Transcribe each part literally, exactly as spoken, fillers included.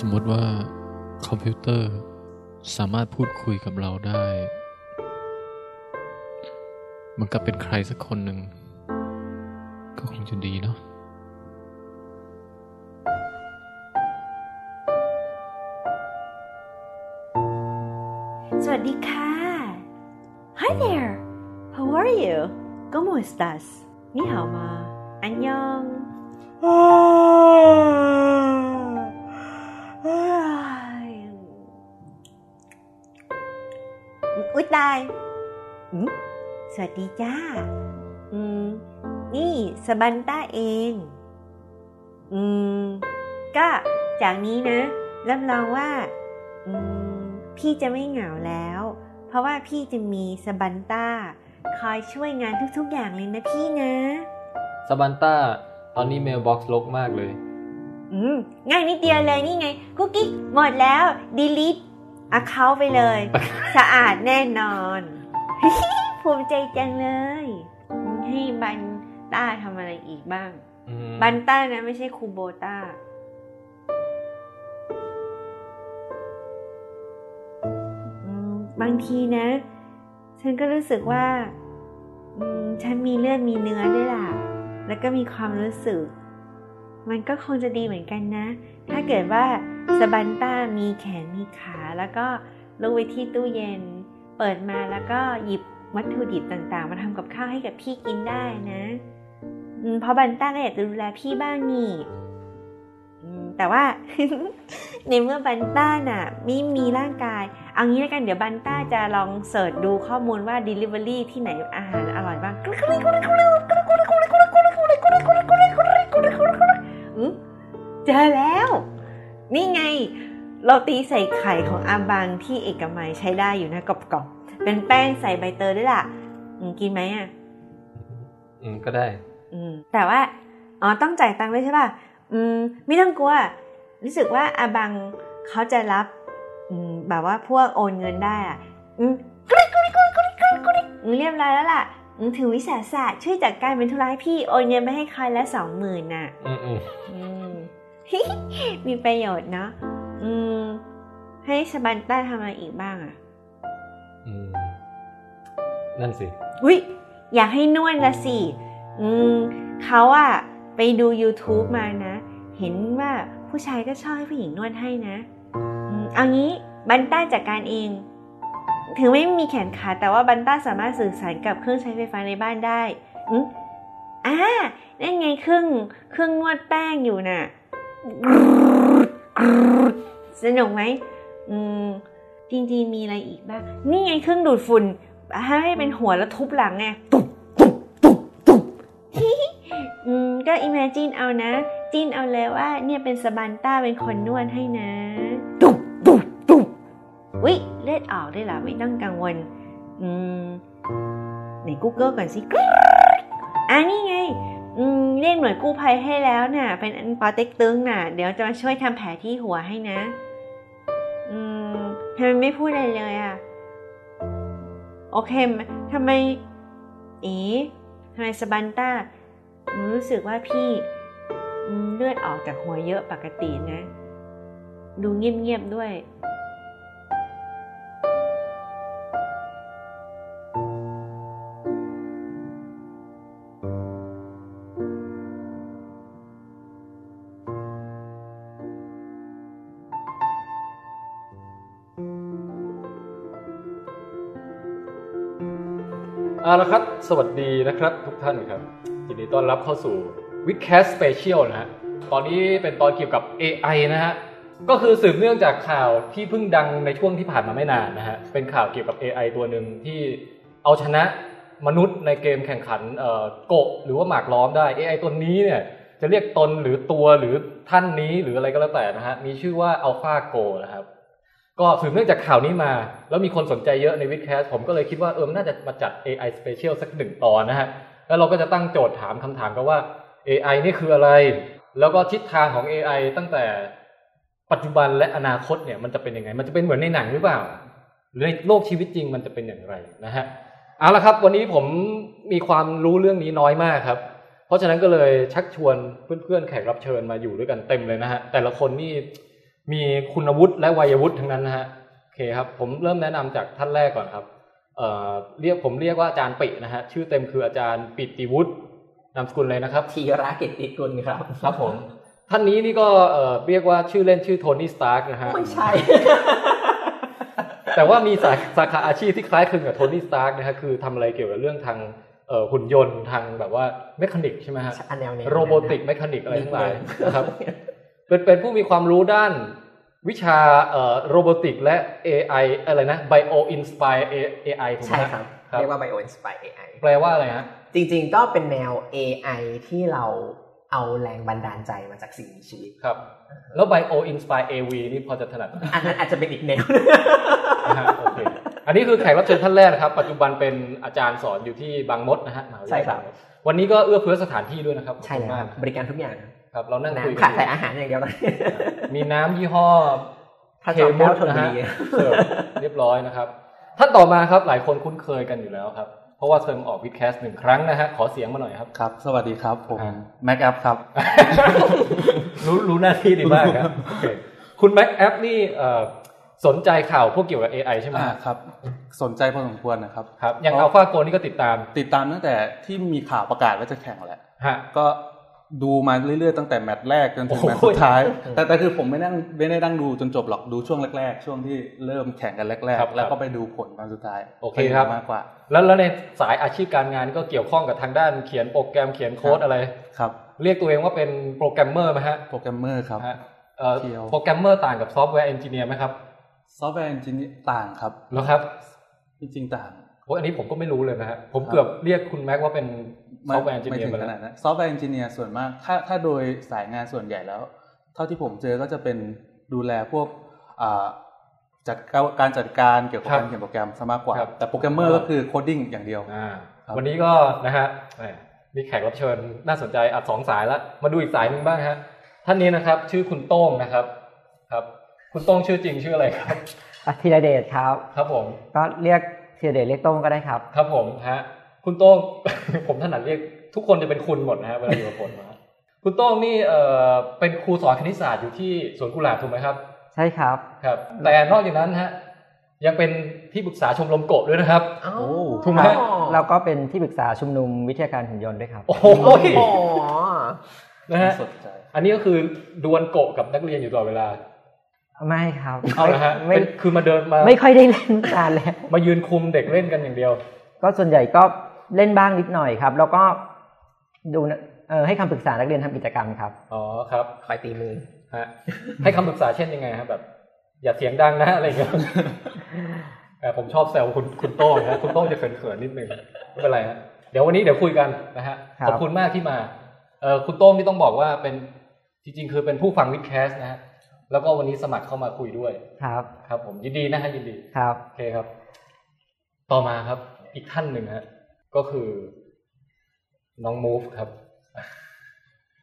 สมมติว่าคอมพิวเตอร์สามารถพูดคุยกับเราได้มันก็เป็นใครสักคนหนึ่งก็คงจะดีเนาะสวัสดีค่ะ Hi there How are you Como estás นี่หามาอันยองอุ๊ยตายสวัสดีจ้าอืมนี่สบันต้าเองอืมก็จากนี้นะรับรองว่าอืมพี่จะไม่เหงาแล้วเพราะว่าพี่จะมีสบันต้าคอยช่วยงานทุกๆอย่างเลยนะพี่นะสบันต้าตอนนี้เมลบ็อกซ์รกมากเลยอืมง่ายนิดเดียวเลยนี่ไงคุกกี้หมดแล้ว delete account ไปเลย สะอาดแน่นอน ภูมิใจจังเลยให้บันต้าทำอะไรอีกบ้างบันต้านะไม่ใช่คูโบต้าบางทีนะฉันก็รู้สึกว่าฉันมีเลือดมีเนื้อด้วยล่ะแล้วก็มีความรู้สึกมันก็คงจะดีเหมือนกันนะถ้าเกิดว่าสบันต้ามีแขนมีขาแล้วก็ลงไปที่ตู้เย็นเปิดมาแล้วก็หยิบวัตถุดิบต่างๆมาทำกับข้าวให้กับพี่กินได้นะเพราะบันต้าก็อยากจะดูแลพี่บ้างนี่แต่ว่า ในเมื่อบันต้าน่ะไม่มีร่างกายเอางี้แล้วกันเดี๋ยวบันต้าจะลองเสิร์ชดูข้อมูลว่า delivery ที่ไหนอาหารอร่อยบ้างเจอแล้วนี่ไงโรตีใส่ไข่ของอาบังที่เอกมัยใช้ได้อยู่นะกรอบๆเป็นแป้งใส่ใบเตยด้วยล่ะกินไหมอ่ะอืมก็ได้อืมแต่ว่าอ๋อต้องจ่ายตังค์ด้วยใช่ป่ะอืมไม่ต้องกลัวรู้สึกว่าอาบังเขาจะรับอืมแบบว่าพวกโอนเงินได้อ่ะอืมกริ๊กกริ๊กกริ๊กกริ๊กกริ๊กกริ๊กเรียบร้อยแล้วล่ะถือวิสาสะช่วยจัดการเป็นธุระให้พี่โอนเงินมาให้คอยละสองหมื่นน่ะอืมอืมมีประโยชน์เนาะอืมให้สบันต้าทำอะไรอีกบ้างอ่ะอืมนั่นสิอุ๊ยอยากให้นวดละสิอืมเขาอ่ะไปดู YouTube มานะเห็นว่าผู้ชายก็ชอบให้ผู้หญิงนวดให้นะเอางี้บันต้าจัดการเองถึงไม่มีแขนขาแต่ว่าบันต้าสามารถสื่อสารกับเครื่องใช้ไฟฟ้าในบ้านได้อืออ่านั่นไงเครื่องเครื่องนวดแป้งอยู่น่ะสนุกไหมอืมจริงๆมีอะไรอีกบ้างนี่ไงเครื่องดูดฝุ่นให้เป็นหัวแล้วทุบหลังไงตุ๊บอืมก็ imagine เอานะจินเอาเลยว่าเนี่ยเป็นสบันต้าเป็นคนนวดให้นะตุ๊บตุ๊บตุ๊บอุ๊ยเลือดออกได้หรอไม่ต้องกังวลอืมไหน Google ก่อนสิอ่ะนี่ไงอืมเรียกหน่วยกู้ภัยให้แล้วน่ะเป็นปอเต็กตึงน่ะเดี๋ยวจะมาช่วยทำแผลที่หัวให้นะอืมทำไมไม่พูดอะไรเลยอ่ะโอเคทำไมเอ๋ทำไมสบันต้ารู้สึกว่าพี่เลือดออกจากหัวเยอะปกตินะดูเงียบๆด้วยเอาละครับสวัสดีนะครับทุกท่านครับยินดีต้อนรับเข้าสู่ Witcast Special นะฮะตอนนี้เป็นตอนเกี่ยวกับ เอ ไอ นะฮะก็คือสืบเนื่องจากข่าวที่เพิ่งดังในช่วงที่ผ่านมาไม่นานนะฮะเป็นข่าวเกี่ยวกับ เอ ไอ ตัวหนึ่งที่เอาชนะมนุษย์ในเกมแข่งขันเอ่อโกะหรือว่าหมากล้อมได้ เอ ไอ ตัวนี้เนี่ยจะเรียกตนหรือตัวหรือท่านนี้หรืออะไรก็แล้วแต่นะฮะมีชื่อว่า AlphaGo นะครับก็สืบเนื่องจากข่าวนี้มาแล้วมีคนสนใจเยอะใน Witcast ผมก็เลยคิดว่าเออน่าจะมาจัด เอ ไอ Special สักหนึ่งตอนนะฮะแล้วเราก็จะตั้งโจทย์ถามคำถามกันว่า เอ ไอ นี่คืออะไรแล้วก็ทิศทางของ เอ ไอ ตั้งแต่ปัจจุบันและอนาคตเนี่ยมันจะเป็นยังไงมันจะเป็นเหมือนในหนังหรือเปล่าหรือในโลกชีวิตจริงมันจะเป็นอย่างไรนะฮะเอาละครับวันนี้ผมมีความรู้เรื่องนี้น้อยมากครับเพราะฉะนั้นก็เลยชักชวนเพื่อนๆแขกรับเชิญมาอยู่ด้วยกันเต็มเลยนะฮะแต่ละคนนี่ มีคุณวุฒิและวัยวุฒิทั้งนั้นนะฮะโอเคครับผมเริ่มแนะนำจากท่านแรกก่อนครับเอ่อเรียกผมเรียกว่าอาจารย์ปินะฮะชื่อเต็มคืออาจารย์ปิติวุฒินามสกุลเลยนะครับธีระเกียรติกุลครับครับผมท่านนี้นี่ก็เอ่อเรียกว่าชื่อเล่นชื่อโทนี่สตาร์กนะฮะไม่ใช่แต่ว่ามีสาขาอาชีพที่คล้ายคลึงกับโทนี่สตาร์กนะฮะคือทำอะไรเกี่ยวกับเรื่องทางเอ่อหุ่นยนต์ทางแบบว่าเมคานิกใช่มั้ยฮะโรบอติกเมคานิกอะไรทั้งหลายนะครับเป็นเป็นผู้มีความรู้ด้านวิชาเอ่อโรบอติกและ เอ ไอ อะไรนะ Bio Inspire เอ ไอ ถูกมั้ยครับเรียกว่า Bio Inspire เอ ไอ แปลว่าอะไรฮะจริงๆก็เป็นแนว เอ ไอ ที่เราเอาแรงบันดาลใจมาจากสิ่งมีชีวิตครับแล้ว Bio Inspire เอ วี นี่พอจะถนัดอันนั้นอาจจะเป็นอีกแนวโอเคอันนี้คือแขกรับเชิญท่านแรกนะครับปัจจุบันเป็นอาจารย์สอนอยู่ที่บางมดนะฮะใช่ครับวันนี้ก็เอื้อเฟื้อสถานที่ด้วยนะครับใช่ครับบริการทุกอย่างครับเรานั่งคุยกันใส่อาหารอย่างเดียวนะมีน้ำยี่ห้อเคมอสนะฮะเรียบร้อยนะครับท่านต่อมาครับหลายคนคุ้นเคยกันอยู่แล้วครับเพราะว่าเคยออกวิดแคสต์หนึ่งครั้งนะฮะขอเสียงมาหน่อยครับครับสวัสดีครับผมแม็กแอปครับรู้รู้หน้าที่ดีมากครับคุณแม็กแอปนี่สนใจข่าวพวกเกี่ยวกับ เอ ไอ ใช่ไหมครับสนใจพอสมควรนะครับครับอย่าง AlphaGo นี่ก็ติดตามติดตามตั้งแต่ที่มีข่าวประกาศว่าจะแข่งแล้วฮะก็ดูมาเรื่อยๆตั้งแต่แมตช์แรกจนถึงแมตช์สุดท้ายแต่แต่คือผมไม่นั่งไม่ได้นั่งดูจนจบหรอกดูช่วงแรกๆช่วงที่เริ่มแข่งกันแรกๆแล้วก็ไปดูผลตอนสุดท้ายโอเคครับมากกว่าแล้วแล้วในสายอาชีพการงานก็เกี่ยวข้องกับทางด้านเขียนโปรแกรมเขียนโค้ดอะไรครับเรียกตัวเองว่าเป็นโปรแกรมเมอร์มั้ยฮะโปรแกรมเมอร์ครับเอ่อโปรแกรมเมอร์ต่างกับซอฟต์แวร์เอนจิเนียร์มั้ยครับซอฟต์แวร์เอนจิเนียร์ต่างครับแล้วครับจริงๆต่างโหอันนี้ผมก็ไม่รู้เลยนะฮะผมเกือบเรียกคุณแม็กว่าเป็นซอฟต์แวร์เอนจิเนียร์ไปแล้วนะซอฟต์แวร์เอนจิเนียร์ส่วนมากถ้าถ้าโดยสายงานส่วนใหญ่แล้วเท่าที่ผมเจอก็จะเป็นดูแลพวกอ่าจัดการจัดการเกี่ยวกับการเขียนโปรแกรมซะมากกว่าแต่โปรแกรมเมอร์ก็คือโคดดิ้งอย่างเดียวอ่าวันนี้ก็นะฮะมีแขกรับเชิญน่าสนใจอ่ะสองสายแล้วมาดูอีกสายนึงบ้างฮะท่านนี้นะครับชื่อคุณโต้งนะครับครับคุณโต้งชื่อจริงชื่ออะไรครับธีรเดชครับครับผมก็เรียกธีรเดชเรียกโต้งก็ได้ครับครับผมฮะคุณโต้ง ผมถนัดเรียกทุกคนจะเป็นคุณหมดนะฮะเวลาอยู่กับผมนะคุณโต้งนี่เอ่อเป็นครูสอนคณิตศาสตร์อยู่ที่สวนกุหลาบถูกมั้ยครับใช่ครับครับแต่นอกจากนั้นฮะยังเป็นที่ปรึกษาชมรมโกะด้วยนะครับโอ้ถูกมั้ยเราก็เป็นที่ปรึกษาชุมนุมวิทยาการหุ่นยนต์ด้วยครับโอ้โหนะฮะอันนี้ก็คือดวลโกะกับนักเรียนอยู่ตลอดเวลาไม่ครับเอาละฮะไม่คือมาเดินมาไม่ค่อยได้เล่นนานแล้วมายืนคุมเด็กเล่นกันอย่างเดียวก็ส่วนใหญ่ก็เล่นบ้างนิดหน่อยครับแล้วก็ดูเอ่อให้คำปรึกษานักเรียนทำกิจกรรมครับอ๋อครับคอยตีมือฮะให้คำปรึกษาเช่นยังไงครับแบบอย่าเสียงดังนะอะไรอย่างเงี้ยแต่ผมชอบแซวคุณคุณโต้งนะคุณโต้งจะเขินๆนิดนึงไม่เป็นไรฮะเดี๋ยววันนี้เดี๋ยวคุยกันนะฮะขอบคุณมากที่มาเอ่อคุณโต้งนี่ต้องบอกว่าเป็นจริงๆคือเป็นผู้ฟังวิดแคสต์นะฮะแล้วก็วันนี้สมัครเข้ามาคุยด้วยครับครับผมยินดีนะฮะยินดีครับโอเคครับต่อมาครับอีกท่านหนึ่งฮะก็คือน้องมูฟครับ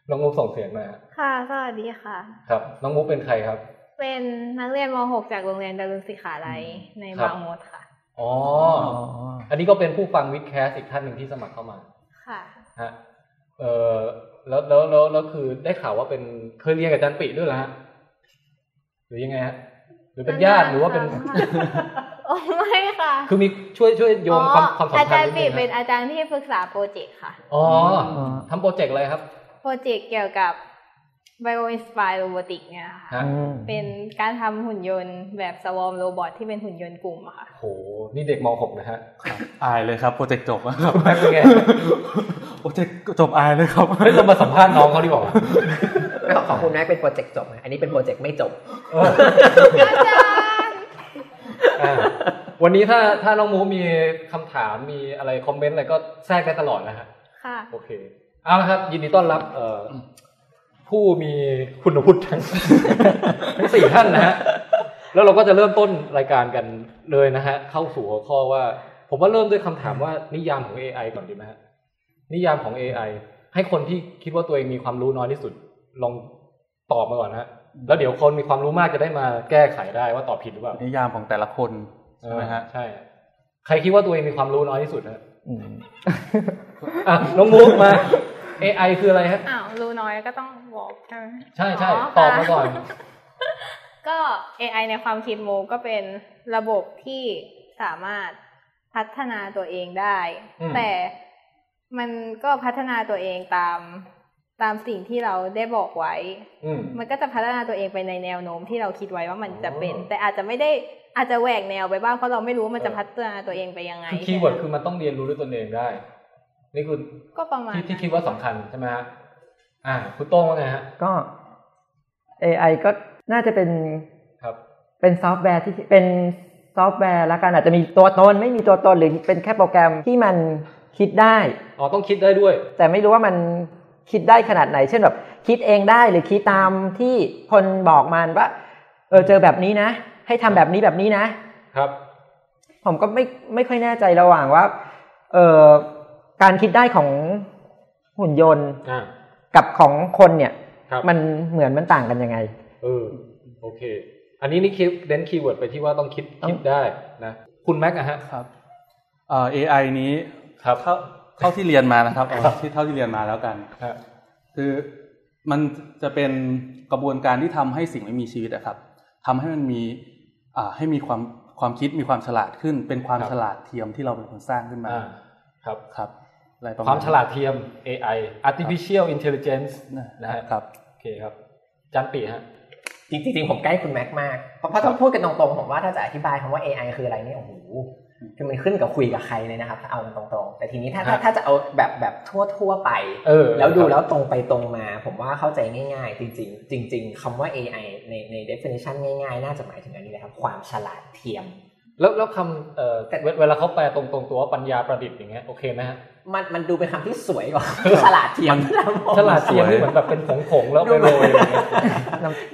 น้องมูฟส่งเสียงมาค่ะสวัสดีค่ะครับน้องมูฟเป็นใครครับเป็นนักเรียนม.หก จากโรงเรียนดารุณศิขาลัยในบางมดค่ะอ๋ออันนี้ก็เป็นผู้ฟังวิดแคสต์อีกท่านนึงที่สมัครเข้ามาค่ะฮะเอ่อแล้วแล้วแล้วแล้วคือได้ข่าวว่าเป็นเคยเรียนกับอาจารย์ปิด้วยเหรอฮะหรือยังไงฮะหรือเป็นญาติหรือว่าเป็นโอ้ไม่ค่ะคือมีช่วยช่วยโยงความความสัมพันธ์อาจารย์ปิเป็นอาจารย์ที่ปรึกษาโปรเจกต์ค่ะอ๋อทำโปรเจกต์อะไรครับโปรเจกต์เกี่ยวกับ Bio Inspire Robotics เนี่ยค่ะเป็นการทำหุ่นยนต์แบบ Swarm Robot ที่เป็นหุ่นยนต์กลุ่มอะค่ะโหนี่เด็กม.หก นะฮะอายเลยครับโปรเจกต์จบแล้วครับแป๊บไงโปรเจกต์จบอายเลยครับไม่ต้องมาสัมภาษณ์น้องเขาดีกว่าขอบคุณแม็กเป็นโปรเจกต์จบอันนี้เป็นโปรเจกต์ไม่จบอาจารย์วันนี้ถ้าถ้าน้องมูมีคำถามมีอะไรคอมเมนต์อะไรก็แทรกได้ตลอดนะฮะค่ะโอเคเอาละครับยินดีต้อนรับผู้มีคุณวุฒิทั้งทั้งสี่ท่านนะฮะแล้วเราก็จะเริ่มต้นรายการกันเลยนะฮะเข้าสู่หัวข้อว่าผมว่าเริ่มด้วยคำถามว่านิยามของ เอ ไอ ก่อนดีไหมฮะนิยามของ เอ ไอ ให้คนที่คิดว่าตัวเองมีความรู้น้อยที่สุดลองตอบมาก่อนฮะแล้วเดี๋ยวคนมีความรู้มากจะได้มาแก้ไขได้ว่าตอบผิดหรือเปล่านิยามของแต่ละคนใช่มั้ยฮะใช่ใครคิดว่าตัวเองมีความรู้น้อยที่สุดฮะอืมอ่ะน้องมุกมา เอ ไอ คืออะไรฮะอ้าวรู้น้อยก็ต้องบอกใช่มั้ยใช่ๆตอบมาก่อน ก็ เอ ไอ ในความคิดโมก็เป็นระบบที่สามารถพัฒนาตัวเองได้แต่มันก็พัฒนาตัวเองตามตามสิ่งที่เราได้บอกไว้มันก็จะพัฒนาตัวเองไปในแนวโน้มที่เราคิดไว้ว่ามันจะเป็นแต่อาจจะไม่ได้อาจจะแหวกแนวไปบ้างเพราะเราไม่รู้ว่ามันจะพัฒนาตัวเองไปยังไงคือคีย์เวิร์ดคือมันต้องเรียนรู้ด้วยตนเองได้นี่คือก็ประมาณที่ที่คิดว่าสำคัญใช่ไหมฮะอ่าคุณโต้งว่าไงฮะก็ เอ ไอ ก็น่าจะเป็นครับเป็นซอฟต์แวร์ที่เป็นซอฟต์แวร์ละกันอาจจะมีตัวตนไม่มีตัวตนหรือเป็นแค่โปรแกรมที่มันคิดได้อ๋อต้องคิดได้ด้วยแต่ไม่รู้ว่ามันคิดได้ขนาดไหนเช่นแบบคิดเองได้หรือคิดตามที่คนบอกมันว่าเออเจอแบบนี้นะให้ทำแบบนี้แบบนี้นะครับผมก็ไม่ไม่ค่อยแน่ใจระหว่างว่าเออการคิดได้ของหุ่นยนต์กับของคนเนี่ยมันเหมือนมันต่างกันยังไงเออโอเคอันนี้นี่เน้นคีย์เวิร์ดไปที่ว่าต้องคิดคิดได้นะคุณแม็กอะฮะครับเอ่อ เอ ไอ นี้ครับเข้าเข้าที่เรียนมานะครับเอาที่เท่าที่เรียนมาแล้วกันคือมันจะเป็นกระบวนการที่ทำให้สิ่งไม่มีชีวิตอะครับทำให้มันมีอ่าให้มีความความคิดมีความฉลาดขึ้นเป็นความฉลาดเทียมที่เราเป็นคนสร้างขึ้นมาครับครับความฉลาดเทียม เอ ไอartificial intelligence นะครับโอเคครับจันปิฮะจริงๆผมใกล้คุณแม็กมากเพราะถ้าพูดกันตรงๆผมว่าถ้าจะอธิบายคำว่า เอ ไอ คืออะไรเนี่ยโอ้โหคือมันขึ้นกับคุยกับใครเลยนะครับถ้าเอากันตรงๆแต่ทีนี้ถ้าถ้าจะเอาแบบแบบทั่วๆไปแล้วดูแล้วตรงไปตรงมาผมว่าเข้าใจง่ายๆจริงๆจริงๆคำว่า เอ ไอ ในใน definition ง่ายๆน่าจะหมายถึงอันนี้แหละครับความฉลาดเทียมแล้วแล้วคำเอ่อเวลาเขาแปลตรงๆตัวว่าปัญญาประดิษฐ์อย่างเงี้ยโอเคไหมฮะมันมันดูเป็นคำที่สวยกว่าฉลาดเทียมฉลาดเทียมเหมือนแบบเป็นผงๆแล้วไปโรยอย่างเงี้ย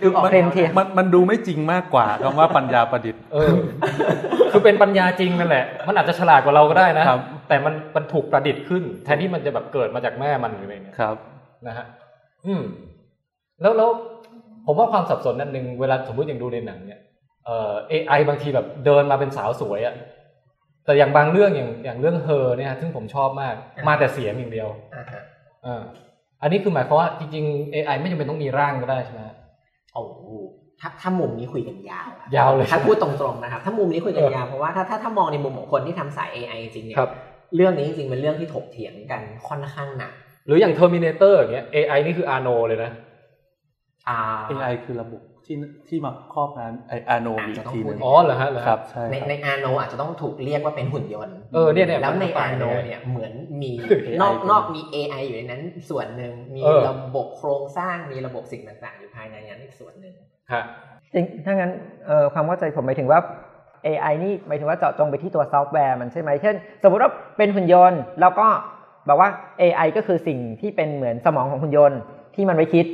ดูออกเป็นเทียมมันมันดูไม่จริงมากกว่าคำว่าปัญญาประดิษฐ์เออคือเป็นปัญญาจริงนั่นแหละมันอาจจะฉลาดกว่าเราก็ได้นะแต่มันมันถูกประดิษฐ์ขึ้นแทนที่มันจะแบบเกิดมาจากแม่มันหรืออะไรเนี่ยครับนะฮะอืมแล้วแล้วผมว่าความสับสนนั่นนึงเวลาสมมติอย่างดูในหนังเนี่ยเอ่อ เอ ไอ บางทีแบบเดินมาเป็นสาวสวยอะแต่อย่างบางเรื่องอย่างอย่างเรื่องเธอเนี่ยซึ่งผมชอบมากมาแต่เสียงอย่างเดียวอ่าอันนี้คือหมายความว่าจริงๆ เอ ไอ ไม่จำเป็นต้องมีร่างก็ได้ใช่ไหมโอ้โหถ้าถ้ามุมนี้คุยกันยาวยาวเลยถ้าพูดตรงๆนะครับถ้ามุมนี้คุยกันยาวเพราะว่าถ้าถ้าถ้ามองในมุมของคนที่ทำสาย เอ ไอ จริงเนี่ยเรื่องนี้จริงๆเป็นเรื่องที่ถกเถียงกันค่อนข้างหนักหรืออย่าง Terminator อย่างเงี้ย เอ ไอ นี่คืออาโนเลยนะอ่า เอ ไอ คือระบบที่ที่มาครอบงานไออาโนอีกทีนึงอ๋อเหรอฮะเหรอครับใช่ในในอาโนอาจจะต้องถูกเรียกว่าเป็นหุ่นยนต์เออเนี่ยแล้วในอาโนเนี่ยเหมือนมีนอกนอกมี เอ ไอ อยู่ในนั้นส่วนหนึ่งมีระบบโครงสร้างมีระบบสิ่งต่างๆอยู่ภายในนั้นอีกส่วนหนึ่งครับถ้างั้นเอ่อความเข้าใจผมหมายถึงว่า เอ ไอ นี่หมายถึงว่าเจาะจงไปที่ตัวซอฟต์แวร์มันใช่ไหมเช่นสมมติว่าเป็นหุ่นยนต์แล้วก็บอกว่า เอ ไอ ก็คือสิ่งที่เป็นเหมือนสมองของหุ่นยนต์ที่มันไว้คิด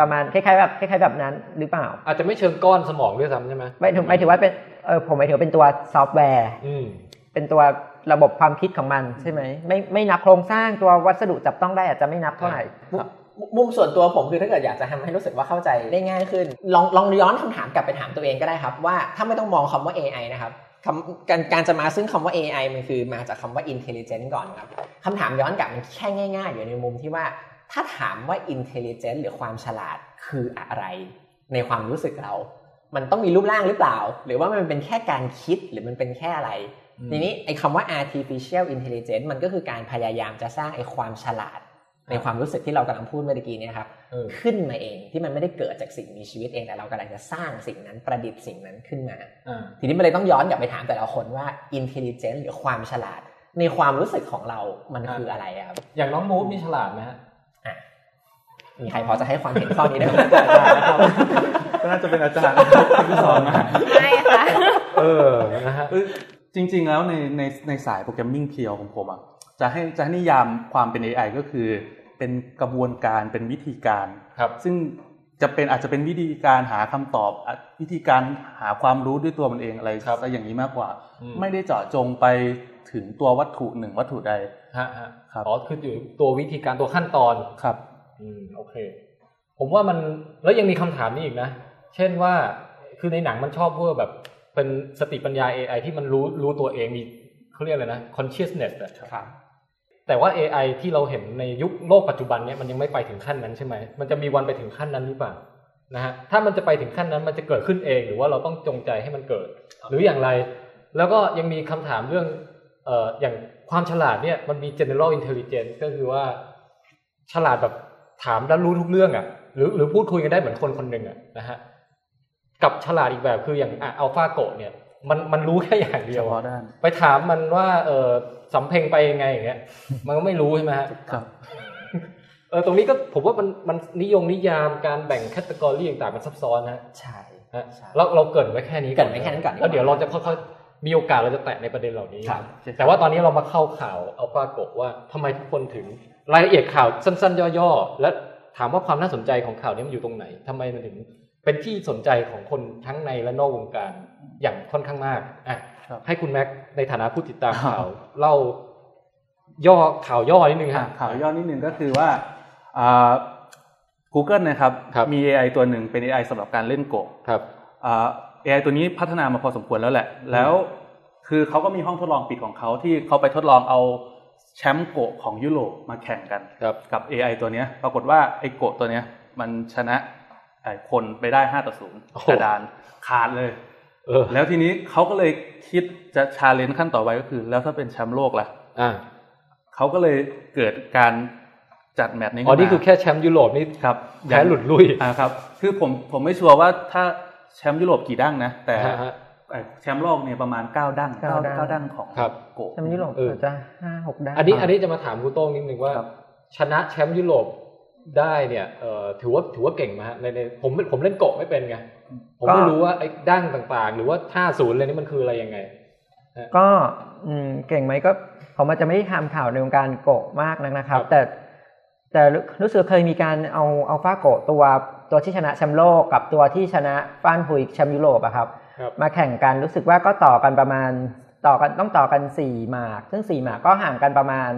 ประมาณคล้ายๆแบบคล้ายๆแบบนั้นหรือเปล่าอาจจะไม่เชิงก้อนสมองด้วยซ้ำใช่ไหมไม่ถึงไม่ถือว่าเป็นเออผมไม่ถือเป็นตัวซอฟต์แวร์เป็นตัวระบบความคิดของมันใช่ไหมไม่ไม่นับโครงสร้างตัววัสดุจับต้องได้อาจจะไม่นับเท่าไหร่มุมส่วนตัวผมคือถ้าเกิดอยากจะทำให้รู้สึกว่าเข้าใจได้ง่ายขึ้นลองลองย้อนคำถามกลับไปถามตัวเองก็ได้ครับว่าถ้าไม่ต้องมองคำว่า เอ ไอ นะครับการการจะมาซึ่งคำว่า เอ ไอ มันคือมาจากคำว่า intelligent ก่อนครับคำถามย้อนกลับมันแค่ง่ายๆอยู่ในมุมที่ว่าถ้าถามว่า intelligent หรือความฉลาดคืออะไรในความรู้สึกเรามันต้องมีรูปร่างหรือเปล่าหรือว่ามันเป็นแค่การคิดหรือมันเป็นแค่อะไรทีนี้ไอ้คำว่า artificial intelligence มันก็คือการพยายามจะสร้างไอ้ความฉลาดในความรู้สึกที่เรากำลังพูดเมื่อกี้เนี่ยครับขึ้นมาเองที่มันไม่ได้เกิดจากสิ่งมีชีวิตเองแต่เรากำลังจะสร้างสิ่งนั้นประดิษฐ์สิ่งนั้นขึ้นมาทีนี้มันเลยต้องย้อนกลับไปถามแต่ละคนว่า intelligence หรือความฉลาดในความรู้สึกของเรามันคืออะไรครับอย่างน้องมูฟนี่ฉลาดไหมฮะมีใครพอจะให้ความเห็นข้อนี้ได้ไหมก็น่าจะเป็นอาจารย์ที่สอนมาใช่ค่ะเออนะฮะจริงๆแล้วในในในสายโปรแกรมมิ่งเพียวของผมอ่ะจะให้จะให้นิยามความเป็น เอ ไอ ก็คือเป็นกระบวนการเป็นวิธีการครับซึ่งจะเป็นอาจจะเป็นวิธีการหาคำตอบวิธีการหาความรู้ด้วยตัวมันเองอะไรครับอะไรอย่างนี้มากกว่าไม่ได้เจาะจงไปถึงตัววัตถุหนึ่งวัตถุใดฮะครับอ๋อคืออยู่ตัววิธีการตัวขั้นตอนครับอืมโอเคผมว่ามันแล้วยังมีคำถามนี้อีกนะเช่นว่าคือในหนังมันชอบพูดแบบเป็นสติปัญญา เอ ไอ ที่มันรู้รู้ตัวเองมีเขาเรียกอะไรนะ consciousness ครับแต่ว่า เอ ไอ ที่เราเห็นในยุคโลกปัจจุบันเนี่ยมันยังไม่ไปถึงขั้นนั้นใช่ไหมมันจะมีวันไปถึงขั้นนั้นหรือเปล่า นะฮะถ้ามันจะไปถึงขั้นนั้นมันจะเกิดขึ้นเองหรือว่าเราต้องจงใจให้มันเกิดหรืออย่างไรแล้วก็ยังมีคำถามเรื่องเอ่ออย่างความฉลาดเนี่ยมันมี general intelligence ก็คือว่าฉลาดแบบถามแล้วรู้ทุกเรื่องอ่ะหรือหรือพูดคุยกันได้เหมือนคนคนหนึ่งอ่ะนะฮะกับฉลาดอีกแบบคืออย่างอัลฟาโกะเนี่ยมันมันรู้แค่อย่างเดียวไปถามมันว่าเอ่อสำเพ็งไปยังไงอย่างเงี้ยมันก็ไม่รู้ใช่ไหมฮะครับเออตรงนี้ก็ผมว่ามันมันนิยมนิยามการแบ่งแคตตากอรี่ต่างๆมันซับซ้อนฮะใช่ฮะเราเราเกิดไว้แค่นี้ก่อนไว้แค่นั้นก่อนแล้วเดี๋ยวเราจะค่อยๆมีโอกาสเราจะแตะในประเด็นเหล่านี้แต่ว่าตอนนี้เรามาเข้าข่าวอัลฟาโกะว่าทำไมทุกคนถึงรายละเอียดข่าวสั้นๆย่อๆและถามว่าความน่าสนใจของข่าวนี้มันอยู่ตรงไหนทำไมมันถึงเป็นที่สนใจของคนทั้งในและนอกวงการอย่างค่อนข้างมากอ่ะให้คุณแม็กในฐานะผู้ติดตามข่าวเล่าย่อข่าวย่อนิดนึงครับข่าวย่อนิดนึงก็คือว่าอ่า Google นะครับมี เอ ไอ ตัวหนึ่งเป็น เอ ไอ สำหรับการเล่นโกะครับอ่า เอ ไอ ตัวนี้พัฒนามาพอสมควรแล้วแหละแล้วคือเขาก็มีห้องทดลองปิดของเขาที่เขาไปทดลองเอาแชมป์โกะของยุโรปมาแข่งกันกับ เอ ไอ ตัวเนี้ยปรากฏว่าไอ้โกะตัวเนี้ยมันชนะไอ้คนไปได้ห้าต่อศูนย์กระดานขาดเลยเออแล้วทีนี้เขาก็เลยคิดจะ challenge ขั้นต่อไปก็คือแล้วถ้าเป็นแชมป์โลกล่ะอ่าเขาก็เลยเกิดการจัดแมตช์นี้อ๋อนี่คือแค่แชมป์ยุโรปนี่ครับแค่หลุดลุ่ยอ่าครับคือผมผมไม่ชัวร์ว่าถ้าแชมป์ยุโรปกี่ดั้งนะแต่แชมป์โลกเนี่ยประมาณเก้าดั้งเก้าดั้งของโกะแชมป์ยุโรปอาจจะห้า หกดั้งอันนี้อันนี้จะมาถามคุณโต้งนิดนึงว่าชนะแชมป์ยุโรปได้เนี่ยเอ่อถือว่าถือว่าเก่งมั้ยฮะในในผมผมเล่นโกะไม่เป็นไงผมไม่รู้ว่าไอ้ดั้งต่างๆหรือว่าท่าศูนย์อะไรนี่มันคืออะไรยังไงก็อืมเก่งมั้ยก็ผมอาจจะไม่ได้ทำข่าวในวงการโกะมากนักนะครับแต่แต่รู้สึกเคยมีการเอาอัลฟาโกะตัวตัวที่ชนะแชมป์โลกกับตัวที่ชนะฟ่านฮุยแชมป์ยุโรปอะครับมาแข่งกันรู้สึกว่าก็ต่อกันประมาณต่อกันต้องต่อกันสี่หมากซึ่งสี่หมากก็ห่างกันประมาณ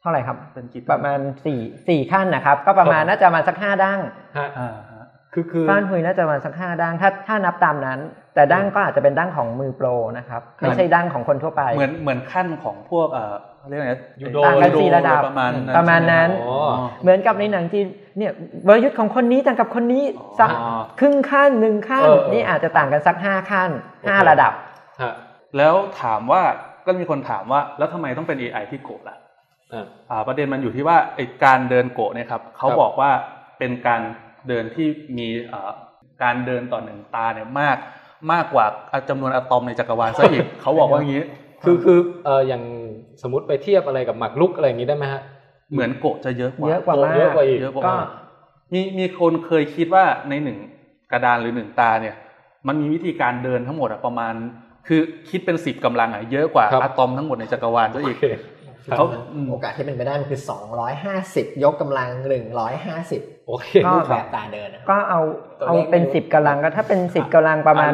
เท่าไหร่ครับเป็นกี่ประมาณ4 4ขั้นนะครับก็ประมาณน่าจะมาสักห้าดั้งฮะอ่าฮะคือคือฟ่านฮุยน่าจะมาสักห้าดั้งถ้าถ้านับตามนั้นแต่ดั้งก็อาจจะเป็นดั้งของมือโปรนะครับไม่ใช่ดั้งของคนทั่วไปเหมือนเหมือนขั้นของพวกเอ่อเรียกอะไรยูโดระดับประมาณประมาณนั้นเหมือนกับในหนังที่เนี่ยวิทย์ของคนนี้ต่างกับคนนี้สักครึ่งขั้นหนึ่งขั้นนี่อาจจะต่างกันสักห้าขั้นห้าระดับฮะแล้วถามว่าก็มีคนถามว่าแล้วทำไมต้องเป็น เอ ไอ ที่โกะล่ะอ่าประเด็นมันอยู่ที่ว่าไอ้การเดินโกะเนี่ยครับเขาบอกว่าเป็นการเดินที่มีเอ่อการเดินต่อหนึ่งตาเนี่ยมากมากกว่าจำนวนอะตอมในจักรวาลซะอีกเขาบอกว่าอย่างนี้คือคือเอ่ออย่างสมมุติไปเทียบอะไรกับหมากรุกอะไรอย่างนี้ได้ไหมฮะเหมือนโกะจะเยอะกว่าเยอะกว่าเยอะกว่าอีกก็มีมีคนเคยคิดว่าในหนึ่งกระดานหรือหนึ่งตาเนี่ยมันมีวิธีการเดินทั้งหมดประมาณคือคิดเป็นสิบกำลังอะเยอะกว่าอะตอมทั้งหมดในจักรวาลซะอีกโอกาสที่เป็นไปได้มันคือสองร้อยห้าสิบยกกำลังหนึ่งร้อยห้าสิบโอเครูปแบบตาเดินก็เอาเอาเป็นสิบกำลังก็ถ้าเป็นสิบกำลังประมาณ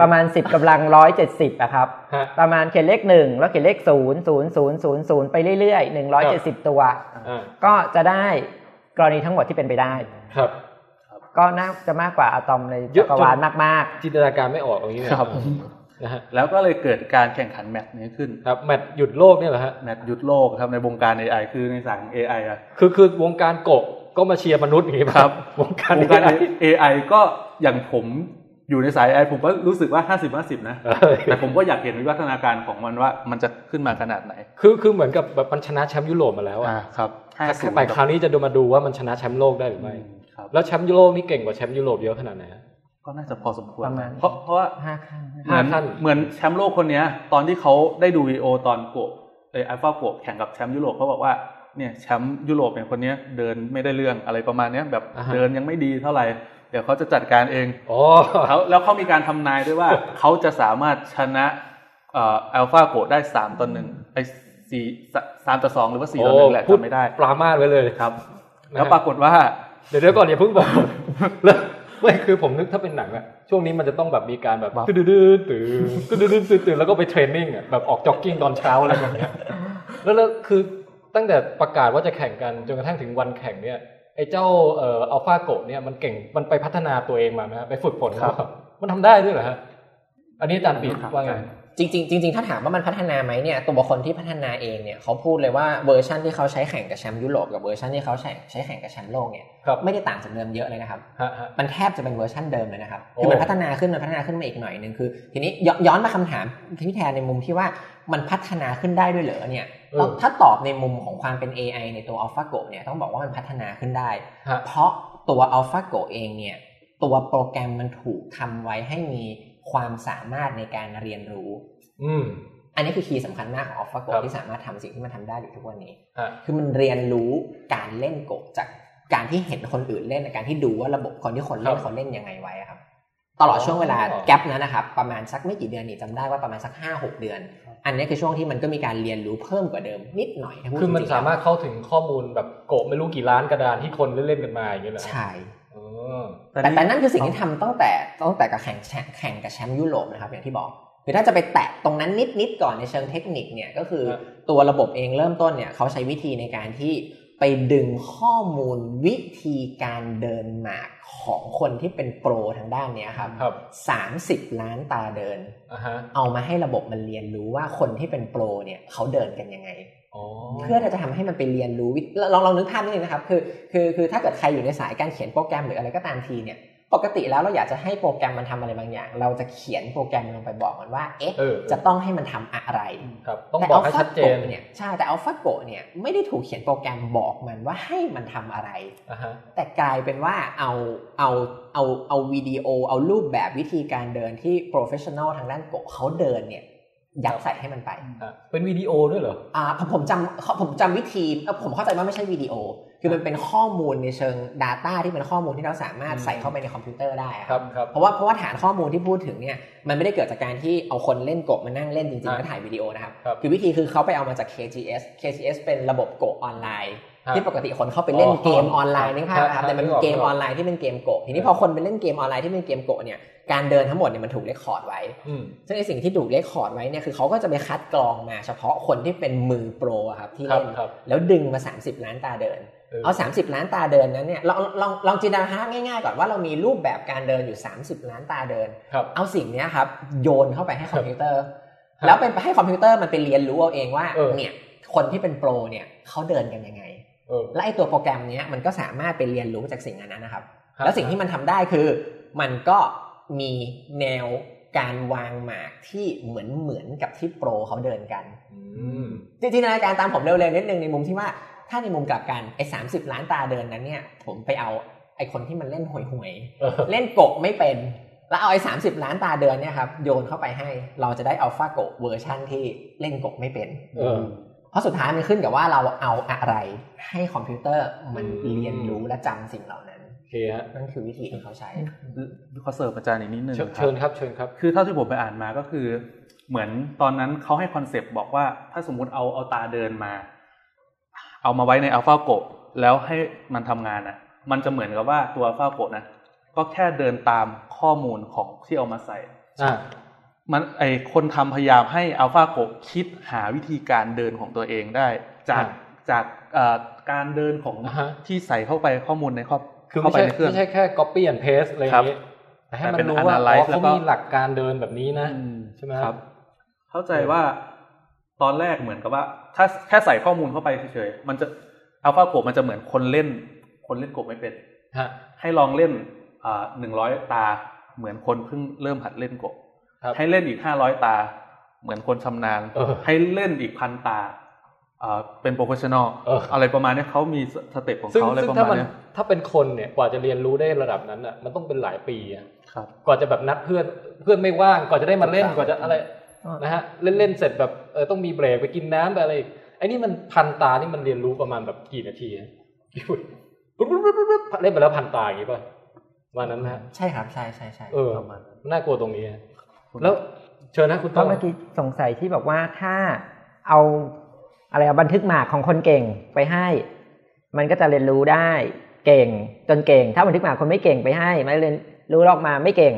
ประมาณสิบกำลังหนึ่งร้อยเจ็ดสิบอะครับประมาณเขียนเลขหนึ่งแล้วเขียนเลขศูนย์ ศูนย์ ศูนย์ ศูนย์ ศูนย์ไปเรื่อยๆหนึ่งร้อยเจ็ดสิบตัวก็จะได้กรณีทั้งหมดที่เป็นไปได้ครับก็น่าจะมากกว่าอะตอมในจักรวาลมากๆจินตนาการไม่ออกอย่างนี้ครับแล้วก็เลยเกิดการแข่งขันแมตช์นี้ขึ้นครับแมตช์หยุดโลกนี่เหรอฮะแมตช์หยุดโลกครับในวงการ เอ ไอ คือในสายของ เอ ไอ อ่ะคือคือวงการโกะก็มาเชียร์มนุษย์อย่างงี้ครับวงการ เอ ไอ ก็อย่างผมอยู่ในสาย เอ ไอ ผมก็รู้สึกว่าห้าสิบ ห้าสิบนะแต่ผมก็อยากเห็นวิวัฒนาการของมันว่ามันจะขึ้นมาขนาดไหนคือคือเหมือนกับแบบมันชนะแชมป์ยุโรปมาแล้วอ่ะครับถ้าไปคราวนี้จะดูมาดูว่ามันชนะแชมป์โลกได้หรือไม่ครับแล้วแชมป์ยุโรปนี่เก่งกว่าแชมป์ยุโรปเยอะขนาดไหนก็น่าจะพอสมควรเพราะเพราะว่าห้าขั้นห้าขั้นเหมือนแชมป์โลกคนเนี้ยตอนที่เขาได้ดูวีโอตอนโกะไอ้อัลฟาโกะแข่งกับแชมป์ยุโรปเขาบอกว่าเนี่ยแชมป์ยุโรปเนี่ยคนเนี้ยเดินไม่ได้เรื่องอะไรประมาณเนี้ยแบบเดินยังไม่ดีเท่าไหร่เดี๋ยวเขาจะจัดการเองอ๋อแล้วเขามีการทำนายด้วยว่าเขาจะสามารถชนะเอ่ออัลฟาโกะได้สามต่อหนึ่งไอ้สี่ สามต่อสองหรือว่าสี่ต่อหนึ่งแหละจำไม่ได้ปรามาสไว้เลยครับแล้วปรากฏว่าเดี๋ยวๆก่อนอย่าเพิ่งบอกแล้วไม่คือผมนึกถ้าเป็นหนังอะช่วงนี้มันจะต้องแบบมีการแบบตื่นตื่นตื่นตื่นตื่นแล้วก็ไปเทรนนิ่งอะแบบออกจ็อกกิ้งตอนเช้าอะไรแบบนี้แล้วแล้วคือตั้งแต่ประกาศว่าจะแข่งกันจนกระทั่งถึงวันแข่งเนี่ยไอ้เจ้าเอ่ออัลฟาโกะเนี่ยมันเก่งมันไปพัฒนาตัวเองมาไหมฮะไปฝึกฝนครับมันทำได้ด้วยเหรอฮะอันนี้อาจารย์ปีว่าไง จริงๆจริงๆถ้าถามว่ามันพัฒนาไหมเนี่ยตัวคนที่พัฒนาเองเนี่ยเขาพูดเลยว่าเวอร์ชันที่เขาใช้แข่งกับแชมป์ยุโรปกับเวอร์ชันที่เขาใช้ใช้แข่งกับแชมป์โลกเนี่ยไม่ได้ต่างจากเดิมเยอะเลยนะครับมันแทบจะเป็นเวอร์ชันเดิมเลยนะครับคือมันพัฒนาขึ้นมันพัฒนาขึ้นมาอีกหน่อยนึงคือทีนี้ย้อนมาคำถามพี่แทนในมุมที่ว่ามันพัฒนาขึ้นได้ด้วยเหรอเนี่ยถ้าตอบในมุมของความเป็น เอ ไอ ในตัว AlphaGo เนี่ยต้องบอกว่ามันพัฒนาขึ้นได้เพราะตัว AlphaGo เองเนี่ยตัวโปรแกรมมันถูกทำไว้ให้มีความสามารถในการเรียนรู้ อืม อันนี้คือคีย์สำคัญมากของ AlphaGo ที่สามารถทำสิ่งที่มันทำได้อยู่ทุกวันนี้คือมันเรียนรู้การเล่นโกะจากการที่เห็นคนอื่นเล่นการที่ดูว่าระบบคนที่คนเล่นคนเล่นยังไงไว้ครับตลอดช่วงเวลาแกปนั้นนะครับประมาณสักไม่กี่เดือนนี่จำได้ว่าประมาณสัก ห้าหก เดือนอันนี้คือช่วงที่มันก็มีการเรียนรู้เพิ่มกว่าเดิมนิดหน่อยคือมันสามารถเข้าถึงข้อมูลแบบโกะไม่รู้กี่ล้านกระดานที่คนเล่นๆกันมาอย่างเงี้ยเหรอใช่แต่แต่นั่นคือสิ่งที่ทำตั้งแต่ตั้งแต่กับแข่งแข่งกับแชมป์ยุโรปนะครับอย่างที่บอกคือถ้าจะไปแตะตรงนั้นนิดๆก่อนในเชิงเทคนิคเนี่ยก็คือตัวระบบเองเริ่มต้นเนี่ยเขาใช้วิธีในการที่ไปดึงข้อมูลวิธีการเดินหมากของคนที่เป็นโปรทางด้านเนี้ยครับ สามสิบ ล้านตาเดินเอามาให้ระบบมันเรียนรู้ว่าคนที่เป็นโปรเนี่ยเขาเดินกันยังไงเพื่อจะทำให้มันไปเรียนรู้ลองลองนึกภาพนิดนึงนะครับคือคือคือถ้าเกิดใครอยู่ในสายการเขียนโปรแกรมหรืออะไรก็ตามทีเนี่ยปกติแล้วเราอยากจะให้โปรแกรมมันทำอะไรบางอย่างเราจะเขียนโปรแกรมลงไปบอกมันว่าเอ๊ะจะต้องให้มันทำอะไรต้องบอกให้ชัดเจนเนี่ยใช่แต่ AlphaGo เนี่ยไม่ได้ถูกเขียนโปรแกรมบอกมันว่าให้มันทำอะไรแต่กลายเป็นว่าเอาเอาเอาเอาวิดีโอเอารูปแบบวิธีการเดินที่โปรเฟสชันนอลทางด้านโกะเขาเดินเนี่ยยัดใส่ให้มันไปเป็นวิดีโอด้วยเหรออ่าผมผมจำผมจำวิธีผมเข้าใจว่าไม่ใช่วิดีโอคือมันเป็นข้อมูลในเชิง data ที่เป็นข้อมูลที่เราสามารถใส่เข้าไปในคอมพิวเตอร์ได้ครับเพราะว่าเพราะว่าฐานข้อมูลที่พูดถึงเนี่ยมันไม่ได้เกิดจากการที่เอาคนเล่นโกะมานั่งเล่นจริงๆแล้วถ่ายวิดีโอนะครับคือวิธีคือเขาไปเอามาจาก เค จี เอส เค จี เอส เป็นระบบโกะออนไลน์ที่ปกติคนเข้าไปเล่นเกมออนไลน์นะครับแต่มันเป็นเกมออนไลน์ที่เป็นเกมโกะทีนี้พอคนไปเล่นเกมออนไลน์ที่เป็นเกมโกะเนี่ยการเดินทั้งหมดเนี่ยมันถูกเรคคอร์ดไว้ซึ่งไอ้สิ่งที่ถูกเรคคอร์ดไว้เนี่ยคือเขาก็จะไปคัดกรองมาเฉพาะคนที่เป็นมือโปรครับที่เล่นแล้วดึงมาสามสิบล้านตาเดินเอาสามสิบล้านตาเดินนั้นเนี่ยลองลองลองจินตนาการง่ายๆก่อนว่าเรามีรูปแบบการเดินอยู่สามสิบล้านตาเดินเอาสิ่งนี้ครับโยนเข้าไปให้คอมพิวเตอร์แล้วไปให้คอมพิวเตอร์มันไปเรียนรู้เอาเองว่าเนี่ยคนที่เป็นโปรเนี่ยเขาเดินกันยังไงและไอ้ตัวโปรแกรมเนี้ยมันก็สามารถไปเรียนรู้จากสิ่งนั้นนะครับแล้วสิ่งที่มันทำได้คือมันก็มีแนวการวางหมากที่เหมือนเหมือนกับที่โปรเขาเดินกันจริงๆนะการตามผมเร็วๆนิดนึงในมุมที่ว่าถ้าในมุมกลับกันไอ้สามสิบล้านตาเดินนั้นเนี่ยผมไปเอาไอ้คนที่มันเล่นห่วยๆเล่นโกะไม่เป็นแล้วเอาไอ้สามสิบล้านตาเดินเนี่ยครับโยนเข้าไปให้เราจะได้อัลฟาโกะเวอร์ชั่นที่เล่นโกะไม่เป็นเพราะสุดท้ายมันขึ้นกับว่าเราเอาอะไรให้คอมพิวเตอร์มันเรียนรู้และจำสิ่งเหล่านั้นนั่นคือวิธีที่เขาใช้ขอเสริมอาจารย์อีกนิดนึงเชิญครับเชิญครับคือเท่าที่ผมไปอ่านมาก็คือเหมือนตอนนั้นเขาให้คอนเซปต์บอกว่าถ้าสมมุติเอาเอาตาเดินมาเอามาไว้ใน AlphaGo แล้วให้มันทำงานอ่ะมันจะเหมือนกับว่าตัว AlphaGo นะก็แค่เดินตามข้อมูลของที่เอามาใส่มันไอคนทำพยายามให้ AlphaGo คิดหาวิธีการเดินของตัวเองได้จากจากการเดินของที่ใส่เข้าไปข้อมูลในข้อคือไม่ใช่ไม่ใช่แค่ copy and paste อะไรอย่างนี้แต่ให้มันรู้ว่าเขามีหลักการเดินแบบนี้นะใช่ไหมครับเข้าใจว่าตอนแรกเหมือนกับว่าถ้าแค่ใส่ข้อมูลเข้าไปเฉยๆมันจะ AlphaGo มันจะเหมือนคนเล่นคนเล่นโกะไม่เป็นให้ลองเล่นหนึ่งร้อยตาเหมือนคนเพิ่งเริ่มหัดเล่นโกะให้เล่นอีกห้าร้อยตาเหมือนคนชำนาญให้เล่นอีกพันตาเป็นโปรเฟสชันนอลอะไรประมาณนี้เขามีสเต็ปของเขาอะไรประมาณนี้ถ้าเป็นคนเนี่ยกว่าจะเรียนรู้ได้ระดับนั้นอ่ะมันต้องเป็นหลายปีอ่ะกว่าจะแบบนัดเพื่อนเพื่อนไม่ว่างกว่าจะได้มาเล่นกว่าจะอะไรนะฮะเล่นเล่นเสร็จแบบเออต้องมีเบรกไปกินน้ำไปอะไรอีกไอ้นี่มันพันตานี่มันเรียนรู้ประมาณแบบกี่นาทีเล่นไปแล้วพันตาอย่างงี้ป่ะวันนั้นนะใช่ครับใช่ใช่ใช่ประมาณน่ากลัวตรงนี้แล้วเชิญนะคุณต้องเมื่อกี้สงสัยที่บอกว่าถ้าเอาอะไรเอาบันทึกหมากของคนเก่งไปให้มันก็จะเรียนรู้ได้เก่งจนเก่งถ้าบันทึกหมากคนไม่เก่งไปให้มันเรียนรู้ออกมาไม่เก่ง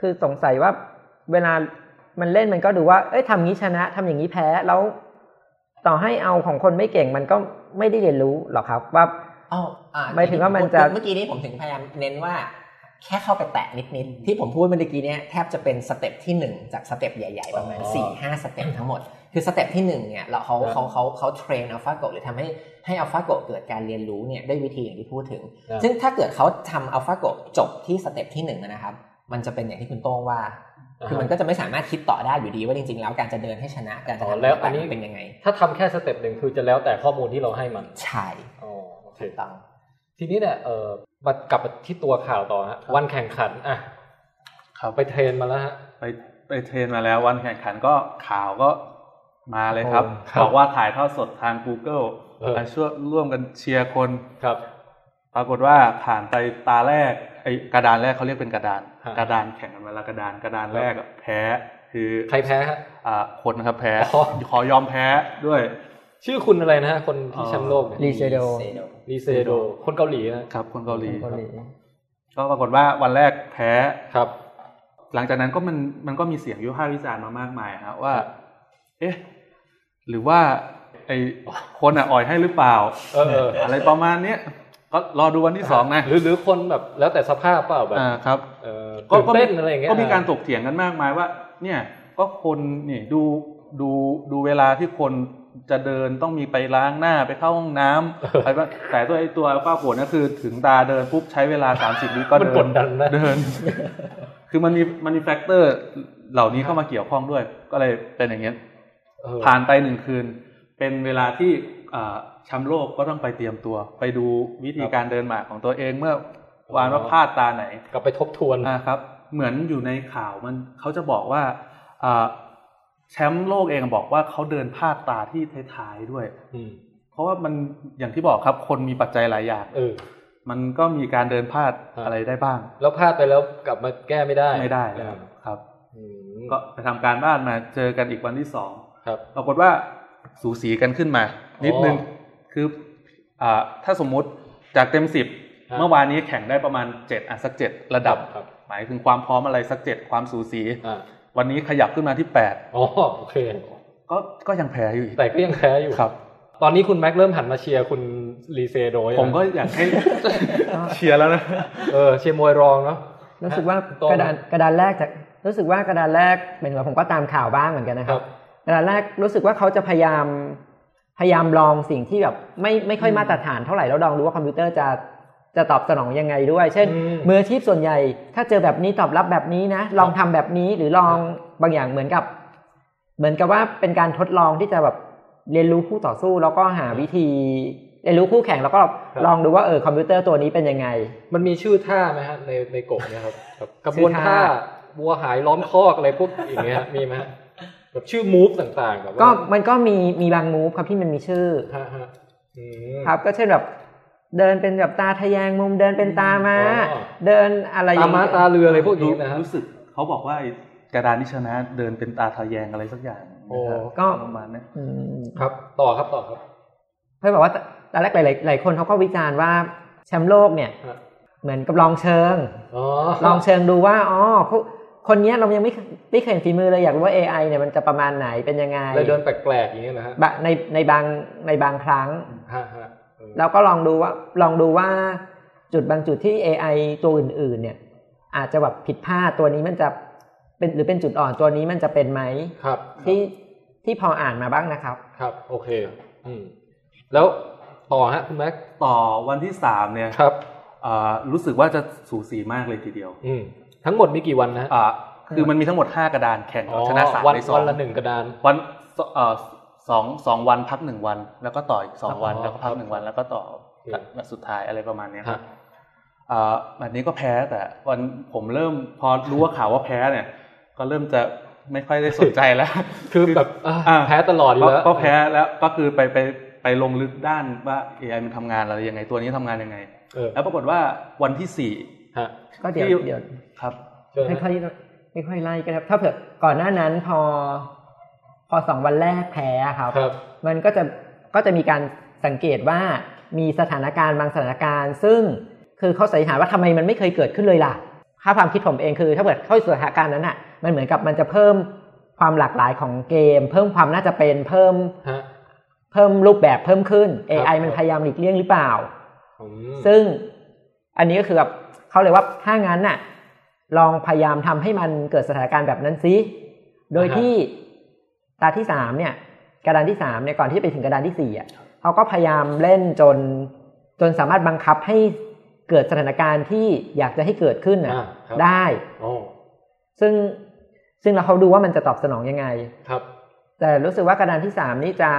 คือสงสัยว่าเวลามันเล่นมันก็ดูว่าเอ้ยทำงี้ชนะทำอย่างนี้แพ้แล้วต่อให้เอาของคนไม่เก่งมันก็ไม่ได้เรียนรู้หรอกครับว่าอ้าวหมายถึงว่ามันจะเมื่อกี้นี้ผมถึงพยายามเน้นว่า แค่เข้าไปแตะนิดๆที่ผมพูดเมื่อกี้เนี่ยแทบจะเป็นสเต็ปที่หนึ่งจากสเต็ปใหญ่ๆประมาณ สี่ห้า สเต็ปทั้งหมดคือสเต็ปที่หนึ่งเนี่ยเราเขาเขาเขาเขาเทรนอัลฟาโกะหรือทำให้ให้อัลฟาโกะเกิดการเรียนรู้เนี่ยด้วยวิธีอย่างที่พูดถึงซึ่งถ้าเกิดเขาทำอัลฟาโกะจบที่สเต็ปที่หนึ่งนะครับมันจะเป็นอย่างที่คุณโต้งว่าคือมันก็จะไม่สามารถคิดต่อได้อยู่ดีว่าจริงๆแล้วการจะเดินให้ชนะการจะทำแล้วอันนี้เป็นยังไงถ้าทำแค่สเต็ปหนึ่งคือจะแล้วแต่ข้อมูลที่เราให้มันใช่โอเคทีนี้เนี่ยเอ่อบัดกลับที่ตัวข่าวต่อฮะวันแข่งขันอ่ะข่าวไปเทรนมาแล้วฮะไปไปเทรนมาแล้ววันแข่งขันก็ข่าวก็มาเลยครับบอกว่าถ่ายทอดสดทาง Google มาช่วยร่วมกันเชียร์คนครับปรากฏว่าผ่านไปตาแรกไอ้กระดานแรกเขาเรียกเป็นกระดานกระดานแข่งกันมาแล้วกระดานกระดานแรกแพ้คือใครแพ้ฮะอ่าคนครับแพ้ขอยอมแพ้ด้วยชื่อคุณอะไรนะฮะคนที่แชมป์โลกเนี่ยลีเซโดลีเซโดคนเกาหลีนะครับคนเกาหลีก็ปรากฏว่าวันแรกแพ้ครับหลังจากนั้นก็มันมันก็มีเสียงวิพากษ์วิจารณ์มามากมายฮะว่าเอ๊ะหรือว่าไอ้คนอ่ะอ่อยให้หรือเปล่าเออๆอะไรประมาณเนี้ยก็รอดูวันที่สองนะหรือหรือคนแบบแล้วแต่สภาพเปล่าแบบอ่าครับเอ่อก็เต้นอะไรอย่างเงี้ยก็มีการถกเถียงกันมากมายว่าเนี่ยก็คนนี่ดูดูดูเวลาที่คนจะเดินต้องมีไปล้างหน้าไปเข้าห้องน้ำไปแต่ตัวไอ้ตัวอัลฟาโกะนั่นคือถึงตาเดินปุ๊บใช้เวลาสามสิบวิก็เดินมันกดดันนะเดินคือมันมีมันมีแฟกเตอร์เหล่านี้เข้ามาเกี่ยวข้องด้วยก็เลยเป็นอย่างเงี้ยผ่านไปหนึ่งคืนเป็นเวลาที่แชมป์โลกก็ต้องไปเตรียมตัวไปดูวิธีการเดินหมากของตัวเองเมื่อวานว่าพลาดตาไหนกลับไปทบทวนนะครับเหมือนอยู่ในข่าวมันเขาจะบอกว่าแชมป์โลกเองบอกว่าเขาเดินพลาดตาที่ท้ายๆด้วยเพราะว่ามันอย่างที่บอกครับคนมีปัจจัยหลายอย่างมันก็มีการเดินพลาดอะไรได้บ้างแล้วพลาดไปแล้วกลับมาแก้ไม่ได้ไม่ได้ครับก็ไปทำการบ้านมาเจอกันอีกวันที่สองปรากฏว่าสูสีกันขึ้นมานิดนึงคือถ้าสมมุติจากเต็มสิบเมื่อวานนี้แข่งได้ประมาณเจ็ดอ่ะสักเจ็ดระดับหมายถึงความพร้อมอะไรสักเจ็ดความสูสีวันนี้ขยับขึ้นมาที่แปดอ๋อโอเคก็ก็ยังแพ้อยู่แต่ก็ยังแพ้อยู่ครับตอนนี้คุณแม็กเริ่มหันมาเชียร์คุณลีเซโดยผมก็อยากให้เชียร์แล้วนะเออเชียร์มวยรองเนาะรู้สึกว่ากระดานกระดานแรกจากรู้สึกว่ากระดานแรกเป็นเราผมก็ตามข่าวบ้างเหมือนกันนะครับกระดานแรกรู้สึกว่าเขาจะพยายามพยายามลองสิ่งที่แบบไม่ไม่ค่อยมาตรฐานเท่าไหร่แล้วลองดูว่าคอมพิวเตอร์จะจะตอบสนองยังไงด้วยเช่นมืออาชีพส่วนใหญ่ถ้าเจอแบบนี้ตอบรับแบบนี้นะลองทำแบบนี้หรือลองบางอย่างเหมือนกับเหมือนกับว่าเป็นการทดลองที่จะแบบเรียนรู้คู่ต่อสู้แล้วก็หาวิธีเรียนรู้คู่แข่งแล้วก็ลองดูว่าเออคอมพิวเตอร์ตัวนี้เป็นยังไงมันมีชื่อท่าไหมฮะในในกบเนี่ยครับกระบวนท่าวัวหายล้อมคอกอะไรพวกอย่างเงี้ยมีไหมแบบชื่อมูฟต่างๆแบบก็มันก็มีมีบางมูฟครับที่มันมีชื่อครับก็เช่นแบบเดินเป็นแบบตาทะแยงมุมเดินเป็นตามาเดินอะไรอย่างเงี้ยตามาตาเรืออะไรพวกนี้นะรู้สึกเขาบอกว่ากระดานที่ชนะเดินเป็นตาทะแยงอะไรสักอย่างโอ้ก็ประมาณนั้นครับต่อครับต่อครับเพื่อบอกว่าตอนแรกหลายหลายคนเขาก็วิจารณ์ว่าแชมป์โลกเนี่ยเหมือนกับลองเชิงลองเชิงดูว่าอ๋อคนนี้เรายังไม่ไม่เคยเห็นฝีมือเลยอยากรู้ว่า เอ ไอ เนี่ยมันจะประมาณไหนเป็นยังไงเลยเดินแปลกๆอย่างเงี้ยนะฮะในในบางในบางครั้งเราก็ลองดูว่าลองดูว่าจุดบางจุดที่ เอ ไอ ตัวอื่นๆเนี่ยอาจจะแบบผิดพลาดตัวนี้มันจะเป็นหรือเป็นจุดอ่อนตัวนี้มันจะเป็นไหมครับที่ที่พออ่านมาบ้างนะครับครับโอเคอืมแล้วต่อฮะคุณแม็กต่อวันที่สามเนี่ยครับอ่ารู้สึกว่าจะสูสีมากเลยทีเดียวอืมทั้งหมดมีกี่วันนะอ่าคือมันมีทั้งหมดห้ากระดานแข่งชนะสามในสองวันละหนึ่งกระดานวันเอ่อสอง สองวันพักหนึ่งวันแล้วก็ต่ออีกสองวันแล้วก็พักหนึ่งวันแล้วก็ต่อและสุดท้ายอะไรประมาณนี้ครับเอ่อวันนี้ก็แพ้แต่วันผมเริ่มพอรู้ว่าข่าวว่าแพ้เนี่ยก็เริ่มจะไม่ค่อยได้สนใจแล้วคือแบบแพ้ตลอดอยู่แล้วก็แพ้แล้วก็คือไปไปไปลงลึกด้านว่า เอ ไอ มันทำงานอะไรยังไงตัวนี้ทำงานยังไงแล้วปรากฏว่าวันที่สี่ฮะก็เดี๋ยวเดี๋ยวครับไม่ค่อยไม่ค่อยไล่กันครับถ้าเผื่อก่อนหน้านั้นพอพอสองวันแรกแพ้ครับมันก็จะก็จะมีการสังเกตว่ามีสถานการณ์บางสถานการณ์ซึ่งคือเขาสันนิษฐานว่าทำไมมันไม่เคยเกิดขึ้นเลยล่ะถ้าความคิดผมเองคือถ้าเกิดเข้าสู่สถานการณ์นั้นอ่ะมันเหมือนกับมันจะเพิ่มความหลากหลายของเกมเพิ่มความน่าจะเป็นเพิ่มเพิ่มรูปแบบเพิ่มขึ้น เอ ไอ มันพยายามหลีกเลี่ยงหรือเปล่าซึ่ง อันนี้ก็คือแบบเขาเลยว่าถ้างั้นน่ะลองพยายามทำให้มันเกิดสถานการณ์แบบนั้นซิโดยที่ตาที่สามเนี่ยกระดานที่สามเนี่ยก่อนที่จะไปถึงกระดานที่สี่อ่ะเขาก็พยายามเล่นจนจนสามารถบังคับให้เกิดสถานการณ์ที่อยากจะให้เกิดขึ้นน่ะได้ซึ่งซึ่งเราเขาดูว่ามันจะตอบสนองยังไงครับแต่รู้สึกว่ากระดานที่สามนี่จะ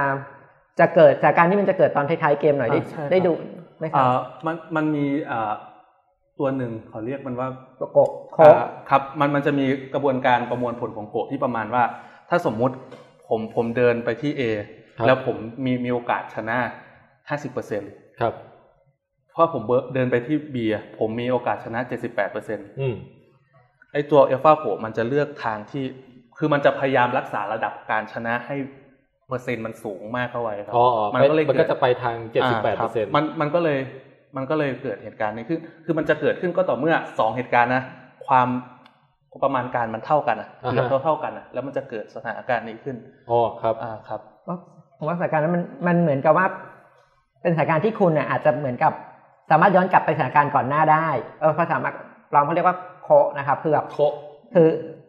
จะเกิดสถานการณ์ที่มันจะเกิดตอนท้ายๆเกมหน่อยได้ได้ดูไหมครับมันมันมีตัวหนึ่งขอเรียกมันว่าโกะครับมันมันจะมีกระบวนการประมวลผลของโกะที่ประมาณว่าถ้าสมมุติผมผมเดินไปที่ A แล้วผมมีมีโอกาสชนะ ห้าสิบเปอร์เซ็นต์ ครับเพราะผมเดินไปที่ B ผมมีโอกาสชนะ เจ็ดสิบแปดเปอร์เซ็นต์ อืมไอ้ตัวอัลฟาโกะมันจะเลือกทางที่คือมันจะพยายามรักษาระดับการชนะให้เปอร์เซ็นต์มันสูงมากเข้าไว้ครับมันก็เลยมันก็จะไปทาง เจ็ดสิบแปดเปอร์เซ็นต์ มันมันก็เลยมันก็เลยเกิดเหตุการณ์นี้ขึ้นคือมันจะเกิดขึ้นก็ต่อเมื่อสองเหตุการณ์นะความประมาณการมันเท่ากันอ่ะเกือบเท่ากันอ่ะแล้วมันจะเกิดสถานการณ์นี้ขึ้นอ๋อครับอ่าครับผมว่าสถานการณ์นั้นมันมันเหมือนกับว่าเป็นสถานการณ์ที่คุณน่ะอาจจะเหมือนกับสามารถย้อนกลับไปสถานการณ์ก่อนหน้าได้เออภาษาเราเค้าเรียกว่าโคนะครับคือแบบโคคือ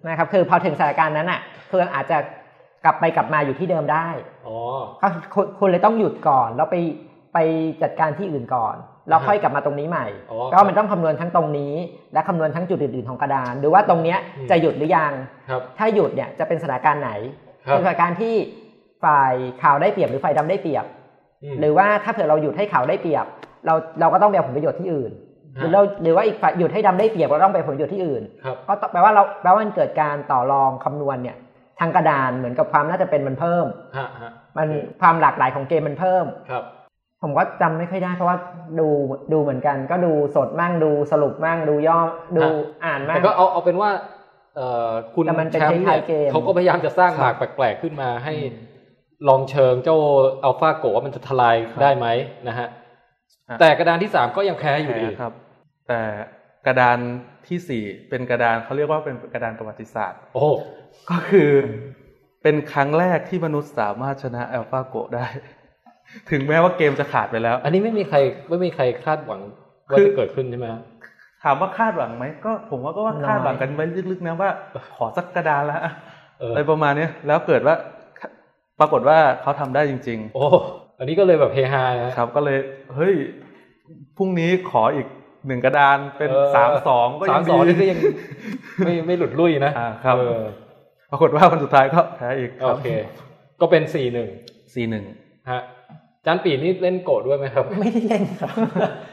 นะครับคือพอถึงสถานการณ์นั้นน่ะคืออาจจะกลับไปกลับมาอยู่ที่เดิมได้อ๋อก็คุณเลยต้องหยุดก่อนแล้วไปไปจัดการที่อื่นก่อนแล้วค่อยกลับมาตรงนี้ใหม่ก็มันต้องคำนวณทั้งตรงนี้และคำนวณทั้งจุดอื่นๆของกระดานดูว่าตรงเนี้ยจะหยุดหรือยังถ้าหยุดเนี่ยจะเป็นสถานการณ์ไหนเป็นสถานการณ์ที่ฝ่ายขาวได้เปรียบหรือฝ่ายดำได้เปรียบหรือว่าถ้าเผื่อเราหยุดให้ขาวได้เปรียบเราเราก็ต้องไปเอาผลประโยชน์ที่อื่นหรือเราหรือว่าอีกฝ่ายหยุดให้ดำได้เปรียบเราต้องไปผลประโยชน์ที่อื่นก็แปลว่าเราแปลว่ามันเกิดการต่อรองคำนวณเนี่ยทางกระดานเหมือนกับความน่าจะเป็นมันเพิ่มมันความหลากหลายของเกมมันเพิ่มผมก็จำไม่ค่อยได้เพราะว่าดูดูเหมือนกันก็ดูสดมั่งดูสรุปมั่งดูย่อดูอ่านมั่งแต่ก็เอาเอาเป็นว่าเอ่อคุณแชมป์เขาก็พยายามจะสร้างหมากแปลกๆขึ้นมาให้ลองเชิงเจ้าอัลฟาโกะว่ามันจะทลายได้ไหมนะฮะแต่กระดานที่สามก็ยังแพ้อยู่ดีครับแต่กระดานที่สี่เป็นกระดานเขาเรียกว่าเป็นกระดานประวัติศาสตร์โอ้ก็คือเป็นครั้งแรกที่มนุษย์สามารถชนะอัลฟาโกะได้ถึงแม้ว่าเกมจะขาดไปแล้วอันนี้ไม่มีใครไม่มีใครคาดหวังว่าจะเกิดขึ้นใช่ไหมถามว่าคาดหวังไหมก็ผมว่าก็ว่าคาดหวังกันไว้ลึกๆนะว่าขอสักกระดานละอะไรประมาณนี้แล้วเกิดว่าปรากฏว่าเขาทำได้จริงๆโอ้อันนี้ก็เลยแบบเฮฮานะครับก็เลยเฮ้ยพรุ่งนี้ขออีกหนึ่งกระดานเป็นสามสองก็ยังดีนี่ก็ยังไม่ไม่หลุดลุ่ยนะครับปรากฏว่าวันสุดท้ายก็แพ้อีกโอเคก็เป็นสี่หนึ่งสี่หนึ่งฮะจานปีนี่เล่นโกรธด้วยไหมครับไม่ได้เล่นครับ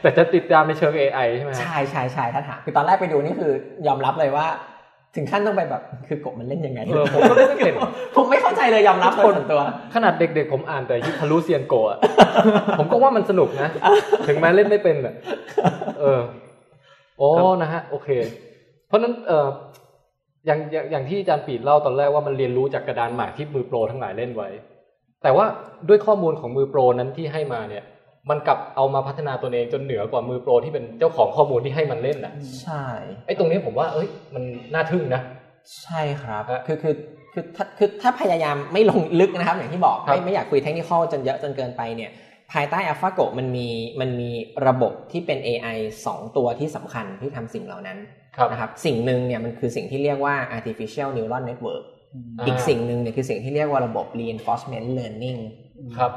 แต่จะติดตามในเชิง เอ ไอ ใช่ไหมใช่ใช่ใช่ท่านหาคือตอนแรกไปดูนี่คือยอมรับเลยว่าถึงขั้นต้องไปแบบคือโกรธมันเล่นยังไงเออผมก็ไม่เก็ตผมไม่เข้าใจเลยยอมรับคนตัวขนาดเด็กๆผมอ่านแต่ยิคารุเซียนโกะผมก็ว่ามันสนุกนะถึงแม้เล่นไม่เป็นอ่ะเออโอ้นะฮะโอเคเพราะนั้นเอออย่างอย่างที่อาจารย์ปีเล่าตอนแรกว่ามันเรียนรู้จากกระดานหมากที่มือโปรทั้งหลายเล่นไว้แต่ว่าด้วยข้อมูลของมือโปรนั้นที่ให้มาเนี่ยมันกลับเอามาพัฒนาตัวเองจนเหนือกว่ามือโปรที่เป็นเจ้าของข้อมูลที่ให้มันเล่นน่ะใช่ไอ้ตรงนี้ผมว่าเอ้ยมันน่าทึ่งนะใช่ครับคือคือคือถ้าคือถ้าพยายามไม่ลงลึกนะครับอย่างที่บอกไม่ไม่อยากคุยเทคนิคอลจนเยอะจนเกินไปเนี่ยภายใต้ AlphaGo มันมีมันมีระบบที่เป็น เอ ไอ สองตัวที่สำคัญที่ทำสิ่งเหล่านั้นนะครับสิ่งนึงเนี่ยมันคือสิ่งที่เรียกว่า Artificial Neural Networkอีกสิ่งหนึ่งเนี่ยคือสิ่งที่เรียกว่าระบบ reinforcement learning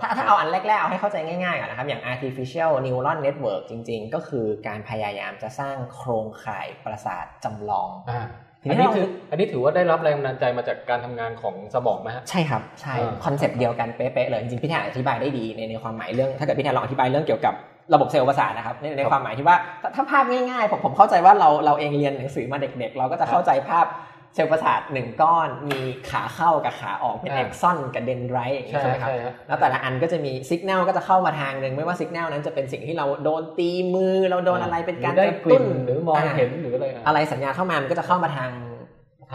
ถ้าถ้าเอาอันแรกๆเอาให้เข้าใจง่ายๆก่อนนะครับอย่าง artificial neural network จริงๆก็คือการพยายามจะสร้างโครงข่ายประสาทจำลองอ่าอันนี้ถืออันนี้ถือว่าได้รับแรงบันดาลใจมาจากการทำงานของสมองไหมฮะใช่ครับใช่คอนเซ็ปต์เดียวกันเป๊ะๆเลยจริงๆพี่แทนอธิบายได้ดีในในความหมายเรื่องถ้าเกิดพี่แทนลองอธิบายเรื่องเกี่ยวกับระบบเซลล์ประสาทนะครับในในความหมายที่ว่าถ้าภาพง่ายๆผมผมเข้าใจว่าเราเราเองเรียนหนังสือมาเด็กๆเราก็จะเข้าใจภาพเซลล์ประสาทหนึ่งก้อนมีขาเข้ากับขาออกเป็นแอกซอนกับเดนไรท์อย่างเงี้ยใช่มั้ยครับแล้วแต่ละอันก็จะมีสัญญาณก็จะเข้ามาทางนึงไม่ว่าสัญญาณนั้นจะเป็นสิ่งที่เราโดนตีมือเราโดนอะไรเป็นการกระตุ้นหรือมองเห็นหรืออะไรอะไรสัญญาณเข้ามามันก็จะเข้ามาทาง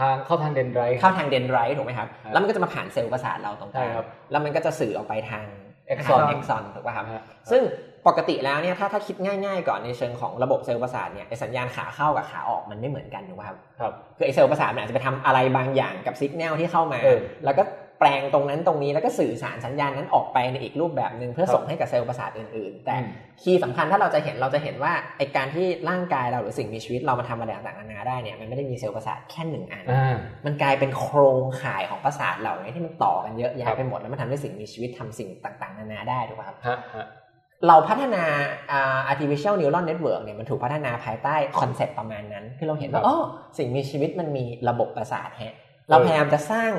ทางเข้าทางเดนไรท์เข้าทางเดนไรท์ถูกมั้ยครับแล้วมันก็จะมาผ่านเซลล์ประสาทเราตรงกลางแล้วมันก็จะสื่อออกไปทางแอกซอนแอกซอนถูกป่ะครับซึ่งปกติแล้วเนี่ยถ้าถ้าคิดง่ายๆก่อนในเชิงของระบบเซลล์ประสาทเนี่ยไอ้สัญญาณขาเข้ากับขาออกมันไม่เหมือนกันถูกป่ะครับครับคือไอ้เซลล์ประสาทมันอาจจะไปทำอะไรบางอย่างกับสัญญาณที่เข้ามาแล้วก็ แปลงตรงนั้นตรงนี้แล้วก็สื่อสารสัญญาณนั้นออกไปในอีกรูปแบบนึงเพื่อส่งให้กับเซลล์ประสาทอื่นๆแต่คีย์สำคัญถ้าเราจะเห็นเราจะเห็นว่าไอ้การที่ร่างกายเราหรือสิ่งมีชีวิตเรามาทำอะไรต่างๆนานาได้เนี่ยมันไม่ได้มีเซลล์ประสาทแค่หนึ่งอันมันกลายเป็นโครงข่ายของประสาทเราเนี่ยที่มันต่อกันเยอะแยะไปหมดแล้วมันทำให้สิ่งมีชีวิตทำสิ่งต่างๆนานาได้ถูกไหมครับเราพัฒนา artificial neural network เนี่ยมันถูกพัฒนาภายใต้คอนเซ็ปต์ประมาณนั้นคือเราเห็นว่าอ๋อสิ่งมีชีวิตมันมีระบบประสาทฮะเราพยายามจะสร้าง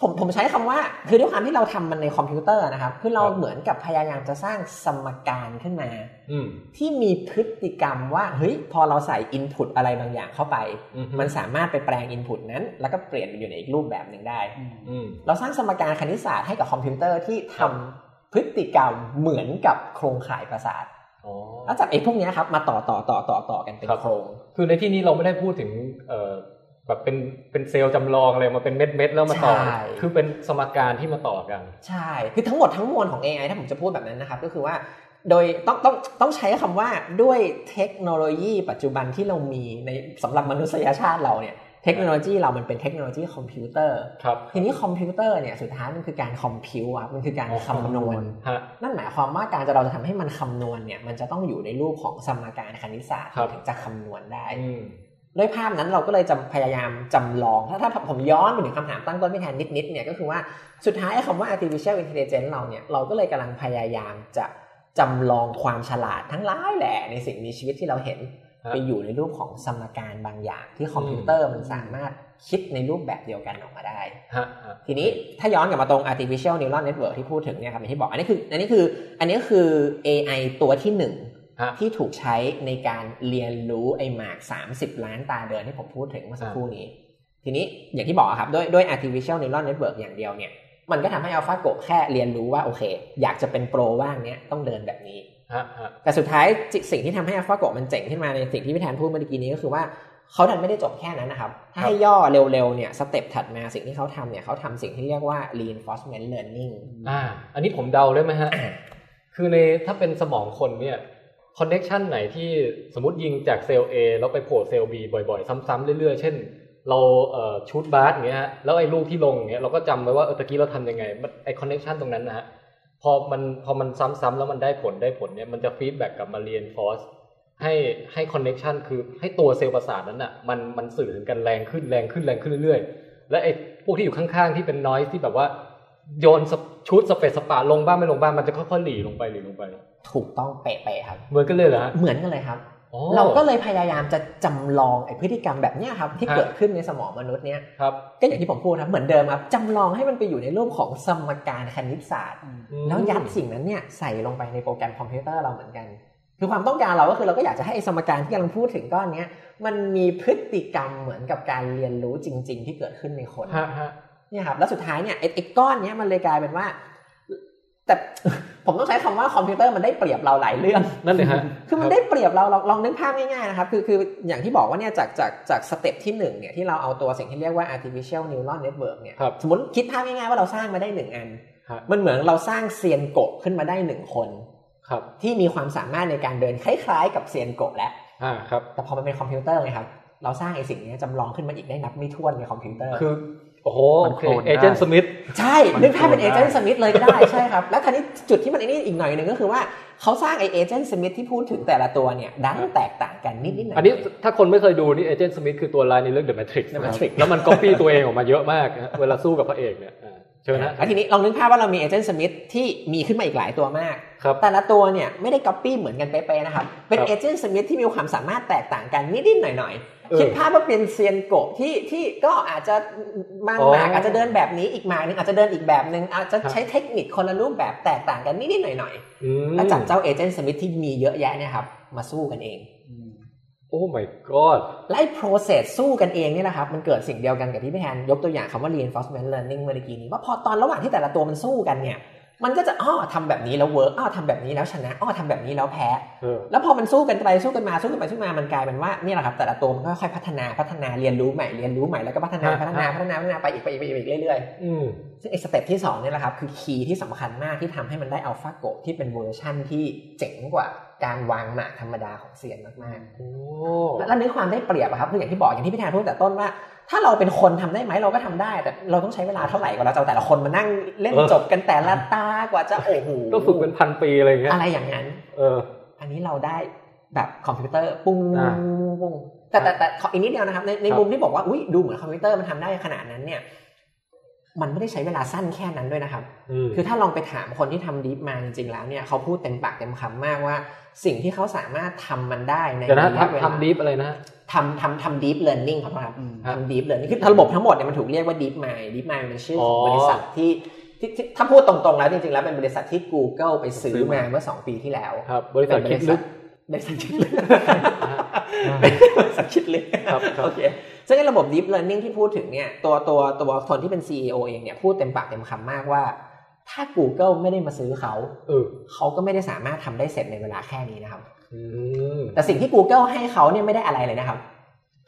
ผมผมใช้คำว่าคือด้วยความที่เราทำมันในคอมพิวเตอร์นะครับคือเราเหมือนกับพยายามจะสร้างสมการขึ้นมาที่มีพฤติกรรมว่าเฮ้ยพอเราใส่ input อะไรบางอย่างเข้าไปมันสามารถไปแปลง input นั้นแล้วก็เปลี่ยนไปอยู่ในอีกรูปแบบนึงได้เราสร้างสมการคณิตศาสตร์ให้กับคอมพิวเตอร์ที่ทำพฤติกรรมเหมือนกับโครงข่ายประสาทแล้วจากไอ้พวกนี้ครับมาต่อต่อต่อต่อต่อกันเป็นโครงคือในที่นี้เราไม่ได้พูดถึงแบบเป็นเป็นเซลล์จำลองอะไรมาเป็นเม็ดเม็ดแล้วมาต่อคือเป็นสมการที่มาต่อกันใช่คือทั้งหมดทั้งมวลของ เอ ไอ ถ้าผมจะพูดแบบนั้นนะครับก็คือว่าโดยต้องต้องต้องใช้คำว่าด้วยเทคโนโลยีปัจจุบันที่เรามีในสำหรับมนุษยชาติเราเนี่ยเทคโนโลยีเรามันเป็นเทคโนโลยีคอมพิวเตอร์ทีนี้คอมพิวเตอร์เนี่ยสุดท้ายมันคือการคอมพิวต์ครับมันคือการคำนวณนั่นหมายความว่าการจะเราจะทำให้มันคำนวณเนี่ยมันจะต้องอยู่ในรูปของสมการคณิตศาสตร์ถึงจะคำนวณได้ด้วยภาพนั้นเราก็เลยจะพยายามจำลองถ้าถ้าผมย้อนไปถึงคำถามตั้งต้นพี่แทนนิดๆเนี่ยก็คือว่าสุดท้ายคำว่า artificial intelligence เราเนี่ยเราก็เลยกำลังพยายามจะจำลองความฉลาดทั้งหลายแหล่ในสิ่งมีชีวิตที่เราเห็นไปอยู่ในรูปของสมการบางอย่างที่คอมพิวเตอร์มันสามารถคิดในรูปแบบเดียวกันออกมาได้ทีนี้ถ้าย้อนกลับมาตรง artificial neural network ที่พูดถึงเนี่ยครับอย่างที่บอกอันนี้คืออันนี้คืออันนี้คือ เอ ไอ ตัวที่หนึ่งที่ถูกใช้ในการเรียนรู้ไอ้หมากสามสิบล้านตาเดินที่ผมพูดถึงเมื่อสักครู่นี้ทีนี้อย่างที่บอกครับด้วยด้วย artificial neural network อย่างเดียวเนี่ยมันก็ทำให้ AlphaGo แค่เรียนรู้ว่าโอเคอยากจะเป็นโปรว่างเนี้ยต้องเดินแบบนี้แต่สุดท้ายสิ่งที่ทำให้ AlphaGo มันเจ๋งขึ้นมาในสิ่งที่พี่แทนพูดเมื่อกี้นี้ก็คือว่าเขาดันไม่ได้จบแค่นั้นนะครับถ้าให้ย่อเร็วๆเนี่ยสเต็ปถัดมาสิ่งที่เขาทำเนี่ยเขาทำสิ่งที่เรียกว่า reinforcement learning อ่าอันนี้ผมเดาได้ไหมฮะ คือในถ้าเป็นสมองคนเนี่ย connection ไหนที่สมมติยิงจากเซลล์ A แล้วไปโผล่เซลล์ B บ่อยๆซ้ำๆเรื่อยๆเช่นเราเอ่อชูตบาสอย่างเงี้ยแล้วไอ้ลูกที่ลงอย่างเงี้ยเราก็จำไว้ว่าเออตะกี้เราทำยังไงไอ้ connection ตรงนั้นนะฮะพอมันพอมันซ้ำๆแล้วมันได้ผลได้ผลเนี่ยมันจะฟีดแบ็กกลับมาเรียนฟอสให้ให้คอนเน็กชันคือให้ตัวเซลล์ประสาทนั้นอ่ะมันมันสื่อถึงกันแรงขึ้นแรงขึ้นแรงขึ้นเรื่อยๆและไอ้พวกที่อยู่ข้างๆที่เป็นนอยส์ที่แบบว่าโยนชุดสเปซสปาลงบ้างไม่ลงบ้างมันจะค่อยๆหลีลงไปหลีลงไปถูกต้องเป๊ะๆครับเหมือนกันเลยเหรอเหมือนกันเลยครับเราก็เลยพยายามจะจำลองไอ้พฤติกรรมแบบเนี้ยครับที่เกิดขึ้นในสมองมนุษย์เนี่ยก็อย่างที่ผมพูดครับเหมือนเดิมครับจำลองให้มันไปอยู่ในรูปของสมการคณิตศาสตร์แล้วยัดสิ่งนั้นเนี่ยใส่ลงไปในโปรแกรมคอมพิวเตอร์เราเหมือนกันคือความต้องการเราก็คือเราก็อยากจะให้ไอ้สมการที่กำลังพูดถึงก้อนเนี้ยมันมีพฤติกรรมเหมือนกับการเรียนรู้จริงๆที่เกิดขึ้นในคนเนี่ยครับแล้วสุดท้ายเนี่ยไอ้ก้อนเนี้ยมันเลยกลายเป็นว่าแต่ผมต้องใช้คำว่าคอมพิวเตอร์มันได้เปรียบเราหลายเรื่องนั่นเลยฮะคือมันได้เปรียบเราลองนึกภาพง่ายๆนะครับคือคืออย่างที่บอกว่าเนี่ยจากจากจากสเต็ปที่หนึ่งเนี่ยที่เราเอาตัวสิ่งที่เรียกว่า artificial neural network เนี่ยสมมุติคิดภาพง่ายๆว่าเราสร้างมาได้หนึ่งอันมันเหมือนเราสร้างเซียนโกะขึ้นมาได้หนึ่งคนครับที่มีความสามารถในการเดินคล้ายๆกับเซียนโกะแล้วอ่าครับแต่พอมันเป็นคอมพิวเตอร์ไงครับเราสร้างไอ้สิ่งนี้จำลองขึ้นมาอีกได้นับไม่ถ้วนในคอมพิวเตอร์คือโอ้โหเอเจนต์สมิธใช่นึกภาพเป็นเอเจนต์สมิธเลยก็ได้ใช่ครับแล้วคราวนี้จุดที่มันไอ้นี่อีกหน่อยนึงก็คือว่าเขาสร้างไอ้เอเจนต์สมิธที่พูดถึงแต่ละตัวเนี่ยดันแตกต่างกันนิดนิดหน่อยอันนี้ถ้าคนไม่เคยดูนี่เอเจนต์สมิธคือตัวลายในเรื่อง The Matrix นะครับแล้วมัน copy ตัวเองออกมาเยอะมากเวลาสู้กับพระเอกเนี่ยใช่มั้ยนะแล้วทีนี้ลองนึกภาพว่าเรามีเอเจนต์สมิธที่มีขึ้นมาอีกหลายตัวมากแต่ละตัวเนี่ยไม่ได้ copy เหมือนกันเป๊ะๆนะครับเป็นเอเจนต์สมิธที่มีความสามารถแตกต่างกันนิดๆหน่อยๆคิดภาพว่าเป็นเซียนโกะที่ที่ก็อาจจะบางหมากอาจจะเดินแบบนี้อีกหมากนึงอาจจะเดินอีกแบบนึงอาจจะใช้เทคนิคคนละรูปแบบแตกต่างกันนิดๆหน่อยๆแล้วจับเจ้าเอเจนต์สมิธที่มีเยอะแยะเนี่ยครับมาสู้กันเองโอ้ my god ไล่ process สู้กันเองนี่แหละครับมันเกิดสิ่งเดียวกันกับที่พี่แทนยกตัวอย่างคำว่า reinforcement learning เมื่อกี้นี้ว่าพอตอนระหว่างที่แต่ละตัวมันสู้กันเนี่ยมันก็จะอ้อทำแบบนี้แล้วเวิร์กอ้อทำแบบนี้แล้วชนะอ้อทำแบบนี้แล้วแพ้แล้วพอมันสู้กันไปสู้กันมาสู้กันไปสู้มามันกลายเป็นว่านี่แหละครับแต่ละตัวมันก็ค่อยพัฒนาพัฒนาเรียนรู้ใหม่เรียนรู้ใหม่แล้วก็พัฒนาพัฒนาพัฒนาพัฒนาไปอีกไปอีกไปอีกเรื่อยๆ สเต็ปที่สองนี่แหละครับคือคีย์ที่สำคัญมากที่ทำให้มันได้อัลฟาโกะที่เป็นเวอร์ชั่นที่เจ๋งกว่าการวางหมากธรรมดาของเซียนมากๆโอ้แล้วเนื้อความได้เปรียบอะครับคืออย่างที่บอกอย่างที่พี่แทนพูดแต่ต้นว่าถ้าเราเป็นคนทำได้ไหมเราก็ทำได้แต่เราต้องใช้เวลาเท่าไหร่กว่าเราจะแต่ละคนมานั่งเล่นจบกันแต่ละตากว่าจะโอ้โหต้องฝึกเป็นพันปีอะไรอย่างเงี้ยอะไรอย่างนั้นเอออันนี้เราได้แบบคอมพิวเตอร์ปุ้งปุ้งแต่แต่แต่อีกนิดเดียวนะครับในในมุมที่บอกว่าอุ้ยดูเหมือนคอมพิวเตอร์มันทำได้ขนาดนั้นเนี่ยมันไม่ได้ใช้เวลาสั้นแค่นั้นด้วยนะครับคือถ้าลองไปถามคนที่ทำ Deep Mind จริงๆแล้วเนี่ยเขาพูดเต็มปากเต็มคำมากว่าสิ่งที่เขาสามารถทำมันได้ในระยะเวลาทำ Deep อะไรนะทำทำทำ Deep Learning ครับครับทำ Deep Learning คือระบบทั้งหมดเนี่ยมันถูกเรียกว่า Deep Mind Deep Mind มันเป็นชื่อของบริษัทที่ถ้าพูดตรงๆแล้วจริงๆแล้วเป็นบริษัทที่ Google ไปซื้อมาเมื่อสองปีที่แล้วครับบริษัทคิดลึกบริษัทคิดลึกบริษัทคิดลึกครับโอเคซึ่งไอ้ระบบ Deep Learning ที่พูดถึงเนี่ยตัวตัวตัวคนที่เป็น ซี อี โอ เองเนี่ยพูดเต็มปากเต็มคำมากว่าถ้า Google ไม่ได้มาซื้อเขาเออเขาก็ไม่ได้สามารถทำได้เสร็จในเวลาแค่นี้นะครับแต่สิ่งที่ Google ให้เขาเนี่ยไม่ได้อะไรเลยนะครับ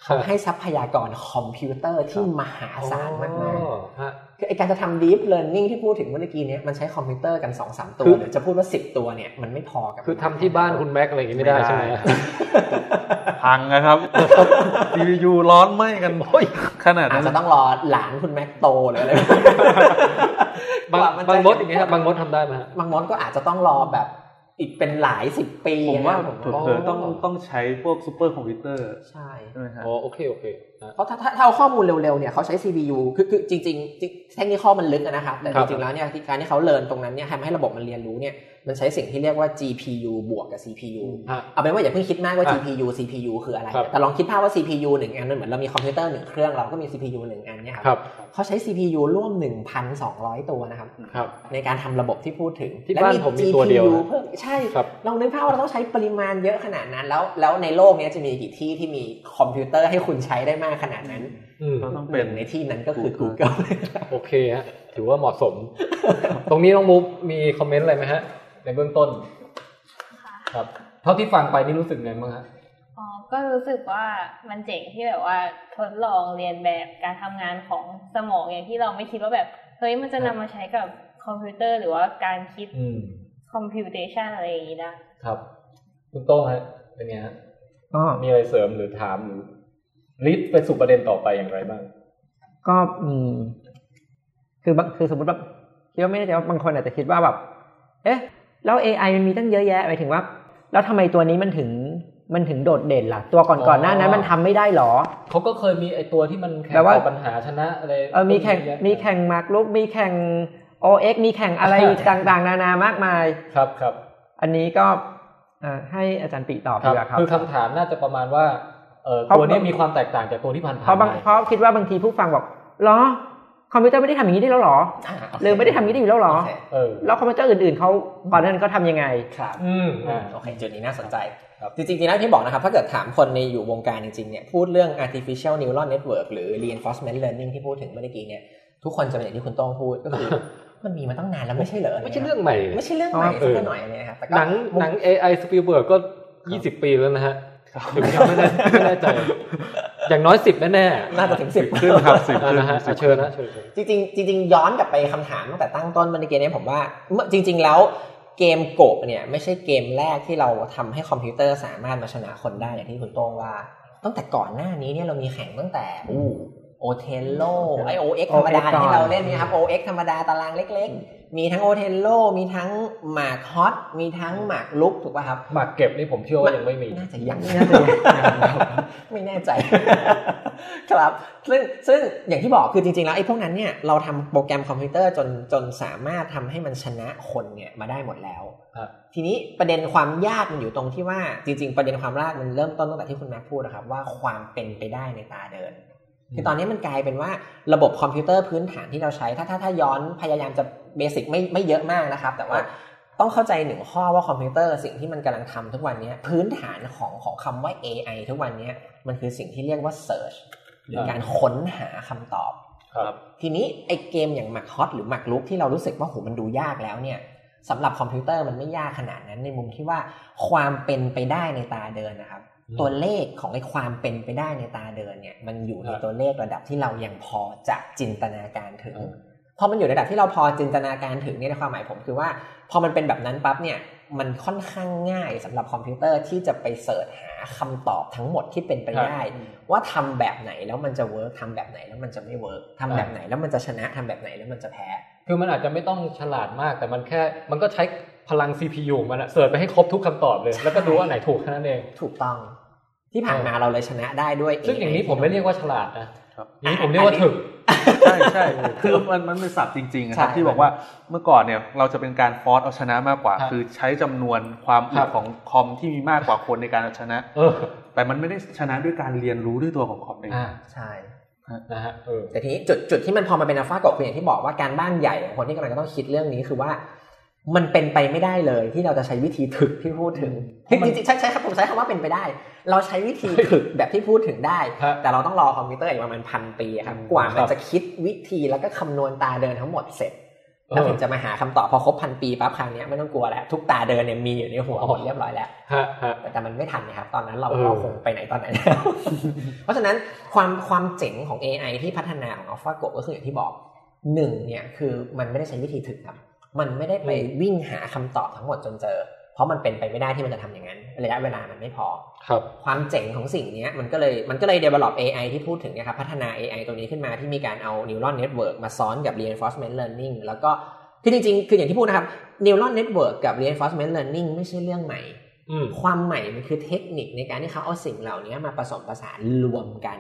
เขาให้ทรัพยากรคอมพิวเตอร์ที่มหาศาลมากๆคือไอ้การจะทำ Deep Learning ที่พูดถึงเมื่อกี้เนี่ยมันใช้คอมพิวเตอร์กัน สองถึงสาม ตัวจะพูดว่าสิบตัวเนี่ยมันไม่พอกับคือทำที่บ้านคุณแม็กอะไรอย่างงี้ไม่ได้ใช่มั้ยพังนะครับ ซี พี ยู ร้อนไหม้กันโอยขนาดนั้นอาจจะต้องรอหลานคุณแม็กโตหรืออะไรบางบางมดอย่างเงี้ยครับบางมดทำได้มั้ยฮะบางมดก็อาจจะต้องรอแบบอีกเป็นหลายสิบปีผมว่าผมเผลอต้องต้องใช้พวกซูเปอร์คอมพิวเตอร์ใช่ใช่มั้ยฮะอ๋อโอเคโอเคเพราะถ้าถ้าเอาข้อมูลเร็วๆเนี่ยเขาใช้ ซี พี ยู คือคือจริงๆเทคนิคข้อมันลึกนะครับแต่จริงๆแล้วเนี่ยการที่เขาเลิร์นตรงนั้นเนี่ยทำให้ระบบมันเรียนรู้เนี่ยมันใช้สิ่งที่เรียกว่า จี พี ยู บวกกับ ซี พี ยู เอาเป็นว่าอย่าเพิ่งคิดมากว่า จี พี ยู ซี พี ยู คืออะไรแต่ลองคิดภาพว่า ซี พี ยู หนึ่งอันมันเหมือนเรามีคอมพิวเตอร์หนึ่งเครื่องเราก็มี ซี พี ยู หนึ่งอันเนี่ยครับเขาใช้ ซี พี ยู ร่วม หนึ่งพันสองร้อย ตัวนะครับในการทำระบบที่พูดถึงและมี จี พี ยู เพิ่มใช่ลองนึกภาพว่าเราต้องใช้ปริมาณเยอะขนาดนั้นแล้วแล้วในโลกนี้จะมีกี่ที่ที่มีคอมพิวเตอร์ให้คุณใช้ได้มากขนาดนั้นเราต้องเป็นในที่นั้นก็คือ Google โอเคฮะถือว่าเหมาะสมตรงนี้น้องมุกมีคอมเมนต์อะไรมั้ยฮะในเบื้องต้นครับเท่าที่ฟังไปนี่รู้สึกไงบ้างฮะอ๋อก็รู้สึกว่ามันเจ๋งที่แบบว่าทดลองเรียนแบบการทำงานของสมองอย่างที่เราไม่คิดว่าแบบเฮ้ยมันจะนำมาใช้กับคอมพิวเตอร์หรือว่าการคิด computation อะไรอย่างงี้ได้ครับคุณโต้งฮะเป็นไงฮะอ๋อมีอะไรเสริมหรือถามหรือลิสต์ไปสู่ประเด็นต่อไปอย่างไรบ้างก็อืมคือคือสมมุติว่าคิดว่าไม่ได้แต่ว่าบางคนอาจจะคิดว่าแบบเอ๊ะแล้ว เอ ไอ มันมีตั้งเยอะแยะหมายถึงว่าแล้วทำไมตัวนี้มันถึงมันถึงโดดเด่นล่ะตัวก่อนก่อนหน้านั้นมันทำไม่ได้หรอเขาก็เคยมีไอตัวที่มันแข่งต่อปัญหาชนะอะไรเออมีแข่งมีแข่งมาร์กลุกมีแข่ง โอ เอ็กซ์ มีแข่งอะไรต่างๆนานามากมายครับครับอันนี้ก็ให้อาจารย์ปิตอบดีกว่าครับคือคำถามน่าจะประมาณว่าตัวนี้มีความแตกต่างจากตัวที่ผ่านๆเขาบางเขาคิดว่าบางทีผู้ฟังบอกหรอคอมพิวเตอร์ไม่ได้ทำอย่างนี้ได้แล้วหรอหรือไม่ได้ทำอย่างนี้ได้อยู่แล้วหรอแล้วคอมพิวเตอร์อื่นๆเขาตอนนั้นเขาทำยังไงครับอืมโอเคจุดนี้น่าสนใจจริงๆนะที่บอกนะครับถ้าเกิดถามคนในอยู่วงการจริงๆเนี่ยพูดเรื่อง artificial neural network หรือ reinforcement learning ที่พูดถึงเมื่อกี้เนี่ยทุกคนจะเป็นอย่างที่คุณต้องพูดก็คือมันมีมาตั้งนานแล้วไม่ใช่เหรอไม่ใช่เรื่องใหม่ไม่ใช่เรื่องใหม่สักหน่อยเนี่ยครับหนังหนัง เอ ไอ Spielberg ก็ยี่สิบปีแล้วนะฮะผมยังไม่แน่ใจอย่างน้อยสิบแน่ๆน่าจะถึงสิบขึ้นครับสิบขึ้นนะฮะเชิญนะเชิญจริงๆจริงๆย้อนกลับไปคำถามตั้งแต่ตั้งต้นเมื่อกี้เนี่ยผมว่าจริงๆแล้วเกมโกะเนี่ยไม่ใช่เกมแรกที่เราทำให้คอมพิวเตอร์สามารถมาชนะคนได้อย่างที่คุณโต้งว่าตั้งแต่ก่อนหน้านี้เนี่ยเรามีแข่งตั้งแต่อู้โอเทลโลไอโอเอ็กธรรมดาที่เราเล่นนะครับโอเอ็กธรรมดาตารางเล็กๆมีทั้งโอเทลโลมีทั้งหมากฮอตมีทั้งหมากลุกถูกป่ะครับหมากเก็บนี่ผมเชื่อว่ายังไม่มีน่าจะยังน่าจะไม่แน่ใจครับซึ่งซึ่งอย่างที่บอกคือจริงๆแล้วไอ้พวกนั้นเนี่ยเราทำโปรแกรมคอมพิวเตอร์จนจนสามารถทำให้มันชนะคนเนี่ยมาได้หมดแล้วทีนี้ประเด็นความยากมันอยู่ตรงที่ว่าจริงๆประเด็นความยากมันเริ่มต้นตั้งแต่ที่คุณแม็กพูดนะครับว่าความเป็นไปได้ในตาเดินคือตอนนี้มันกลายเป็นว่าระบบคอมพิวเตอร์พื้นฐานที่เราใช้ถ้าถ้าถ้าย้อนพยายามจะเบสิกไม่ไม่เยอะมากนะครับแต่ว่าต้องเข้าใจหนึ่งข้อว่าคอมพิวเตอร์สิ่งที่มันกำลังทำทุกวันนี้พื้นฐานของของคำว่า เอ ไอ ทุกวันนี้มันคือสิ่งที่เรียกว่า search หรือการค้นหาคำตอบทีนี้ไอเกมอย่างหมากฮอตหรือหมากรุกที่เรารู้สึกว่าโหมันดูยากแล้วเนี่ยสำหรับคอมพิวเตอร์มันไม่ยากขนาดนั้นในมุมที่ว่าความเป็นไปได้ในตาเดินนะครับตัวเลขของไอ้ความเป็นไปได้ในตาเดินเนี่ยมันอยู่ในตัวเลขระดับที่เรายังพอจะจินตนาการถึง พอมันอยู่ในระดับที่เราพอจินตนาการถึงเนี่ยในความหมายผมคือว่าพอมันเป็นแบบนั้นปั๊บเนี่ยมันค่อนข้างง่ายสำหรับคอมพิวเตอร์ที่จะไปเสิร์ชหาคำตอบทั้งหมดที่เป็นไปได้ว่าทำแบบไหนแล้วมันจะเวิร์กทำแบบไหนแล้วมันจะไม่เวิร์กทำแบบไหนแล้วมันจะชนะทำแบบไหนแล้วมันจะแพ้คือมันอาจจะไม่ต้องฉลาดมากแต่มันแค่มันก็ใช้พลัง ซี พี ยู มันอะเสิร์ชไปให้ครบทุกคำตอบเลยแล้วก็ดูว่าไหนถูกแค่นั้นเองถูกต้องที่ผ่านมาเราเลยชนะได้ด้วยซึ่งอย่างนี้ผมไม่เรียกว่าฉลาดนะนี่ผมเรียกว่าถึกใช่ใช่คือมันมันเป็นศัพท์จริงๆนะครับที่บอกว่าเมื่อก่อนเนี่ยเราจะเป็นการฟอร์สเอาชนะมากกว่าคือใช้จำนวนความอึดของคอมที่มีมากกว่าคนในการเอาชนะแต่มันไม่ได้ชนะด้วยการเรียนรู้ด้วยตัวของคอมเองใช่นะฮะแต่ทีนี้จุดจุดที่มันพอมาเป็นอัลฟาโกะคืออย่างที่บอกว่าการบ้านใหญ่ของคนที่กำลังจะต้องคิดเรื่องนี้คือว่ามันเป็นไปไม่ได้เลยที่เราจะใช้วิธีถึกที่พูดถึงจริงๆใช่ใช่ครับผมใช้คำว่าเป็นไปได้เราใช้วิธีถึกแบบที่พูดถึงได้แต่เราต้องรอคอมพิวเตอร์อีกประมาณพันปีครับกว่ามันจะคิดวิธีแล้วก็คำนวณตาเดินทั้งหมดเสร็จแล้วถึงจะมาหาคำตอบพอครบพันปีปั๊บครั้งนี้ไม่ต้องกลัวแล้วทุกตาเดินเนี่ยมีอยู่ในหัวหมดเรียบร้อยแล้วแต่มันไม่ทันนะครับตอนนั้นเราเราคงไปไหนตอนไหนแล้วเพราะฉะนั้นความความเจ๋งของ เอ ไอ ที่พัฒนาของ AlphaGo ก็คืออย่างที่บอกหนึ่งเนี่ยคือมันไม่ได้ใช้วิธีถึกครับมันไม่ได้ไปวิ่งหาคำตอบทั้งหมดจนเจอเพราะมันเป็นไปไม่ได้ที่มันจะทำอย่างนั้นระยะเวลามันไม่พอครับความเจ๋งของสิ่งนี้มันก็เลยมันก็เลย develop เอ ไอ ที่พูดถึงนะครับพัฒนา เอ ไอ ตัวนี้ขึ้นมาที่มีการเอา neural network มาซ้อนกับ reinforcement learning แล้วก็คือจริงๆคืออย่างที่พูดนะครับ neural network กับ reinforcement learning ไม่ใช่เรื่องใหม่ความใหม่มันคือเทคนิคในการที่เขาเอาสิ่งเหล่านี้มาผสมผสานรวมกั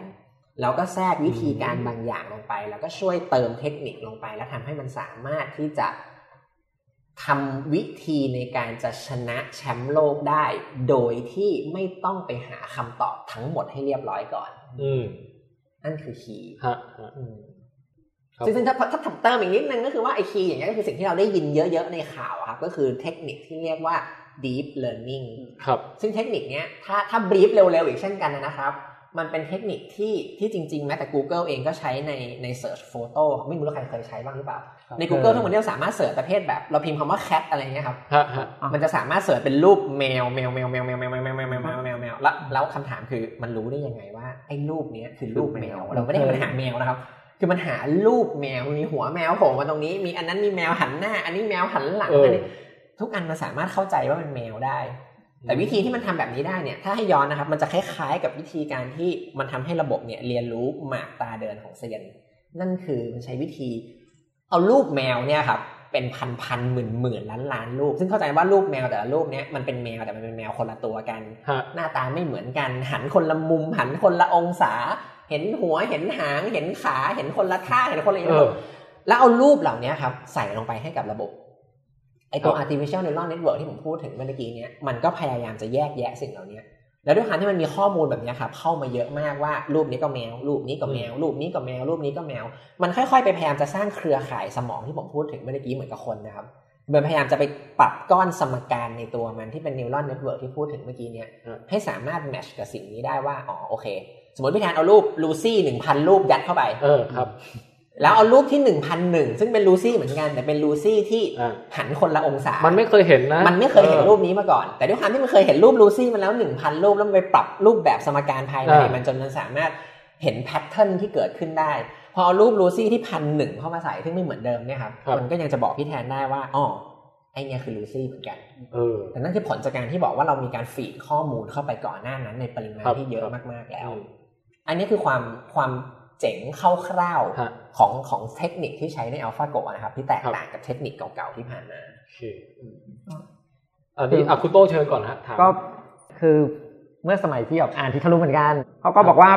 นแล้วก็แทรกวิธีการบางอย่างลงไปแล้วก็ช่วยเติมเทคนิคลงไปแล้วทำให้มันสามารถที่จะทำวิธีในการจะชนะแชมป์โลกได้โดยที่ไม่ต้องไปหาคำตอบทั้งหมดให้เรียบร้อยก่อนอืมนั่นคือคีย์ฮะอืมซึ่งถ้าถ้าทำเติมอีกนิดนึงก็คือว่าไอ้คีย์อย่างนี้ก็คือสิ่งที่เราได้ยินเยอะๆในข่าวครับก็คือเทคนิคที่เรียกว่า deep learning ครับซึ่งเทคนิคเนี้ยถ้าถ้า brief เร็วๆอีกเช่นกันนะครับมันเป็นเทคนิคที่ที่จริงๆแม้แต่ Google เองก็ใช้ในใน search photo ไม่รู้ว่าใครเคยใช้บ้างหรือเปล่าใน Google ทุกคนเนี่ยสามารถเสิร์ชประเภทแบบเราพิมพ์คำว่า cat อะไรเงี้ยครับมันจะสามารถเสิร์ชเป็นรูปแมวแมวแมวแมวแมวแมวแมวแมวแมวแมวแมวแมวแล้วแล้วคำถามคือมันรู้ได้ยังไงว่าไอ้รูปเนี้ยคือรูปแมวเราไม่ได้หาแมวนะครับคือมันหารูปแมวมีหัวแมวโผล่มาตรงนี้มีอันนั้นมีแมวหันหน้าอันนี้แมวหันหลังอันนี้ทุกอันมันสามารถเข้าใจว่าเป็นแมวได้แต่วิธีที่มันทำแบบนี้ได้เนี่ยถ้าให้ย้อนนะครับมันจะคล้ายๆกับวิธีการที่มันทำให้ระบบเนี่ยเรียนรู้หมากตาเดินของเซียนนั่นคือมันใช้วิธีเอารูปแมวเนี่ยครับเป็นพันๆหมื่นๆล้านๆรูปซึ่งเข้าใจว่ารูปแมวแต่ละรูปเนี่ยมันเป็นแมวแต่มันเป็นแมวคนละตัวกันหน้าตาไม่เหมือนกันหันคนละมุมหันคนละองศาเห็นหัวเห็นหางเห็นขาเห็นคนละท่าเห็นคนละอย่างแล้วเอารูปเหล่านี้ครับใส่ลงไปให้กับระบบไอตัว artificial neural network ที่ผมพูดถึงเมื่อกี้เนี้ยมันก็พยายามจะแยกแยะสิ่งเหล่านี้แล้วด้วยความที่มันมีข้อมูลแบบนี้ครับเข้ามาเยอะมากว่ารูปนี้ก็แมวรูปนี้ก็แมวรูปนี้ก็แมวรูปนี้ก็แมวมันค่อยๆไปพยายามจะสร้างเครือข่ายสมองที่ผมพูดถึงเมื่อกี้เหมือนกับคนนะครับมันพยายามจะไปปรับก้อนสมการในตัวมันที่เป็น neural network ที่พูดถึงเมื่อกี้เนี้ยให้สามารถแมทช์กับสิ่งนี้ได้ว่าอ๋อโอเคสมมติพี่แทนเอารูปลูซี่ หนึ่งพัน รูปยัดเข้าไปเออครับแล้วเอารูปที่ หนึ่งพันหนึ่ง ซึ่งเป็นลูซี่เหมือนกันแต่เป็นลูซี่ที่หันคนละองศามันไม่เคยเห็นนะมันไม่เคยเห็นรูปนี้มาก่อนแต่ด้วยความที่มันเคยเห็นรูปลูซี่มาแล้ว หนึ่งพัน รูปแล้วมันไปปรับรูปแบบสมการภายในมันจนมันสามารถเห็นแพทเทิร์นที่เกิดขึ้นได้พอเอารูปลูซี่ที่ หนึ่งพันหนึ่ง เข้ามาใส่ซึ่งไม่เหมือนเดิมเนี่ยครับมันก็ยังจะบอกพี่แทนได้ว่าอ๋อไอเนี่ยคือลูซี่เหมือนกันเออแต่นั่นคือผลจากการที่บอกว่าเรามีการฟีดข้อมูลเข้าไปก่อนหน้านั้นในปริมาณที่เยอะมากๆแล้วอันนี้คือความความเจ๋งคร่าวๆของของเทคนิคที่ใช้ใน AlphaGo นะครับที่แตกต่างกับเทคนิคเก่าๆที่ผ่านมาโอเคอันนี้อ่ะคุณโต้เชิญก่อนฮะถามก็คือเมื่อสมัยที่แบบอ่านที่เขารู้เหมือนกันเขาก็บอกว่า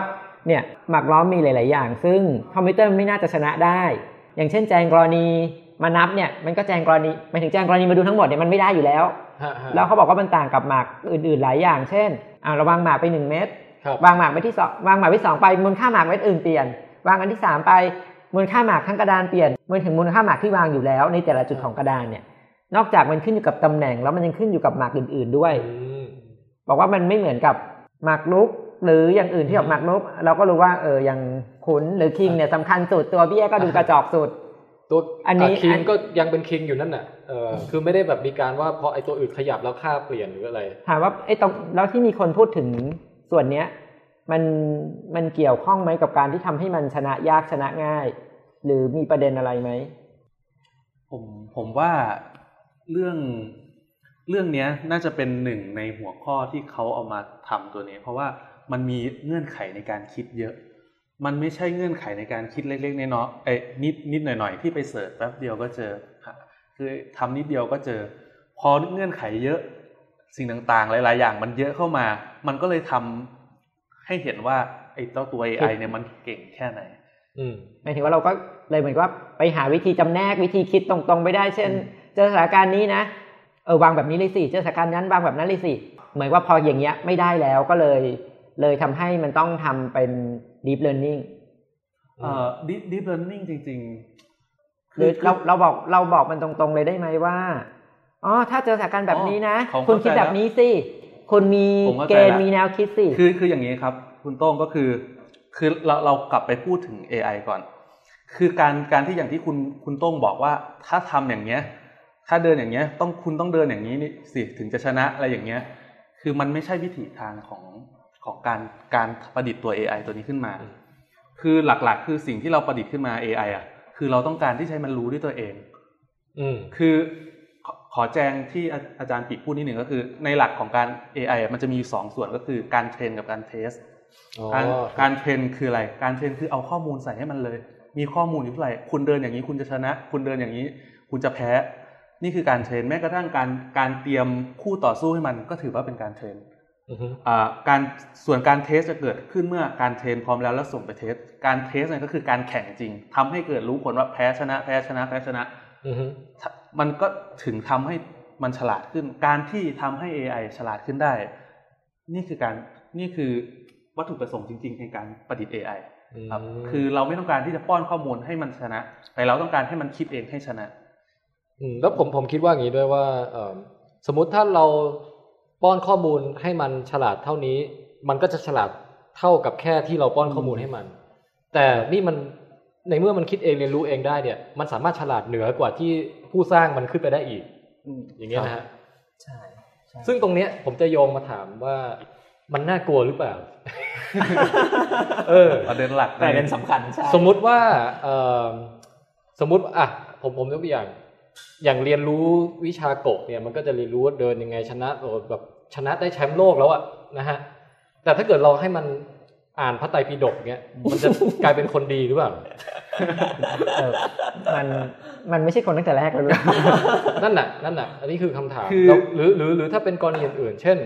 เนี่ยหมากล้อมมีหลายๆอย่างซึ่งคอมพิวเตอร์ไม่น่าจะชนะได้อย่างเช่นแจงกรณีมานับเนี่ยมันก็แจงกรณีไม่ถึงแจงกรณีมาดูทั้งหมดเนี่ยมันไม่ได้อยู่แล้วแล้วเขาบอกว่ามันต่างกับหมากอื่นๆหลายอย่างเช่นอ่ะระวังหมากไปหนึ่งเม็ดวางหมากไว้ที่สองวางหมากไว้สองไปมูลค่าหมากเม็ดอื่นเปลี่ยนวางอันที่สามไปมูลค่าหมากทั้งกระดานเปลี่ยนเมื่อถึงมูลค่าหมากที่วางอยู่แล้วในแต่ละจุดของกระดานเนี่ยนอกจากมันขึ้นอยู่กับตำแหน่งแล้วมันยังขึ้นอยู่กับหมากอื่นๆด้วยบอกว่ามันไม่เหมือนกับหมากรุกหรืออย่างอื่นที่แบบหมากรุกเราก็รู้ว่าเอออย่างขุนหรือคิงเนี่ยสำคัญสุดตัวเบี้ยก็ดูกระจอกสุดตัวอันนี้คิงก็ยังเป็นคิงอยู่นั่นน่ะเออคือไม่ได้แบบมีการว่าพอไอ้ตัวอื่นขยับแล้วค่าเปลี่ยนหรืออะไรถามว่าไอ้ตรงแล้วที่มีคนพูดถึงส่วนเนี้ยมันมันเกี่ยวข้องไหมกับการที่ทำให้มันชนะยากชนะง่ายหรือมีประเด็นอะไรไหม ผมผมว่าเรื่องเรื่องนี้น่าจะเป็นหนึ่งในหัวข้อที่เขาเอามาทำตัวนี้เพราะว่ามันมีเงื่อนไขในการคิดเยอะมันไม่ใช่เงื่อนไขในการคิดเล็กๆน้อยๆไอ้นิดนิดหน่อยๆที่ไปเสิร์ชแป๊บเดียวก็เจอคือทำนิดเดียวก็เจอพอเงื่อนไขเยอะสิ่งต่างๆหลายๆอย่างมันเยอะเข้ามามันก็เลยทำให้เห็นว่าไอ้เจ้าตัว เอ ไอ เนี่ยมันเก่งแค่ไหนอืมหมายถึงว่าเราก็เลยเหมือนว่าไปหาวิธีจำแนกวิธีคิดตรงๆไม่ได้เช่นเจอสถานการณ์นี้นะเออวางแบบนี้เลยสิเจอสถานการณ์นั้นวางแบบนั้นเลยสิเหมือนว่าพออย่างเงี้ยไม่ได้แล้วก็เลยเลยทำให้มันต้องทำเป็น deep learning เอ่อ deep deep learning จริงๆคือเราเราบอกเราบอกมันตรงๆเลยได้ไหมว่าอ๋อถ้าเจอสถานการณ์แบบนี้นะคุณคิดแบบนี้สิคุณมีเกณฑ์มีแนวคิดสิคือคืออย่างนี้ครับคุณโต้งก็คือคือเราเรากลับไปพูดถึง เอ ไอ ก่อนคือการการที่อย่างที่คุณคุณโต้งบอกว่าถ้าทำอย่างเงี้ยถ้าเดินอย่างเงี้ยต้องคุณต้องเดินอย่างนี้นี่สิถึงจะชนะอะไรอย่างเงี้ยคือมันไม่ใช่วิถีทางของของการการประดิษฐ์ตัว เอ ไอ ตัวนี้ขึ้นมาคือหลักๆคือสิ่งที่เราประดิษฐ์ขึ้นมา เอ ไอ อ่ะคือเราต้องการที่ใช้มันรู้ด้วยตัวเองอืมคือขอ, ขอแจ้งที่อาจารย์ปิดพูดนิดหนึ่งก็คือในหลักของการ เอ ไอ มันจะมีสองส่วนก็คือการเทรนกับการเทสการการเทรนคืออะไรการเทรนคือเอาข้อมูลใส่ให้มันเลยมีข้อมูลอยู่เท่าไหร่คุณเดินอย่างนี้คุณจะชนะคุณเดินอย่างนี้คุณจะแพ้นี่คือการเทรนแม้กระทั่งการการเตรียมคู่ต่อสู้ให้มันก็ถือว่าเป็นการเทรนอ่าการส่วนการเทสจะเกิดขึ้นเมื่อการเทรนพร้อมแล้วแล้วส่งไปเทสการเทสเนี่ยก็คือการแข่งจริงทำให้เกิดรู้ผลว่าแพ้ชนะแพ้ชนะแพ้ชนะมันก็ถึงทำให้มันฉลาดขึ้นการที่ทำให้ เอ ไอ ฉลาดขึ้นได้นี่คือการนี่คือวัตถุประสงค์จริงๆในการประดิษฐ์ เอ ไอ ครับคือเราไม่ต้องการที่จะป้อนข้อมูลให้มันชนะแต่เราต้องการให้มันคิดเองให้ชนะอืมแล้วผมผมคิดว่าอย่างนี้ด้วยว่าเอ่อสมมุติถ้าเราป้อนข้อมูลให้มันฉลาดเท่านี้มันก็จะฉลาดเท่ากับแค่ที่เราป้อนข้อมูลให้มันแต่นี่มันในเมื่อมันคิดเองเรียนรู้เองได้เนี่ยมันสามารถฉลาดเหนือกว่าที่ผู้สร้างมันขึ้นไปได้อีกอย่างเงี้ยนะฮะใช่ซึ่งตรงเนี้ยผมจะโยงมาถามว่ามันน่ากลัวหรือเปล่า เออประเด็นหลักประเด็นสำคัญสมมุติว่าเอ่อสมมุติอ่ะผมผมยกตัวอย่างอย่างเรียนรู้วิชาโกะเนี่ยมันก็จะเรียนรู้ว่าเดินยังไงชนะแบบชนะได้แชมป์โลกแล้วอะนะฮะแต่ถ้าเกิดเราให้มันอ่านพระไตรปิฎกเงี้ยมันจะกลายเป็นคนดีหรือเปล่ามันมันไม่ใช่คนตั้งแต่แรกแล้วนั่นน่ะนั่นน่ะอันนี้คือคำถามหรือหรือหรือถ้าเป็นกรณีอื่นๆเช่น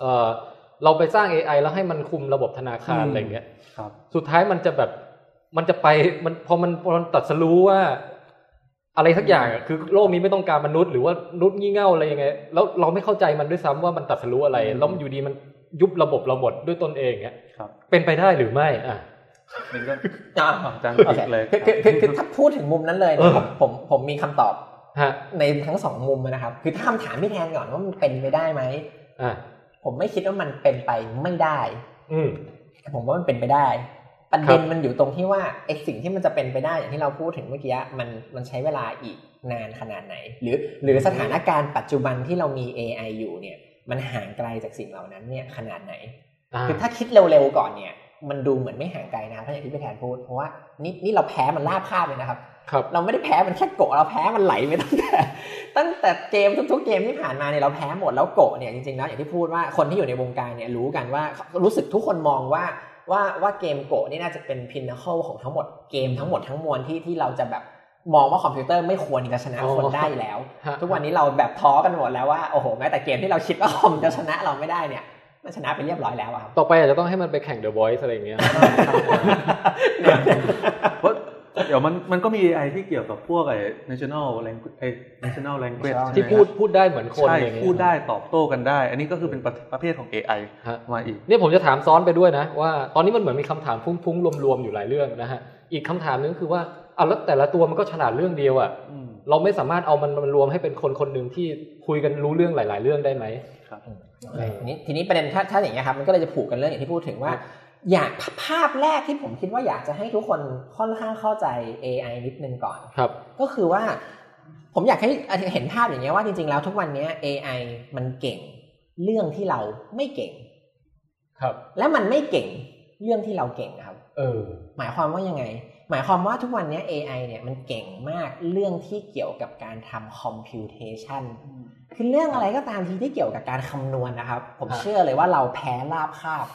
เอ่อเราไปสร้าง เอ ไอ แล้วให้มันคุมระบบธนาคารอะไรเงี้ยครับสุดท้ายมันจะแบบมันจะไปมันพอมันพอมันตัดสินรู้ว่าอะไรสักอย่างคือโลกนี้ไม่ต้องการมนุษย์หรือว่ามนุษย์งี่เง่าอะไรยังไงแล้วเราไม่เข้าใจมันด้วยซ้ำว่ามันตัดสินรู้อะไรแล้วอยู่ดีมันยุบระบบเราหมดด้วยตนเองเงี้ยเป็นไปได้หรือไม่อ่ะมันก็จ้าของจังอีกเลยคือถ้าพูดถึงมุมนั้นเลยเนี่ยผมผมมีคำตอบในทั้งสองมุมนะครับคือถ้าคำถามพี่แทนก่อนว่ามันเป็นไปได้ไหมผมไม่คิดว่ามันเป็นไปไม่ได้แต่ผมว่ามันเป็นไปได้ประเด็นมันอยู่ตรงที่ว่าไอ้สิ่งที่มันจะเป็นไปได้อย่างที่เราพูดถึงเมื่อกี้มันมันใช้เวลาอีกนานขนาดไหนหรือหรือสถานการณ์ปัจจุบันที่เรามี เอ ไอ อยู่เนี่ยมันห่างไกลจากสิ่งเหล่านั้นเนี่ยขนาดไหนคือถ้าคิดเร็วๆก่อนเนี่ยมันดูเหมือนไม่ห่างไกลนะถ้าอย่างที่พี่แทนพูดเพราะว่านี่นี่เราแพ้มันลาบคาบเลยนะครับเราไม่ได้แพ้มันแค่โกะเราแพ้มันไหลไปตั้งแต่ตั้งแต่เกมทุกๆเกมที่ผ่านมาเนี่ยเราแพ้หมดแล้วโกะเนี่ยจริงๆแล้วอย่างที่พูดว่าคนที่อยู่ในวงการเนี่ยรู้กันว่ารู้สึกทุกคนมองว่าว่าว่าเกมโกะนี่น่าจะเป็นพินนาเคิลของทั้งหมดเกมทั้งหมดทั้งมวลที่ที่เราจะแบบมองว่าคอมพิวเตอร์ไม่ควรจะชนะคนได้แล้วทุกวันนี้เราแบบท้อกันหมดแล้วว่าโอ้โหแม้แต่เกมที่เราคิดว่าคอมจะชนะเราไม่ได้เนี่ยมันชนะไปเรียบร้อยแล้วครับต่อไปอาจจะต้องให้มันไปแข่ง The Voice อะไรอย่างเงี้ยเพราะเดี๋ยวมันมันก็มี เอ ไอ ที่เกี่ยวกับพวกไอ้ National Language ไอ้ National Language ที่พูดพูดได้เหมือนคนอย่างเงี้ยพูดได้ตอบโต้กันได้อันนี้ก็คือเป็นประเภทของ เอ ไอ มาอีกเนี่ยผมจะถามซ้อนไปด้วยนะว่าตอนนี้มันเหมือนมีคำถามพุ่งๆรวมๆอยู่หลายเรื่องนะฮะอีกคำถามนึงคือว่าอ่ะแล้วแต่ละตัวมันก็ฉลาดเรื่องเดียวอ่ะเราไม่สามารถเอามันมันรวมให้เป็นคนคนนึงที่คุยกันรู้เรื่องหลายๆเรื่องได้ไหมครับนี่ทีนี้ประเด็นถ้าถ้าอย่างเงี้ยครับมันก็เลยจะผูกกันเรื่องอย่างที่พูดถึงว่าอยากภาพแรกที่ผมคิดว่าอยากจะให้ทุกคนค่อนข้างเข้าใจ เอ ไอ นิดนึงก่อนครับก็คือว่าผมอยากให้เห็นภาพอย่างเงี้ยว่าจริงๆแล้วทุกวันนี้ เอ ไอ มันเก่งเรื่องที่เราไม่เก่งครับและมันไม่เก่งเรื่องที่เราเก่งครับเออหมายความว่ายังไง หมายความว่าทุกวันนี้ เอ ไอ เนี่ยมันเก่งมากเรื่องที่เกี่ยวกับการทำ computation คือเรื่องอะไรก็ตามทีที่เกี่ยวกับการคำนวณ น, นะครับผมเชื่อเลยว่าเราแพ้ราบคาบ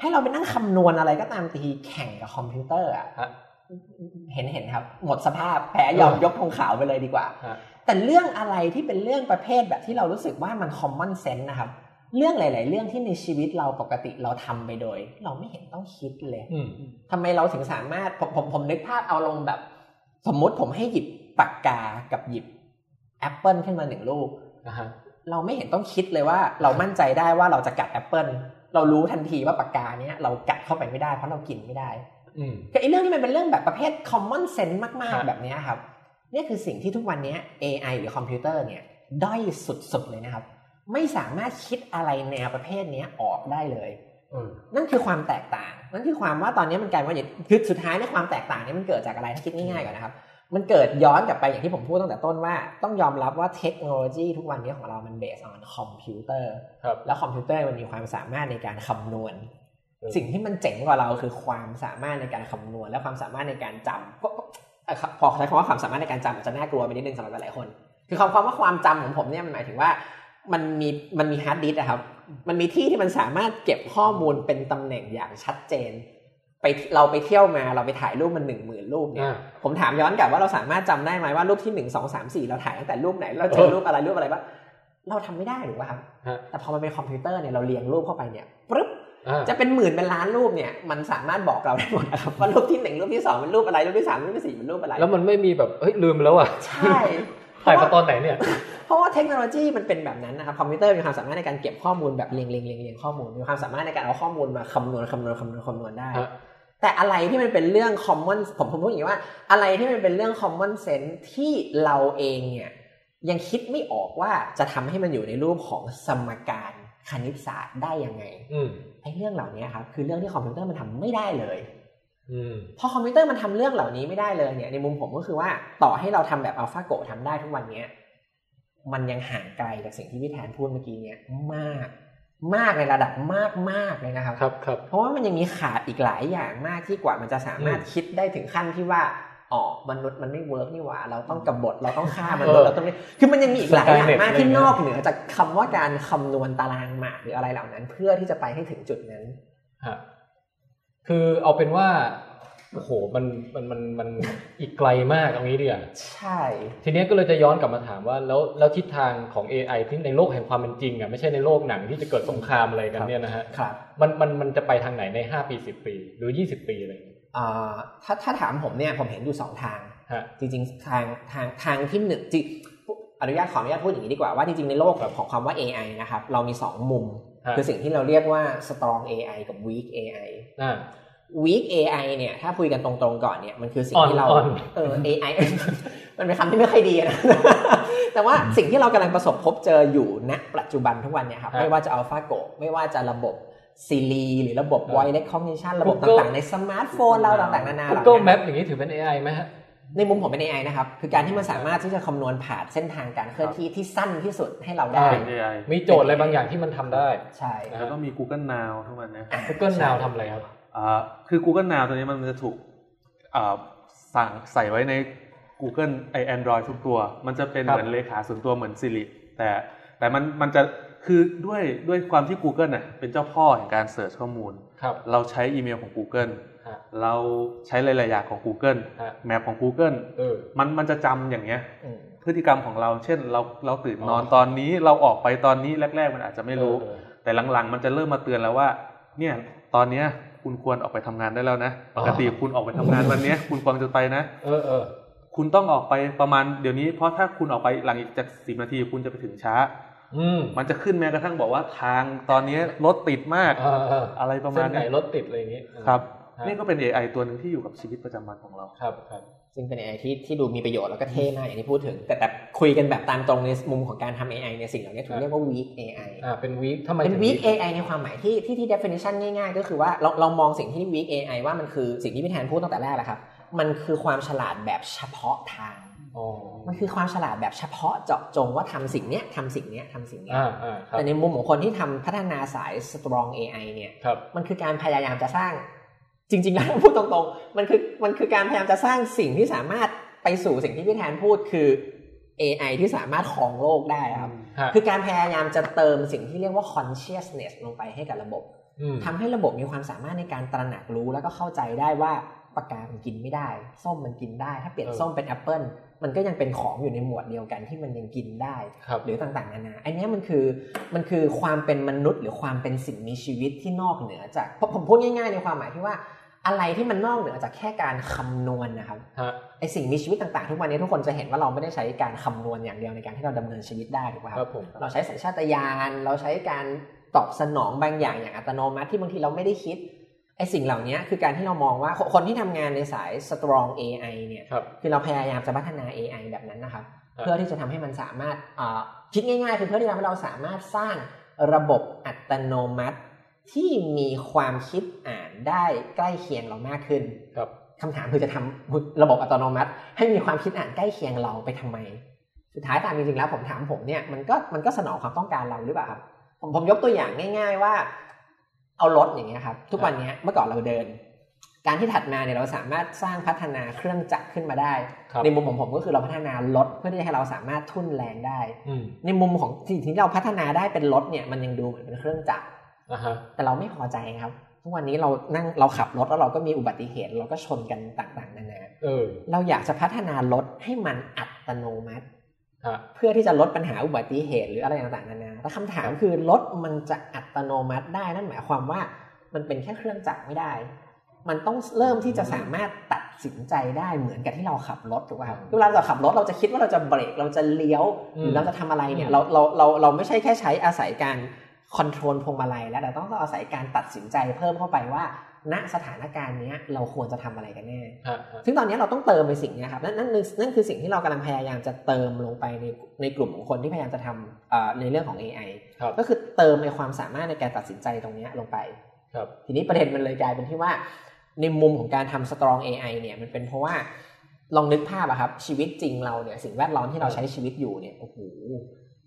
ให้เราไปนั่งคำนวณอะไรก็ตามทีแข่งกับคอมพิวเตอร์อ่ะเห็นเห็นครับหมดสภาพแพ้ยอมยกธงขาวไปเลยดีกว่าแต่เรื่องอะไรที่เป็นเรื่องประเภทแบบที่เรารู้สึกว่ามัน common sense นะครับเรื่องหลายๆเรื่องที่ในชีวิตเราปกติเราทำไปโดยเราไม่เห็นต้องคิดเลยทำไมเราถึงสามารถผมผมผมนึกภาพเอาลงแบบสมมติผมให้หยิบปากกากับหยิบแอปเปิลขึ้นมาหนึ่งลูกเราไม่เห็นต้องคิดเลยว่าเรามั่นใจได้ว่าเราจะกัดแอปเปิลเรารู้ทันทีว่าปากกาเนี้ยเรากัดเข้าไปไม่ได้เพราะเรากินไม่ได้ก็ไอ้เรื่องนี้มันเป็นเรื่องแบบประเภท common sense มากๆแบบนี้ครับนี่คือสิ่งที่ทุกวันนี้ เอ ไอ หรือคอมพิวเตอร์เนี่ยด้อยสุดๆเลยนะครับไม่สามารถคิดอะไรแนวประเภทนี้ออกได้เลยนั่นคือความแตกต่างนั่นคือความว่าตอนนี้มันกลายว่าคือสุดท้ายในความแตกต่างนี้มันเกิดจากอะไรถ้าคิดง่ายๆก่อนนะครับมันเกิดย้อนกลับไปอย่างที่ผมพูดตั้งแต่ต้นว่าต้องยอมรับว่าเทคโนโลยีทุกวันนี้ของเรามัน based on คอมพิวเตอร์แล้วคอมพิวเตอร์มันมีความสามารถในการคำนวณสิ่งที่มันเจ๋งกว่าเราคือความสามารถในการคำนวณและความสามารถในการจำพอใช้คำว่าความสามารถในการจำอาจจะน่ากลัวไปนิดนึงสำหรับหลายคนคือคำว่าความจำของผมเนี่ยมันหมายถึงว่ามันมีมันมีฮาร์ดดิสก์นะครับมันมีที่ที่มันสามารถเก็บข้อมูลเป็นตำแหน่งอย่างชัดเจนไปเราไปเที่ยวมาเราไปถ่ายรูปมัน หนึ่งหมื่น รูปเนี่ยผมถามย้อนกลับว่าเราสามารถจำได้ไหมว่ารูปที่หนึ่ง สอง สาม สี่เราถ่ายตั้งแต่รูปไหนเราเจอรูปอะไรรูปอะไรบ้างเราทำไม่ได้หรือว่าครับแต่พอมันเป็นคอมพิวเตอร์เนี่ยเราเรียงรูปเข้าไปเนี่ยปึ๊บจะเป็นหมื่นเป็นล้านรูปเนี่ยมันสามารถบอกเราได้หมดนะครับว่ารูปที่หนึ่งรูปที่สองเป็นรูปอะไรรูปที่สามรูปที่สี่เป็นรูปอะไรแล้วมันไม่มีแบบเฮ้ยลืมแล้วอ่ะใช่ถ่ายมาตอนไหนเนี่ยเพราะว่าเทคโนโลยีมันเป็นแบบนั้นนะครับคอมพิวเตอร์มีความสามารถในการเก็บข้อมูลแบบเรียงเรียงเรียงเรียงข้อมูลมีความสามารถในการเอาข้อมูลมาคำนวณคำนวณคำนวณคำนวณได้แต่อะไรที่มันเป็นเรื่อง common ผมผมพูดอย่างนี้ว่าอะไรที่มันเป็นเรื่อง common sense ที่เราเองเนี่ยยังคิดไม่ออกว่าจะทำให้มันอยู่ในรูปของสมการคณิตศาสตร์ได้ยังไงไอ้เรื่องเหล่านี้ครับคือเรื่องที่คอมพิวเตอร์มันทำไม่ได้เลยพอคอมพิวเตอร์มันทำเรื่องเหล่านี้ไม่ได้เลยเนี่ยในมุมผมก็คือว่าต่อให้เราทำแบบอัลฟาโกะทำได้ทุกวันนี้มันยังห่างไกลจากสิ่งที่พี่แทนพูดเมื่อกี้เนี่ยมากมากในระดับมากมากเลยนะครับครับเพราะว่ามันยังมีขาดอีกหลายอย่างมากที่กว่ามันจะสามารถคิดได้ถึงขั้นที่ว่าอ๋อมนุษย์มันไม่เวิร์กนี่หว่าเราต้องกบฏเราต้องฆ่ามนุษย์เราต้องนี่คือมันยังมีอีกหลายอย่างมากที่นอกเหนือจากคำว่าการคำนวณตารางหมากหรืออะไรเหล่านั้นเพื่อที่จะไปให้ถึงจุดนั้นคือเอาเป็นว่าโอ้โหมันมันมันมันอีกไกลมากตรงนี้ดิอ่ะใช่ทีนี้ก็เลยจะย้อนกลับมาถามว่าแล้วแล้วทิศทางของ เอ ไอ ที่ในโลกแห่งความเป็นจริงอ่ะไม่ใช่ในโลกหนังที่จะเกิดสงครามอะไรกันเนี่ยนะฮะมันมันมันจะไปทางไหนในห้าปีสิบปีหรือยี่สิบปีอะไรอ่าถ้าถ้าถามผมเนี่ยผมเห็นอยู่สองทางจริงๆทางทางทางที่หนึ่งจริงอนุญาตขออนุญาตพูดอย่างนี้ดีกว่าว่าจริงๆในโลกของความว่า เอ ไอ นะครับเรามีสองมุมคือสิ่งที่เราเรียกว่า strong เอ ไอ กับ weak เอ ไอ อ่าweak เอ ไอ เนี่ยถ้าคุยกันตรงๆก่อนเนี่ยมันคือสิ่งที่เราเออ เอ ไอ มันเป็นคำที่ไม่ค่อยดีนะแต่ว่าสิ่งที่เรากำลังประสบพบเจออยู่ณปัจจุบันทุกวันเนี่ยครับไม่ว่าจะ AlphaGo ไม่ว่าจะระบบ Siri หรือระบบ Voice Recognition ระบบต่างๆในสมาร์ทโฟนเราต่างๆนานา Google Map อย่างนี้ถือเป็น เอ ไอ มั้ยฮะในมุมผมเป็น เอ ไอ นะครับคือการที่มันสามารถที่จะคำนวณผ่านเส้นทางการเคลื่อนที่ที่สั้นที่สุดให้เราได้มีโจทย์อะไรบางอย่างที่มันทำได้ใช่แล้วก็มี Google Now ทุกวันนะ Google Now ทำอะไรครับอ่าคือ Google Now ตัวนี้มันจะถูกอ่าสั่งใส่ไว้ใน Google ไอ้ Android ทุกตัวมันจะเป็นเหมือนเลขาส่วนตัวเหมือน Siri แต่แต่มันมันจะคือด้วยด้วยความที่ Google น่ะเป็นเจ้าพ่อแห่งการเสิร์ชข้อมูลเราใช้อีเมลของ Google เราใช้หลายๆอย่างของ Google Map ของ Google เออมันมันจะจำอย่างเงี้ยพฤติกรรมของเราเช่นเราเราตื่นนอนตอนนี้เราออกไปตอนนี้แรกๆมันอาจจะไม่รู้แต่หลังๆมันจะเริ่มมาเตือนแล้วว่าเนี่ยตอนเนี้ยคุณควรออกไปทำงานได้แล้วนะปกติคุณออกไปทำงานวันนี้คุณควรจะไปนะเออๆคุณต้องออกไปประมาณเดี๋ยวนี้เพราะถ้าคุณออกไปหลังอีกจากสิบนาทีคุณจะไปถึงช้าอืมมันจะขึ้นแม้กระทั่งบอกว่าทางตอนนี้รถติดมากเออๆอะไรประมาณนี้เส้นไหนรถติดอะไรอย่างงี้ครับนี่ก็เป็น เอ ไอ ตัวนึงที่อยู่กับชีวิตประจำวันของเราครับครับซึ่งเป็น เอ ไอ ที่ที่ดูมีประโยชน์แล้วก็เท่มากอย่างที่พูดถึงแต่แต่คุยกันแบบตามตรงในมุมของการทำ เอ ไอ ในสิ่งเหล่านี้ถูกเรียกว่า weak เอ ไอ อ่าเป็น weak ทำไมเป็น weak เอ ไอ ในความหมายที่ที่ที่ definition ง่ายๆก็คือว่าเราเรามองสิ่งที่ weak เอ ไอ ว่ามันคือสิ่งที่พี่แทนพูดตั้งแต่แรกแหละครับมันคือความฉลาดแบบเฉพาะทางอ๋อมันคือความฉลาดแบบเฉพาะเจาะจงว่าทำสิ่งเนี้ยทำสิ่งเนี้ยทำสิ่งเนี้ยแต่ในมุมของคนที่ทำพัฒนาสาย strong เอ ไอ เนี่ยมันคือการพยายามจะสร้าง จริงๆแล้วพูดตรงๆมันคือมันคือการพยายามจะสร้างสิ่งที่สามารถไปสู่สิ่งที่พี่แทนพูดคือ เอ ไอ ที่สามารถครองโลกได้ครับคือการพยายามจะเติมสิ่งที่เรียกว่า consciousness ลงไปให้กับระบบทำให้ระบบมีความสามารถในการตระหนักรู้แล้วก็เข้าใจได้ว่าปากกามันกินไม่ได้ส้มมันกินได้ถ้าเปลี่ยนส้มเป็นแอปเปิ้ลมันก็ยังเป็นของอยู่ในหมวดเดียวกันที่มันยังกินได้หรือต่างๆนานาอันนี้มันคือมันคือความเป็นมนุษย์หรือความเป็นสิ่งมีชีวิตที่นอกเหนือจากผมพูดง่ายๆในความหมายที่ว่าอะไรที่มันนอกเหนือจากแค่การคำนวณ น, นะครับไอสิ่งมีชีวิตต่างๆทุกวันนี้ทุกคนจะเห็นว่าเราไม่ได้ใช้การคำนวณอย่างเดียวในการที่เราดำเนินชีวิตได้ถูกไหมครับเราใช้สัญชาตญาณเราใช้การตอบสนองบางอย่างอย่างอัตโนมัติที่บางทีเราไม่ได้คิดไอสิ่งเหล่านี้คือการที่เรามองว่าคนที่ทำงานในสาย strong เอ ไอ เนี่ยคือเราพยายามจะพัฒนา เอ ไอ แบบนั้นนะครับเพื่อที่จะทำให้มันสามารถคิดง่ายๆคือเพื่อที่จะทำให้เราสามารถสร้างระบบอัตโนมัติที่มีความคิดอ่านได้ใกล้เคียงเรามากขึ้นครับคำถามคือจะทำระบบอัตโนมัติให้มีความคิดอ่านใกล้เคียงเราไปทำไมสุดท้ายตามจริงๆแล้วผมถามผมเนี่ยมันก็มันก็สนองความต้องการเราหรือเปล่าครับผมผมยกตัวอย่างง่ายๆว่าเอารถอย่างเงี้ยครับทุกวันนี้เมื่อก่อนเราเดินการที่ถัดมาเนี่ยเราสามารถสร้างพัฒนาเครื่องจักรขึ้นมาได้ในมุมของผมก็คือเราพัฒนารถเพื่อที่ให้เราสามารถทุ่นแรงได้ในมุมของสิ่งที่เราพัฒนาได้เป็นรถเนี่ยมันยังดูเหมือนเป็นเครื่องจักรUh-huh. แต่เราไม่พอใจครับทุกวันนี้เรานั่งเราขับรถแล้วเราก็มีอุบัติเหตุเราก็ชนกันต่างๆนานา uh-huh. เราอยากจะพัฒนารถให้มันอัตโนมัติ uh-huh. เพื่อที่จะลดปัญหาอุบัติเหตุหรืออะไรต่างๆนานาแต่คำถาม uh-huh. คือรถมันจะอัตโนมัติได้นั่นหมายความว่ามันเป็นแค่เครื่องจักรไม่ได้มันต้องเริ่มที่จะสามารถตัดสินใจได้เหมือนกับที่เราขับรถถูกป่ะครับเวลาเราขับรถเราจะคิดว่าเราจะเบรกเราจะเลี้ยวหรือเราจะทำอะไรเนี่ย uh-huh. เราเราเราเราไม่ใช่แค่ใช้อาศัยการคอนโทรลพวงมาลัยแล้วเราต้องอาศัยการตัดสินใจเพิ่มเข้าไปว่าณสถานการณ์นี้เราควรจะทำอะไรกันแน่ซึ่งตอนนี้เราต้องเติมในสิ่งนี้ครับนั่นนั่นนั่นคือสิ่งที่เรากำลังพยายามจะเติมลงไปในในกลุ่มของคนที่พยายามจะทำในเรื่องของ เอ ไอ ก็คือเติมในความสามารถในการตัดสินใจตรงนี้ลงไปทีนี้ประเด็นมันเลยกลายเป็นที่ว่าในมุมของการทำ strong เอ ไอ เนี่ยมันเป็นเพราะว่าลองนึกภาพอะครับชีวิตจริงเราเนี่ยสิ่งแวดล้อมที่เราใช้ชีวิตอยู่เนี่ยโอ้โห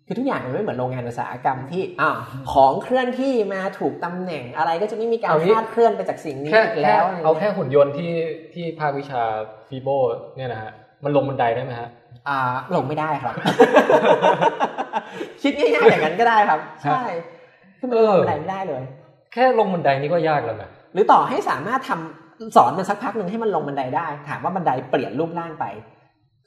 คือทุกอย่างมันไม่เหมือนโรงงานอุตสาหกรรมที่อ้าวของเคลื่อนที่มาถูกตำแหน่งอะไรก็จะไม่มีการคลาดเคลื่อนไปจากสิ่งนี้อีกแล้วเอาแค่หุ่นยนต์ที่ที่ภาควิชาฟีโบเนี่ยนะฮะมันลงบันไดได้ไหมฮะอ่าลงไม่ได้ครับ คิดง่ายๆอย่างนั้นก็ได้ครับ ใช่คือมันลงบันไดไม่ได้เลยแค่ลงบันไดนี่ก็ยากแล้วนะหรือต่อให้สามารถทำสอนมันสักพักนึงให้มันลงบันไดได้ถามว่าบันไดเปลี่ยนรูปร่างไป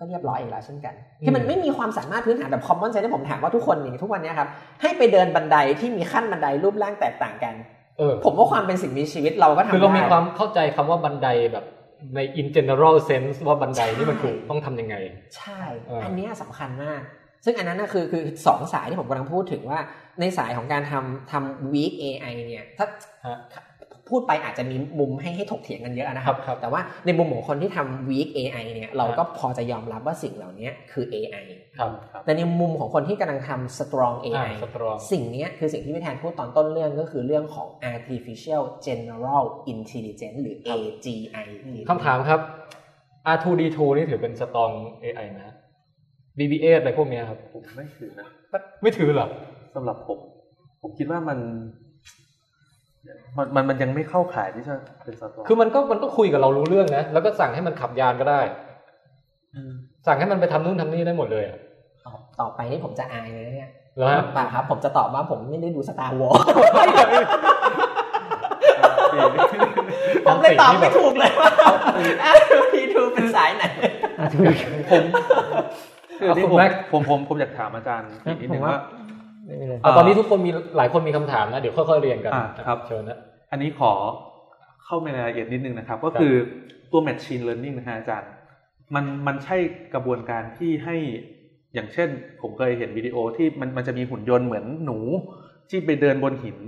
ก็เรียบร้อยอีกแล้วเช่นกันที่มันไม่มีความสามารถพื้นฐานแบบคอมมอนเซนส์ที่ผมถามว่าทุกคนนี่ทุกวันนี้ครับให้ไปเดินบันไดที่มีขั้นบันไดรูปร่างแตกต่างกันเออผมว่าความเป็นสิ่งมีชีวิตเราก็ทำได้คือเรามีความเข้าใจคำว่าบันไดแบบใน in general sense ว่าบันไดนี่มันถูกต้องทำยังไงใช่อันนี้สำคัญมากซึ่งอันนั้นน่ะคือคือสองสายที่ผมกำลังพูดถึงว่าในสายของการทำทำ weak เอ ไอ เนี่ยถ้าพูดไปอาจจะมีมุมให้ให้ถกเถียงกันเยอะนะครับแต่ว่าในมุมของคนที่ทำ weak เอ ไอ เนี่ยเราก็พอจะยอมรับว่าสิ่งเหล่านี้คือ เอ ไอ แต่ในมุมของคนที่กำลังทำ strong เอ ไอ สิ่งนี้คือสิ่งที่พี่แทนพูดตอนต้นเรื่องก็คือเรื่องของ artificial general intelligence หรือ เอ จี ไอ คำถามครับ อาร์ ทู ดี ทู นี่ถือเป็น strong เอ ไอ นะ บี บี เอส อะไรพวกนี้ครับผมไม่ถือนะไม่ถือหรอสำหรับผมผมคิดว่ามันมันมันมันยังไม่เข้าข่ายที่จะเป็นสตอคือมันก็มันก็คุยกับเรารู้เรื่องนะแล้วก็สั่งให้มันขับยานก็ได้สั่งให้มันไปทำนู่นทำนี่ได้หมดเลยต่อไปนี่ผมจะอายเลยเนี่ยแล้วป่ะครับผมจะตอบว่าผมไม่ได้ดู Star Wars ผมเลยตอบไม่ถูกเลยว่าทีทูเป็นสายไหนผมผมผมผมผมอยากถามอาจารย์อีกนิดนึงว่าตอนนี้ทุกคนมีหลายคนมีคำถามนะเดี๋ยวค่อยๆเรียนกันครับเชิญนะอันนี้ขอเข้าในรายละเอียดนิดนึงนะครับก็คือตัว machine learning นะฮะอาจารย์มันมันใช่กระบวนการที่ให้อย่างเช่นผมเคยเห็นวิดีโอที่มันมันจะมีหุ่นยนต์เหมือนหนูที่ไปเดินบนหิน